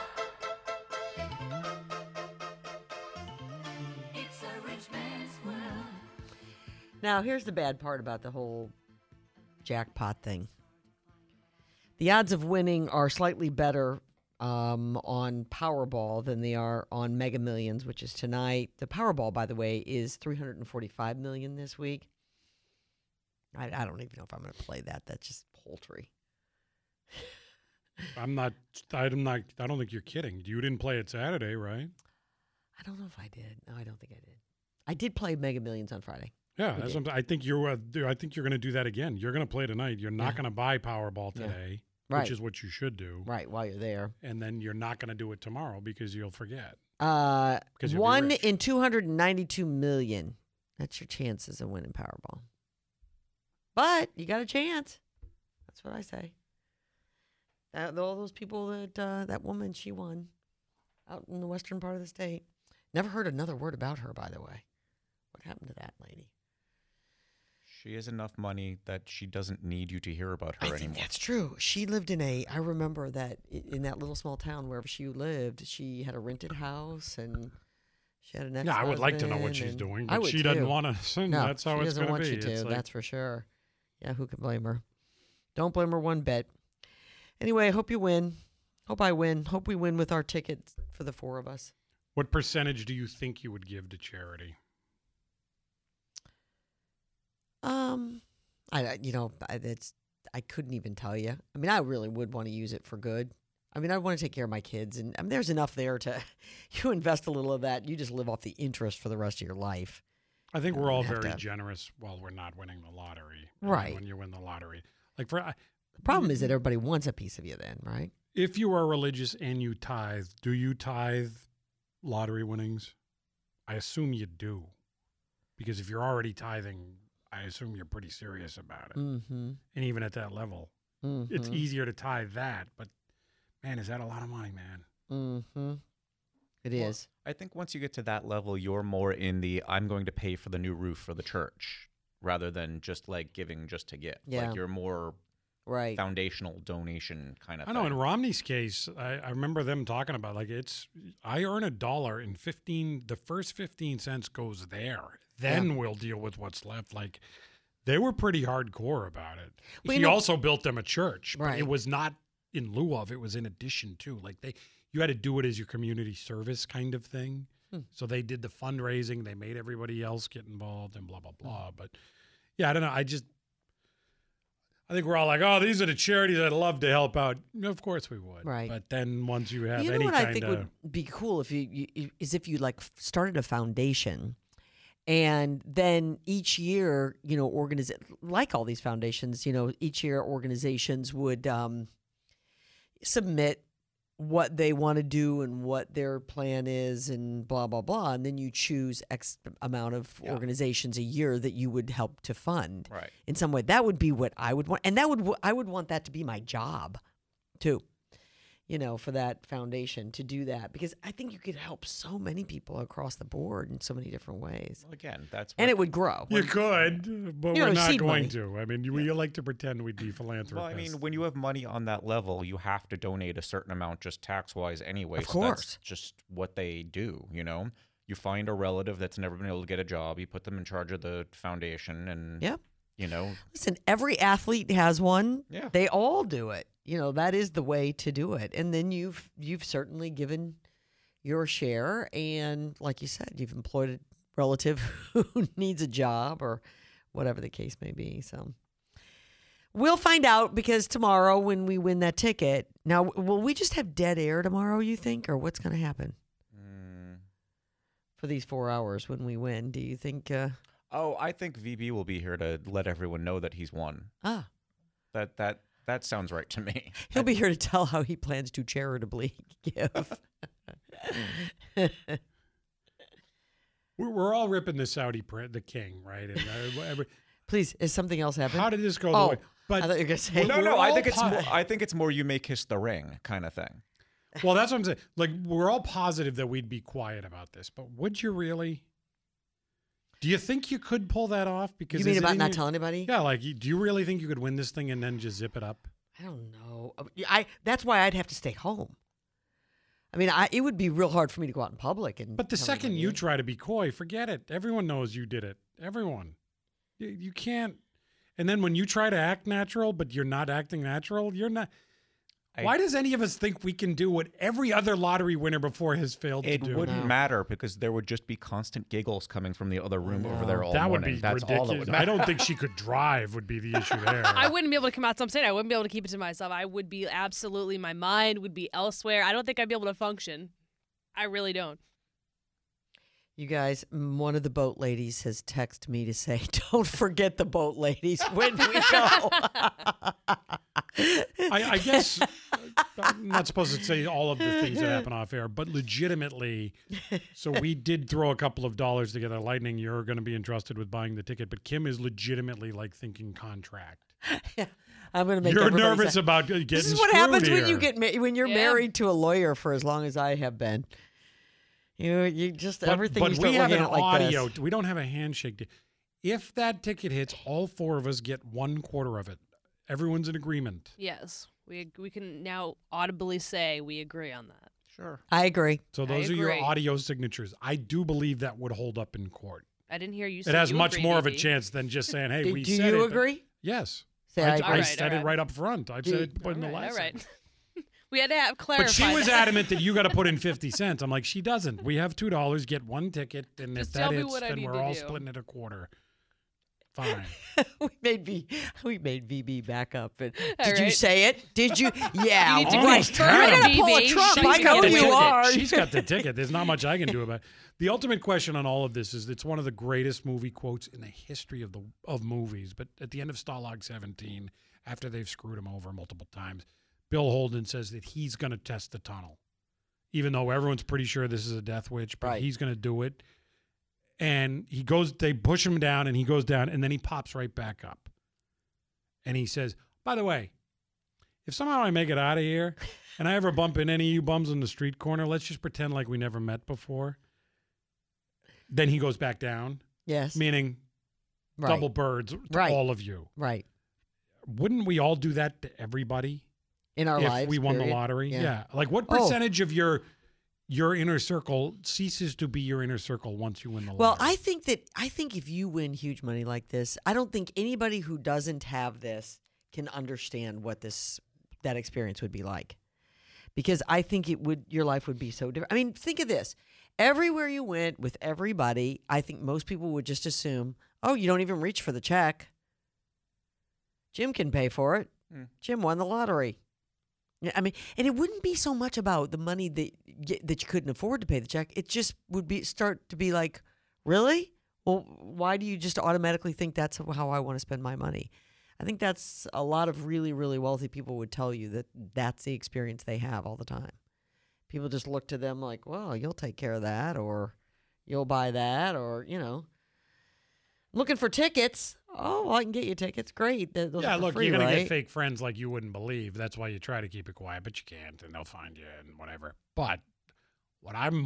It's a rich man's world. Now, here's the bad part about the whole jackpot thing. The odds of winning are slightly better on Powerball than they are on Mega Millions, which is tonight. The Powerball, by the way, is $345 million this week. I don't even know if I'm going to play that. That's just poultry. I'm not. I don't think you're kidding. You didn't play it Saturday, right? I don't know if I did. No, I don't think I did. I did play Mega Millions on Friday. Yeah, that's what I think you're going to do that again. You're going to play tonight. You're not going to buy Powerball today, which is what you should do. Right, while you're there. And then you're not going to do it tomorrow because you'll forget. You'll one in 292 million. That's your chances of winning Powerball. But you got a chance. That's what I say. All those people that woman, she won out in the western part of the state. Never heard another word about her, by the way. What happened to that lady? She has enough money that she doesn't need you to hear about her anymore. I think that's true. She lived I remember that in that little small town wherever she lived, she had a rented house and she had an ex-husband. Yeah, I would like to know what she's doing, but she doesn't want to. No, that's how it's going to be. She doesn't want you to, that's for sure. Yeah, who can blame her? Don't blame her one bit. Anyway, I hope you win. Hope I win. Hope we win with our tickets for the 4 of us. What percentage do you think you would give to charity? I couldn't even tell you. I mean, I really would want to use it for good. I mean, I want to take care of my kids, and I mean, there's enough there to you invest a little of that. You just live off the interest for the rest of your life. I think we're all very generous while we're not winning the lottery. Right. I mean, when you win the lottery, the problem is that everybody wants a piece of you, then, right? If you are religious and you tithe, do you tithe lottery winnings? I assume you do, because if you're already tithing. I assume you're pretty serious about it. Mm-hmm. And even at that level, it's easier to tie that. But, man, is that a lot of money, man? Mm-hmm. It is. I think once you get to that level, you're more in the I'm going to pay for the new roof for the church rather than just like giving just to give. Yeah. Like you're more foundational donation kind of thing. I know. In Romney's case, I remember them talking about I earn $1 and the first 15 cents goes there. Then we'll deal with what's left. Like, they were pretty hardcore about it. Well, he also built them a church, but it was not in lieu of. It was in addition to. Like, you had to do it as your community service kind of thing. So they did the fundraising. They made everybody else get involved and blah, blah, blah. But, yeah, I don't know. I think we're all like, oh, these are the charities I'd love to help out. Of course we would. Right. But then once you have any kind of... You know what I think would be cool if you started a foundation... And then each year, all these foundations, each year organizations would submit what they want to do and what their plan is and blah, blah, blah. And then you choose X amount of organizations a year that you would help to fund in some way. That would be what I would want. And I would want that to be my job, too. you know, for that foundation to do that, because I think you could help so many people across the board in so many different ways. Well, again, that's what, and it would grow. You could, but we're not going to. I mean, we like to pretend we'd be philanthropists. Well, I mean, when you have money on that level, you have to donate a certain amount just tax-wise anyway. Of course. That's just what they do, you know? You find a relative that's never been able to get a job, you put them in charge of the foundation, and, you know. Listen, every athlete has one. Yeah. They all do it. You know, that is the way to do it. And then you've certainly given your share. And like you said, you've employed a relative who needs a job or whatever the case may be. So we'll find out, because tomorrow when we win that ticket. Now, will we just have dead air tomorrow, you think? Or what's going to happen for these 4 hours when we win? Do you think? Oh, I think VB will be here to let everyone know that he's won. Ah. That sounds right to me. He'll be here to tell how he plans to charitably give. We're all ripping the Saudi the king, right? And please, is something else happening? How did this go? Oh, but I thought you were going to say no. I think it's more you may kiss the ring kind of thing. Well, that's what I'm saying. Like, we're all positive that we'd be quiet about this, but would you really? Do you think you could pull that off? Because you mean about not telling anybody? Yeah, like, do you really think you could win this thing and then just zip it up? I don't know. That's why I'd have to stay home. I mean, it would be real hard for me to go out in public. But the second you try to be coy, forget it. Everyone knows you did it. Everyone. You can't. And then when you try to act natural, but you're not acting natural, you're not. Why does any of us think we can do what every other lottery winner before has failed to do? It wouldn't matter, because there would just be constant giggles coming from the other room over there all morning. That would be ridiculous. All that would. I don't think she could drive would be the issue there. I wouldn't be able to come out. So I'm saying I wouldn't be able to keep it to myself. I would be absolutely, my mind would be elsewhere. I don't think I'd be able to function. I really don't. You guys, one of the boat ladies has texted me to say, don't forget the boat ladies when we go. I guess I'm not supposed to say all of the things that happen off air, but legitimately, so we did throw a couple of dollars together. Lightning, you're going to be entrusted with buying the ticket, but Kim is legitimately like thinking contract. Yeah. I'm going to make. You're nervous about getting screwed. This is what happens here. When you get when you're married to a lawyer for as long as I have been. You just everything. But we have an audio. We don't have a handshake. If that ticket hits, all four of us get 1/4 of it. Everyone's in agreement. Yes, we can now audibly say we agree on that. Sure, I agree. So those are your audio signatures. I do believe that would hold up in court. I didn't hear you say it has much more of a chance than just saying, "Hey, we said it." Do you agree? Yes, I said it right up front. I said it in the last. All right. We had to have clarified. But she was adamant that you got to put in 50 cents. I'm like, she doesn't. We have $2. Get one ticket, and just if that hits, then we're all splitting it 1/4. Fine. we made VB back up. And did you say it? Did you? Yeah. You almost had to pull a Trump. I know you are. She's got the ticket. There's not much I can do about it. The ultimate question on all of this is: it's one of the greatest movie quotes in the history of movies. But at the end of Stalag 17, after they've screwed him over multiple times, Bill Holden says that he's going to test the tunnel, even though everyone's pretty sure this is a death witch, but he's going to do it. And he goes, they push him down, and he goes down, and then he pops right back up. And he says, by the way, if somehow I make it out of here and I ever bump in any of you bums on the street corner, let's just pretend like we never met before. Then he goes back down. Yes. Meaning double birds to all of you. Right. Wouldn't we all do that to everybody? In our lives, if we won the lottery, like what percentage of your inner circle ceases to be your inner circle once you win the lottery? Well, I think if you win huge money like this, I don't think anybody who doesn't have this can understand what that experience would be like, because I think your life would be so different. I mean, think of this: everywhere you went with everybody, I think most people would just assume, oh, you don't even reach for the check. Jim can pay for it. Jim won the lottery. I mean, and it wouldn't be so much about the money that you couldn't afford to pay the check. It just would start to be like, really? Well, why do you just automatically think that's how I want to spend my money? I think that's a lot of really, really wealthy people would tell you that that's the experience they have all the time. People just look to them like, well, you'll take care of that, or you'll buy that, or, you know, looking for tickets. oh, well, I can get you tickets. Great. Those are look, free, you're going to get fake friends like you wouldn't believe. That's why you try to keep it quiet, but you can't, and they'll find you and whatever. But what I'm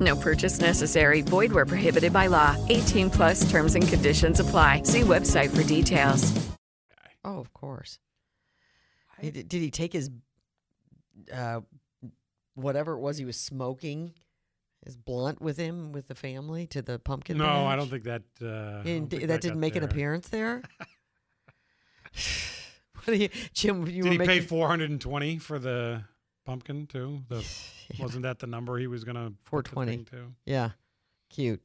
No purchase necessary. Void where prohibited by law. 18+ terms and conditions apply. See website for details. Oh, of course. Did he take his... whatever it was he was smoking, his blunt with him, with the family, to the pumpkin patch? No, I don't think that... that didn't make an appearance there? Jim, did he pay $420 for the pumpkin, too? Wasn't that the number he was going to... $420. Yeah. Cute.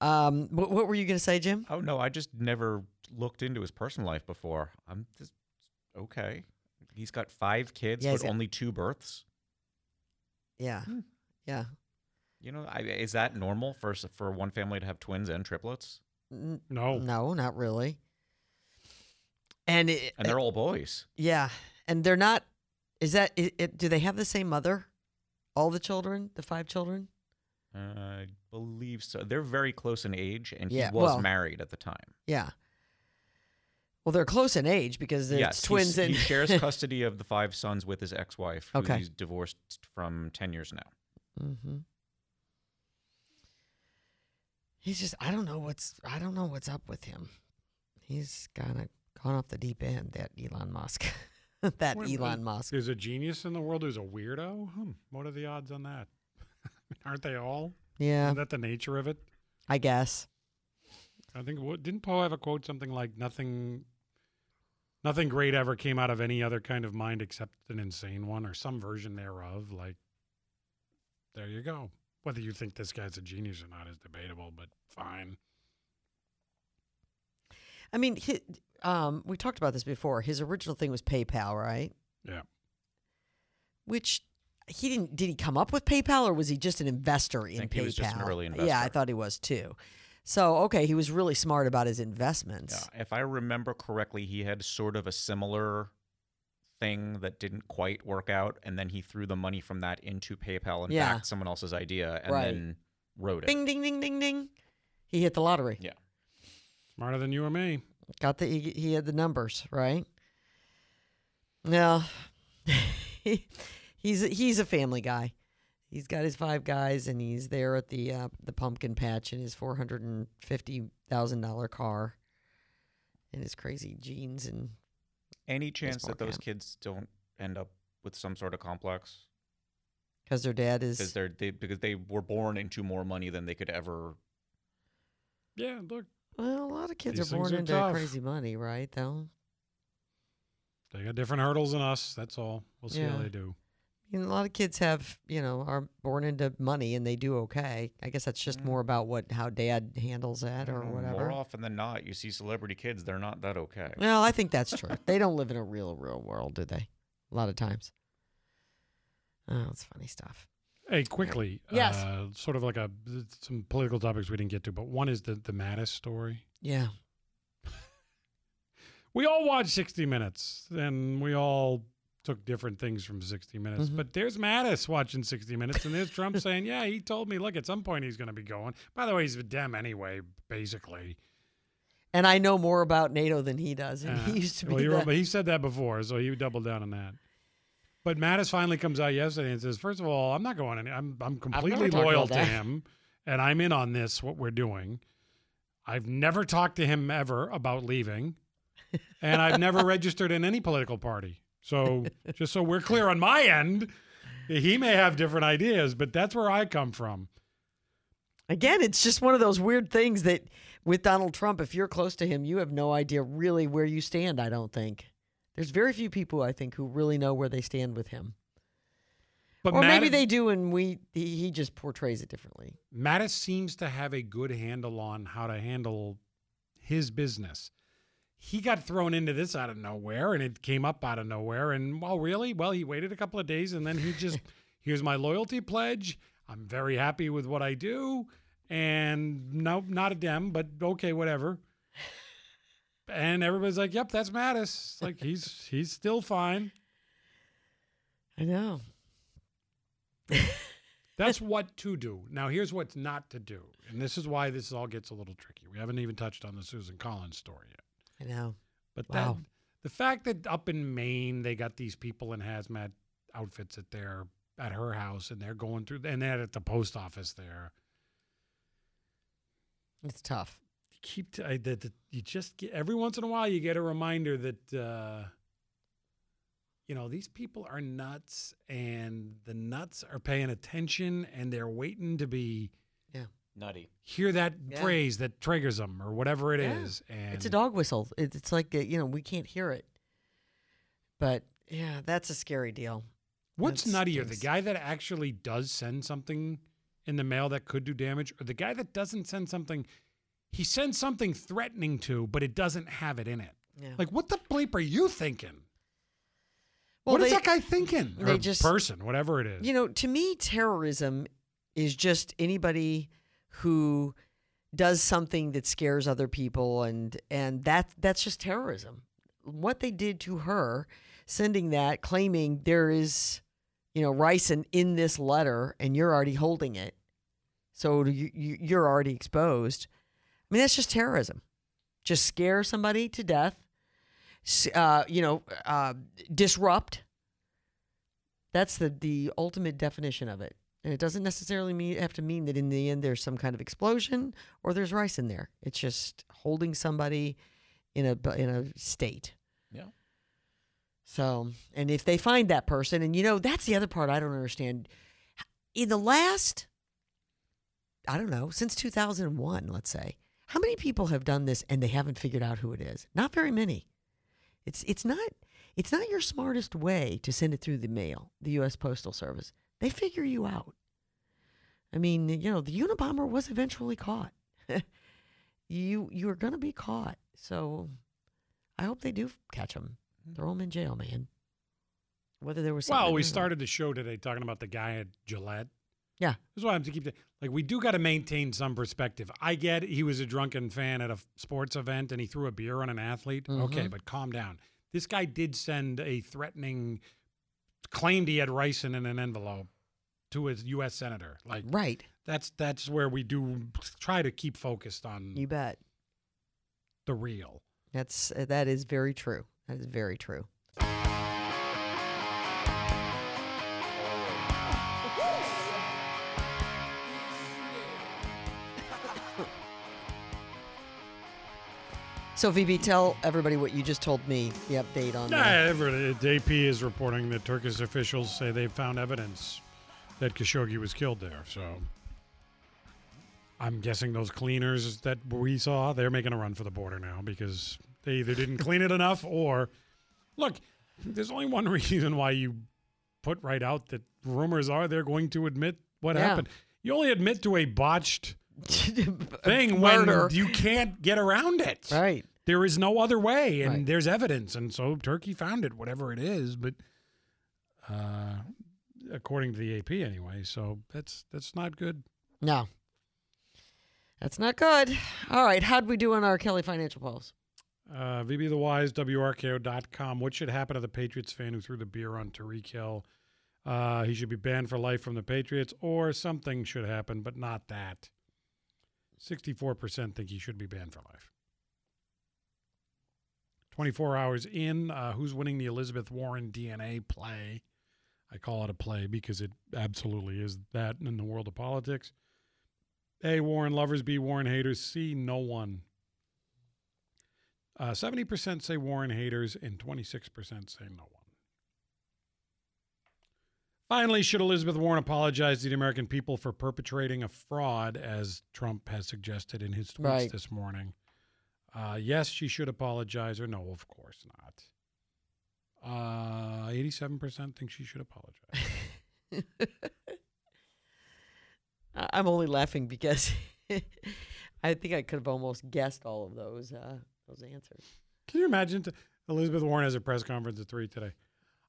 What were you going to say, Jim? Oh, no, I just never looked into his personal life before. I'm just... okay. He's got 5 kids, but only 2 births. Yeah, yeah. Is that normal for one family to have twins and triplets? No, not really. And they're all boys. Yeah, and they're not. Is that? Do they have the same mother? All the children, the 5 children. I believe so. They're very close in age, and he was married at the time. Yeah. Well, they're close in age because it's twins. He shares custody of the 5 sons with his ex-wife, who he's divorced from 10 years now. Mm-hmm. He's just, I don't know what's up with him. He's kind of gone off the deep end, that Elon Musk. that Elon Musk. There's a genius in the world who's a weirdo? What are the odds on that? Aren't they all? Yeah. Isn't that the nature of it? I guess. I think, didn't Poe have a quote, something like, nothing great ever came out of any other kind of mind except an insane one, or some version thereof. Like, there you go. Whether you think this guy's a genius or not is debatable, but fine. I mean, we talked about this before. His original thing was PayPal, right? Yeah. Which he didn't. Did he come up with PayPal, or was he just an investor in PayPal? I think he was just an early investor. Yeah, I thought he was too. So, okay, he was really smart about his investments. Yeah, if I remember correctly, he had sort of a similar thing that didn't quite work out, and then he threw the money from that into PayPal and backed someone else's idea, and then wrote it. Ding, ding, ding, ding, ding. He hit the lottery. Yeah. Smarter than you or me. He had the numbers, right? Now, he's a family guy. He's got his five guys, and he's there at the pumpkin patch in his $450,000 car and his crazy jeans. And any chance that those kids don't end up with some sort of complex? Because their dad is... Because they were born into more money than they could ever... Yeah, look. Well, a lot of kids are born into crazy money, right, though? They got different hurdles than us, that's all. We'll see how they do. You know, a lot of kids have, are born into money and they do okay. I guess that's just more about how dad handles that or whatever. More often than not, you see celebrity kids, they're not that okay. Well, I think that's true. They don't live in a real world, do they? A lot of times. Oh, it's funny stuff. Hey, quickly. Yes. Sort of like some political topics we didn't get to, but one is the Mattis story. Yeah. We all watched 60 Minutes and we all... took different things from 60 Minutes, but there's Mattis watching 60 Minutes, and there's Trump saying, yeah, he told me, look, at some point he's going to be going. By the way, he's a Dem anyway, basically. And I know more about NATO than he does, and he used to be that. He said that before, so he doubled down on that. But Mattis finally comes out yesterday and says, first of all, I'm not going any. I'm completely loyal to him, and I'm in on this, what we're doing. I've never talked to him ever about leaving, and I've never registered in any political party. So just so we're clear on my end, he may have different ideas, but that's where I come from. Again, it's just one of those weird things that with Donald Trump, if you're close to him, you have no idea really where you stand, I don't think. There's very few people, I think, who really know where they stand with him. But or maybe they do, and he just portrays it differently. Mattis seems to have a good handle on how to handle his business. He got thrown into this out of nowhere, and it came up out of nowhere. And, well, really? Well, he waited a couple of days, and then he just, here's my loyalty pledge. I'm very happy with what I do. And no, not a Dem, but okay, whatever. And everybody's like, yep, that's Mattis. Like, he's still fine. I know. That's what to do. Now, here's what's not to do. And this is why this all gets a little tricky. We haven't even touched on the Susan Collins story yet. I know. But wow. The fact that up in Maine they got these people in hazmat outfits at her house, and they're going through, and they're at the post office there. It's tough. You just get, every once in a while you get a reminder that these people are nuts, and the nuts are paying attention, and they're waiting to be nutty. Hear that phrase that triggers them or whatever it is. And it's a dog whistle. It's like, we can't hear it. But, that's a scary deal. What's nuttier, the guy that actually does send something in the mail that could do damage, or the guy that doesn't send something? He sends something threatening to, but it doesn't have it in it. Yeah. Like, what the bleep are you thinking? Well, what is that guy thinking? Or person, whatever it is. To me, terrorism is just anybody who does something that scares other people, and that's just terrorism. What they did to her, sending that, claiming there is, ricin in this letter, and you're already holding it, so you're already exposed. I mean, that's just terrorism. Just scare somebody to death, disrupt. That's the ultimate definition of it. And it doesn't necessarily have to mean that in the end there's some kind of explosion or there's rice in there. It's just holding somebody in a state. Yeah. So, and if they find that person, and you know, that's the other part I don't understand. In the last, I don't know, since 2001, let's say, how many people have done this and they haven't figured out who it is? Not very many. It's not your smartest way to send it through the mail, the U.S. Postal Service. They figure you out. I mean, you know, the Unabomber was eventually caught. You are going to be caught. So I hope they do catch him. Throw him in jail, man. Whether there was we started the show today talking about the guy at Gillette. Yeah. That's why I have to keep that. Like, we do got to maintain some perspective. I get he was a drunken fan at a sports event and he threw a beer on an athlete. Mm-hmm. Okay, but calm down. This guy did send a threatening, claimed he had ricin in an envelope to his U.S. senator. Like, right. That's where we do try to keep focused on. You bet. The real. That is very true. That is very true. So, VB, tell everybody what you just told me, the update on that. AP is reporting that Turkish officials say they've found evidence that Khashoggi was killed there. So, I'm guessing those cleaners that we saw, they're making a run for the border now because they either didn't clean it enough or... Look, there's only one reason why you put right out that rumors are they're going to admit what happened. You only admit to a botched... thing murder. When you can't get around it. Right. There is no other way, and there's evidence. And so Turkey found it, whatever it is, but according to the AP anyway. So that's not good. No. That's not good. All right. How'd we do on our Kelly Financial Polls? VB the Wise, WRKO.com. What should happen to the Patriots fan who threw the beer on Tyreek Hill? He should be banned for life from the Patriots, or something should happen, but not that. 64% think he should be banned for life. 24 hours in, who's winning the Elizabeth Warren DNA play? I call it a play because it absolutely is that in the world of politics. A, Warren lovers. B, Warren haters. C, no one. 70% say Warren haters and 26% say no one. Finally, should Elizabeth Warren apologize to the American people for perpetrating a fraud, as Trump has suggested in his tweets this morning? Yes, she should apologize, or no, of course not. 87% think she should apologize. I'm only laughing because I think I could have almost guessed all of those answers. Can you imagine Elizabeth Warren has a press conference at 3 today?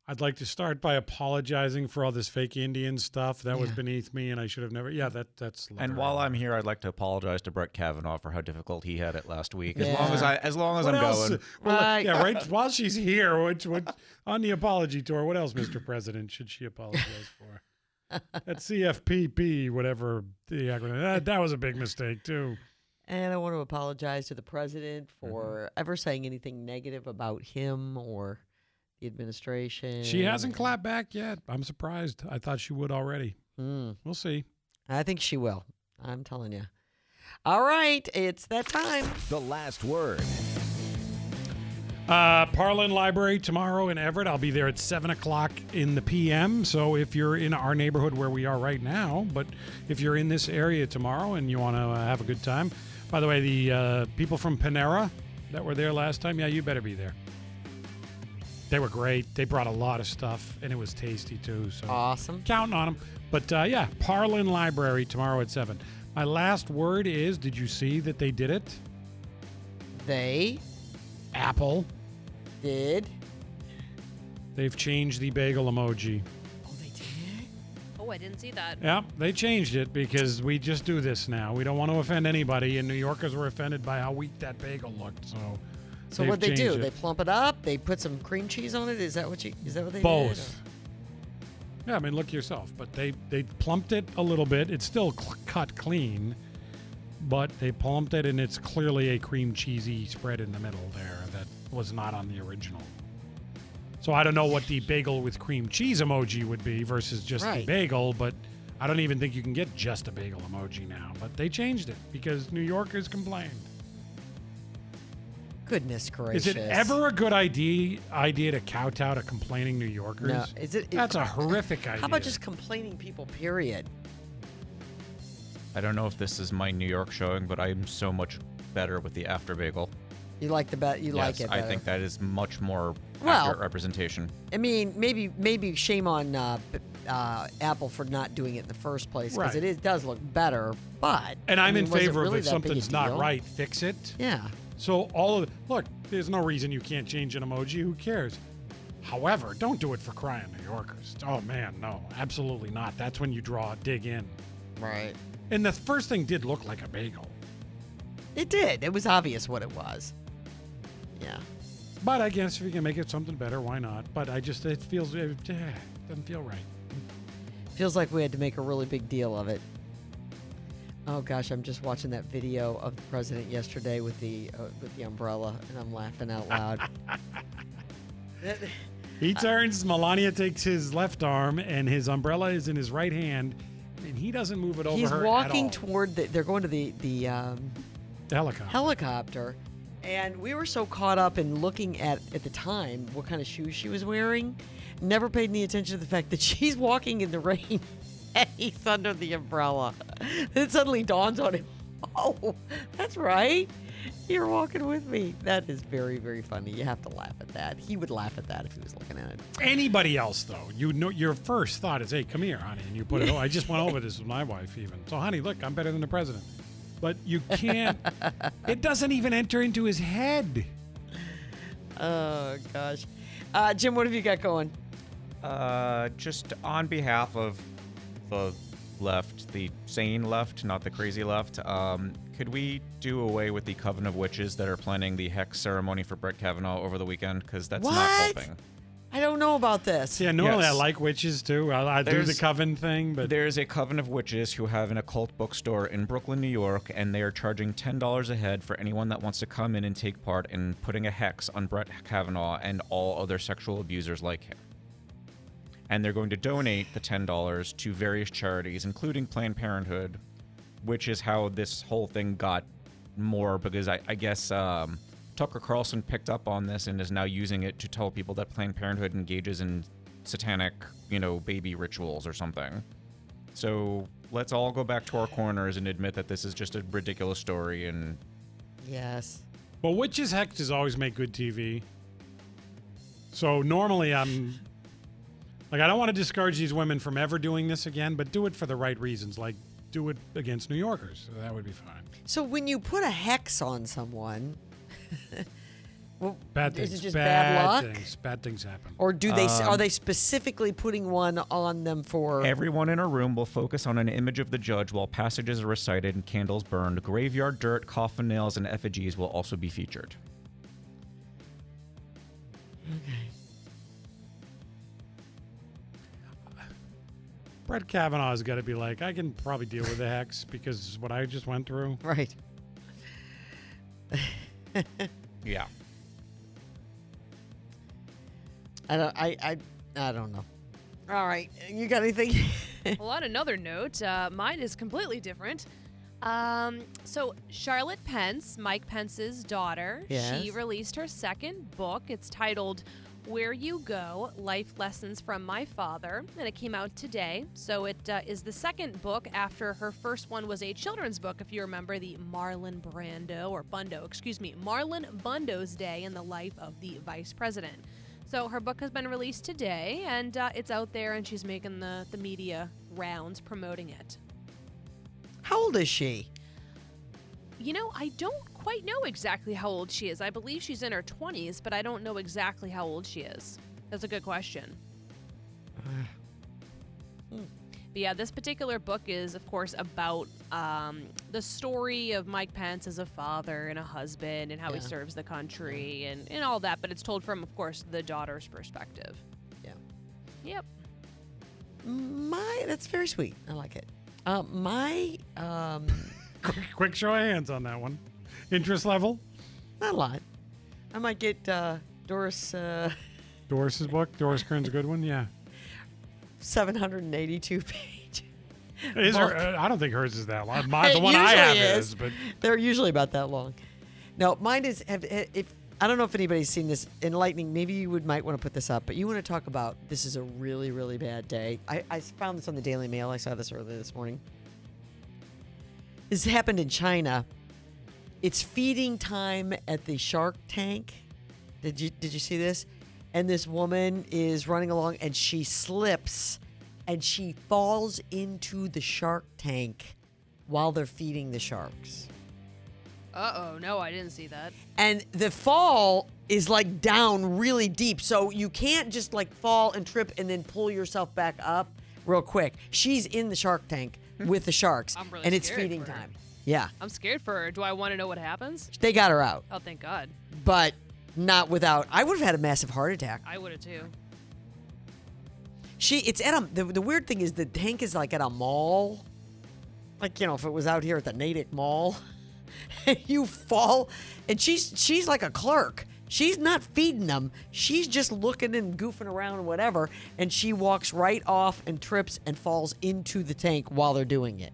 I'd like to start by apologizing for all this fake Indian stuff. That was beneath me, and I should have never. Yeah, that's. And while I'm here, I'd like to apologize to Brett Kavanaugh for how difficult he had it last week. As long as I'm going. Well, yeah, right. While she's here, on the apology tour, what else, Mr. President, should she apologize for? That CFPB, whatever the acronym. That was a big mistake too. And I want to apologize to the president for ever saying anything negative about him or. Administration. She hasn't clapped back yet. I'm surprised. I thought she would already. We'll see. I think she will. I'm telling you. All right. It's that time. The last word. Parlin Library tomorrow in Everett. I'll be there at 7 o'clock in the p.m. So if you're in our neighborhood where we are right now, but if you're in this area tomorrow and you want to have a good time. By the way, the people from Panera that were there last time, yeah, you better be there. They were great. They brought a lot of stuff, and it was tasty, too. So awesome. Counting on them. But, yeah, Parlin Library tomorrow at 7. My last word is, did you see that they did it? They? Apple. Did? They've changed the bagel emoji. Oh, they did? Oh, I didn't see that. Yeah, they changed it because we just do this now. We don't want to offend anybody, and New Yorkers were offended by how weak that bagel looked, so... So what they do? It. They plump it up. They put some cream cheese on it. Is that what they Both. Did? Both. Yeah, I mean, look yourself. But they plumped it a little bit. It's still cut clean, but they plumped it, and it's clearly a cream cheesy spread in the middle there that was not on the original. So I don't know what the bagel with cream cheese emoji would be versus just the bagel, but I don't even think you can get just a bagel emoji now. But they changed it because New Yorkers complained. Goodness gracious. Is it ever a good idea to kowtow to complaining New Yorkers? No. That's a horrific idea. How about just complaining people, period? I don't know if this is my New York showing, but I am so much better with the after bagel. You like the you like it better. I think that is much more accurate representation. I mean, maybe shame on Apple for not doing it in the first place, because it does look better, but... And I'm in favor of, if something's not right, fix it. Yeah. So look, there's no reason you can't change an emoji. Who cares? However, don't do it for crying New Yorkers. Oh, man, no, absolutely not. That's when you dig in. Right. And the first thing did look like a bagel. It did. It was obvious what it was. Yeah. But I guess if you can make it something better, why not? But it doesn't feel right. Feels like we had to make a really big deal of it. Oh gosh, I'm just watching that video of the president yesterday with the umbrella, and I'm laughing out loud. He turns, Melania takes his left arm, and his umbrella is in his right hand, and he doesn't move it over. He's her walking at all. Toward they're going to the helicopter. And we were so caught up in looking at the time, what kind of shoes she was wearing, never paid any attention to the fact that she's walking in the rain and he's under the umbrella. Then it suddenly dawns on him, oh, that's right. You're walking with me. That is very, very funny. You have to laugh at that. He would laugh at that if he was looking at it. Anybody else, though, you know, your first thought is, hey, come here, honey. And you put it, oh, I just went over this with my wife even. So, honey, look, I'm better than the president. But you can't. It doesn't even enter into his head. Oh, gosh. Jim, what have you got going? Just on behalf of the left, the sane left, not the crazy left, could we do away with the coven of witches that are planning the hex ceremony for Brett Kavanaugh over the weekend? Because that's not helping. I don't know about this. Yeah, normally I like witches, too. I do the coven thing. But there's a coven of witches who have an occult bookstore in Brooklyn, New York, and they are charging $10 a head for anyone that wants to come in and take part in putting a hex on Brett Kavanaugh and all other sexual abusers like him. And they're going to donate the $10 to various charities, including Planned Parenthood, which is how this whole thing got more, because I guess... Tucker Carlson picked up on this and is now using it to tell people that Planned Parenthood engages in satanic, baby rituals or something. So let's all go back to our corners and admit that this is just a ridiculous story. And yes. Well, witches' hexes always make good TV. So normally I'm I don't want to discourage these women from ever doing this again, but do it for the right reasons. Do it against New Yorkers. So that would be fine. So when you put a hex on someone... Well, bad things. Is it just bad luck? Bad things happen. Or do they? Are they specifically putting one on them for... Everyone in a room will focus on an image of the judge while passages are recited and candles burned. Graveyard dirt, coffin nails, and effigies will also be featured. Okay. Brett Kavanaugh's got to be like, I can probably deal with the hex because what I just went through. Right. Yeah. I don't know. All right. You got anything? Well, on another note, mine is completely different. So Charlotte Pence, Mike Pence's daughter, She released her second book. It's titled Where You Go, Life Lessons from My Father, and it came out today. So it is the second book after her first one was a children's book, if you remember the Marlon Bundo's Day in the Life of the Vice President. So her book has been released today, and it's out there, and she's making the media rounds promoting it. How old is she? I don't quite know exactly how old she is. I believe she's in her 20s, but I don't know exactly how old she is. That's a good question. But yeah, this particular book is, of course, about the story of Mike Pence as a father and a husband and how he serves the country and all that. But it's told from, of course, the daughter's perspective. Yeah. Yep. That's very sweet. I like it. Quick show of hands on that one. Interest level? Not a lot. I might get Doris... Doris's book? Doris Kearns Goodwin? Yeah. 782 page. Is her, I don't think hers is that long. The one I have is. But... They're usually about that long. No, mine is... If I don't know if anybody's seen this. Enlightening, maybe you might want to put this up, but you want to talk about this is a really, really bad day. I found this on the Daily Mail. I saw this earlier this morning. This happened in China. It's feeding time at the Shark Tank. Did you see this? And this woman is running along and she slips and she falls into the shark tank while they're feeding the sharks. Uh-oh, no, I didn't see that. And the fall is like down really deep. So you can't just like fall and trip and then pull yourself back up real quick. She's in the shark tank with the sharks. I'm really scared. And it's feeding time. Yeah. I'm scared for her. Do I want to know what happens? They got her out. Oh, thank God. But not without. I would have had a massive heart attack. I would have too. It's at the weird thing is the tank is like at a mall. Like, you know, if it was out here at the Natick Mall. You fall, and she's like a clerk. She's not feeding them. She's just looking and goofing around and whatever, and she walks right off and trips and falls into the tank while they're doing it.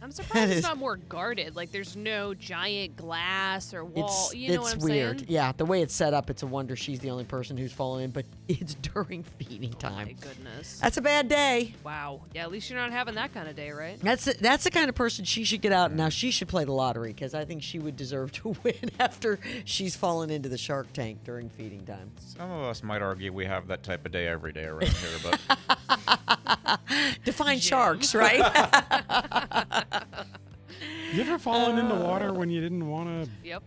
I'm surprised it's not more guarded. Like, there's no giant glass or wall. You know what I'm saying? It's weird. Yeah, the way it's set up, it's a wonder she's the only person who's fallen in, but it's during feeding time. Oh, my goodness. That's a bad day. Wow. Yeah, at least you're not having that kind of day, right? That's the kind of person she should get out. Now, she should play the lottery because I think she would deserve to win after she's fallen into the shark tank during feeding time. Some of us might argue we have that type of day every day around here, but... Define sharks, right? You ever fallen into water when you didn't want to? Yep.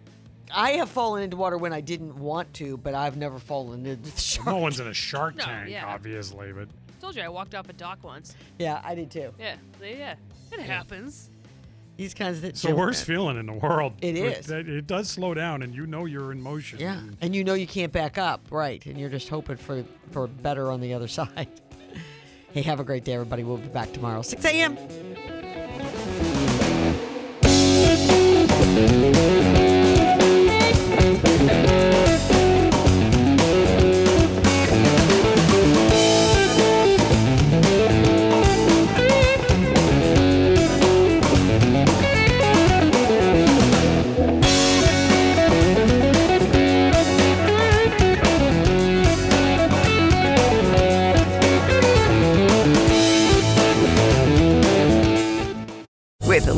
I have fallen into water when I didn't want to, but I've never fallen into the shark. No one's in a shark tank, obviously. But I told you I walked off a dock once. Yeah, I did too. Yeah. It happens. These kinds of the worst feeling in the world. It is. It does slow down, and you know you're in motion. Yeah, and you know you can't back up, right? And you're just hoping for better on the other side. Hey, have a great day, everybody. We'll be back tomorrow, 6 a.m. With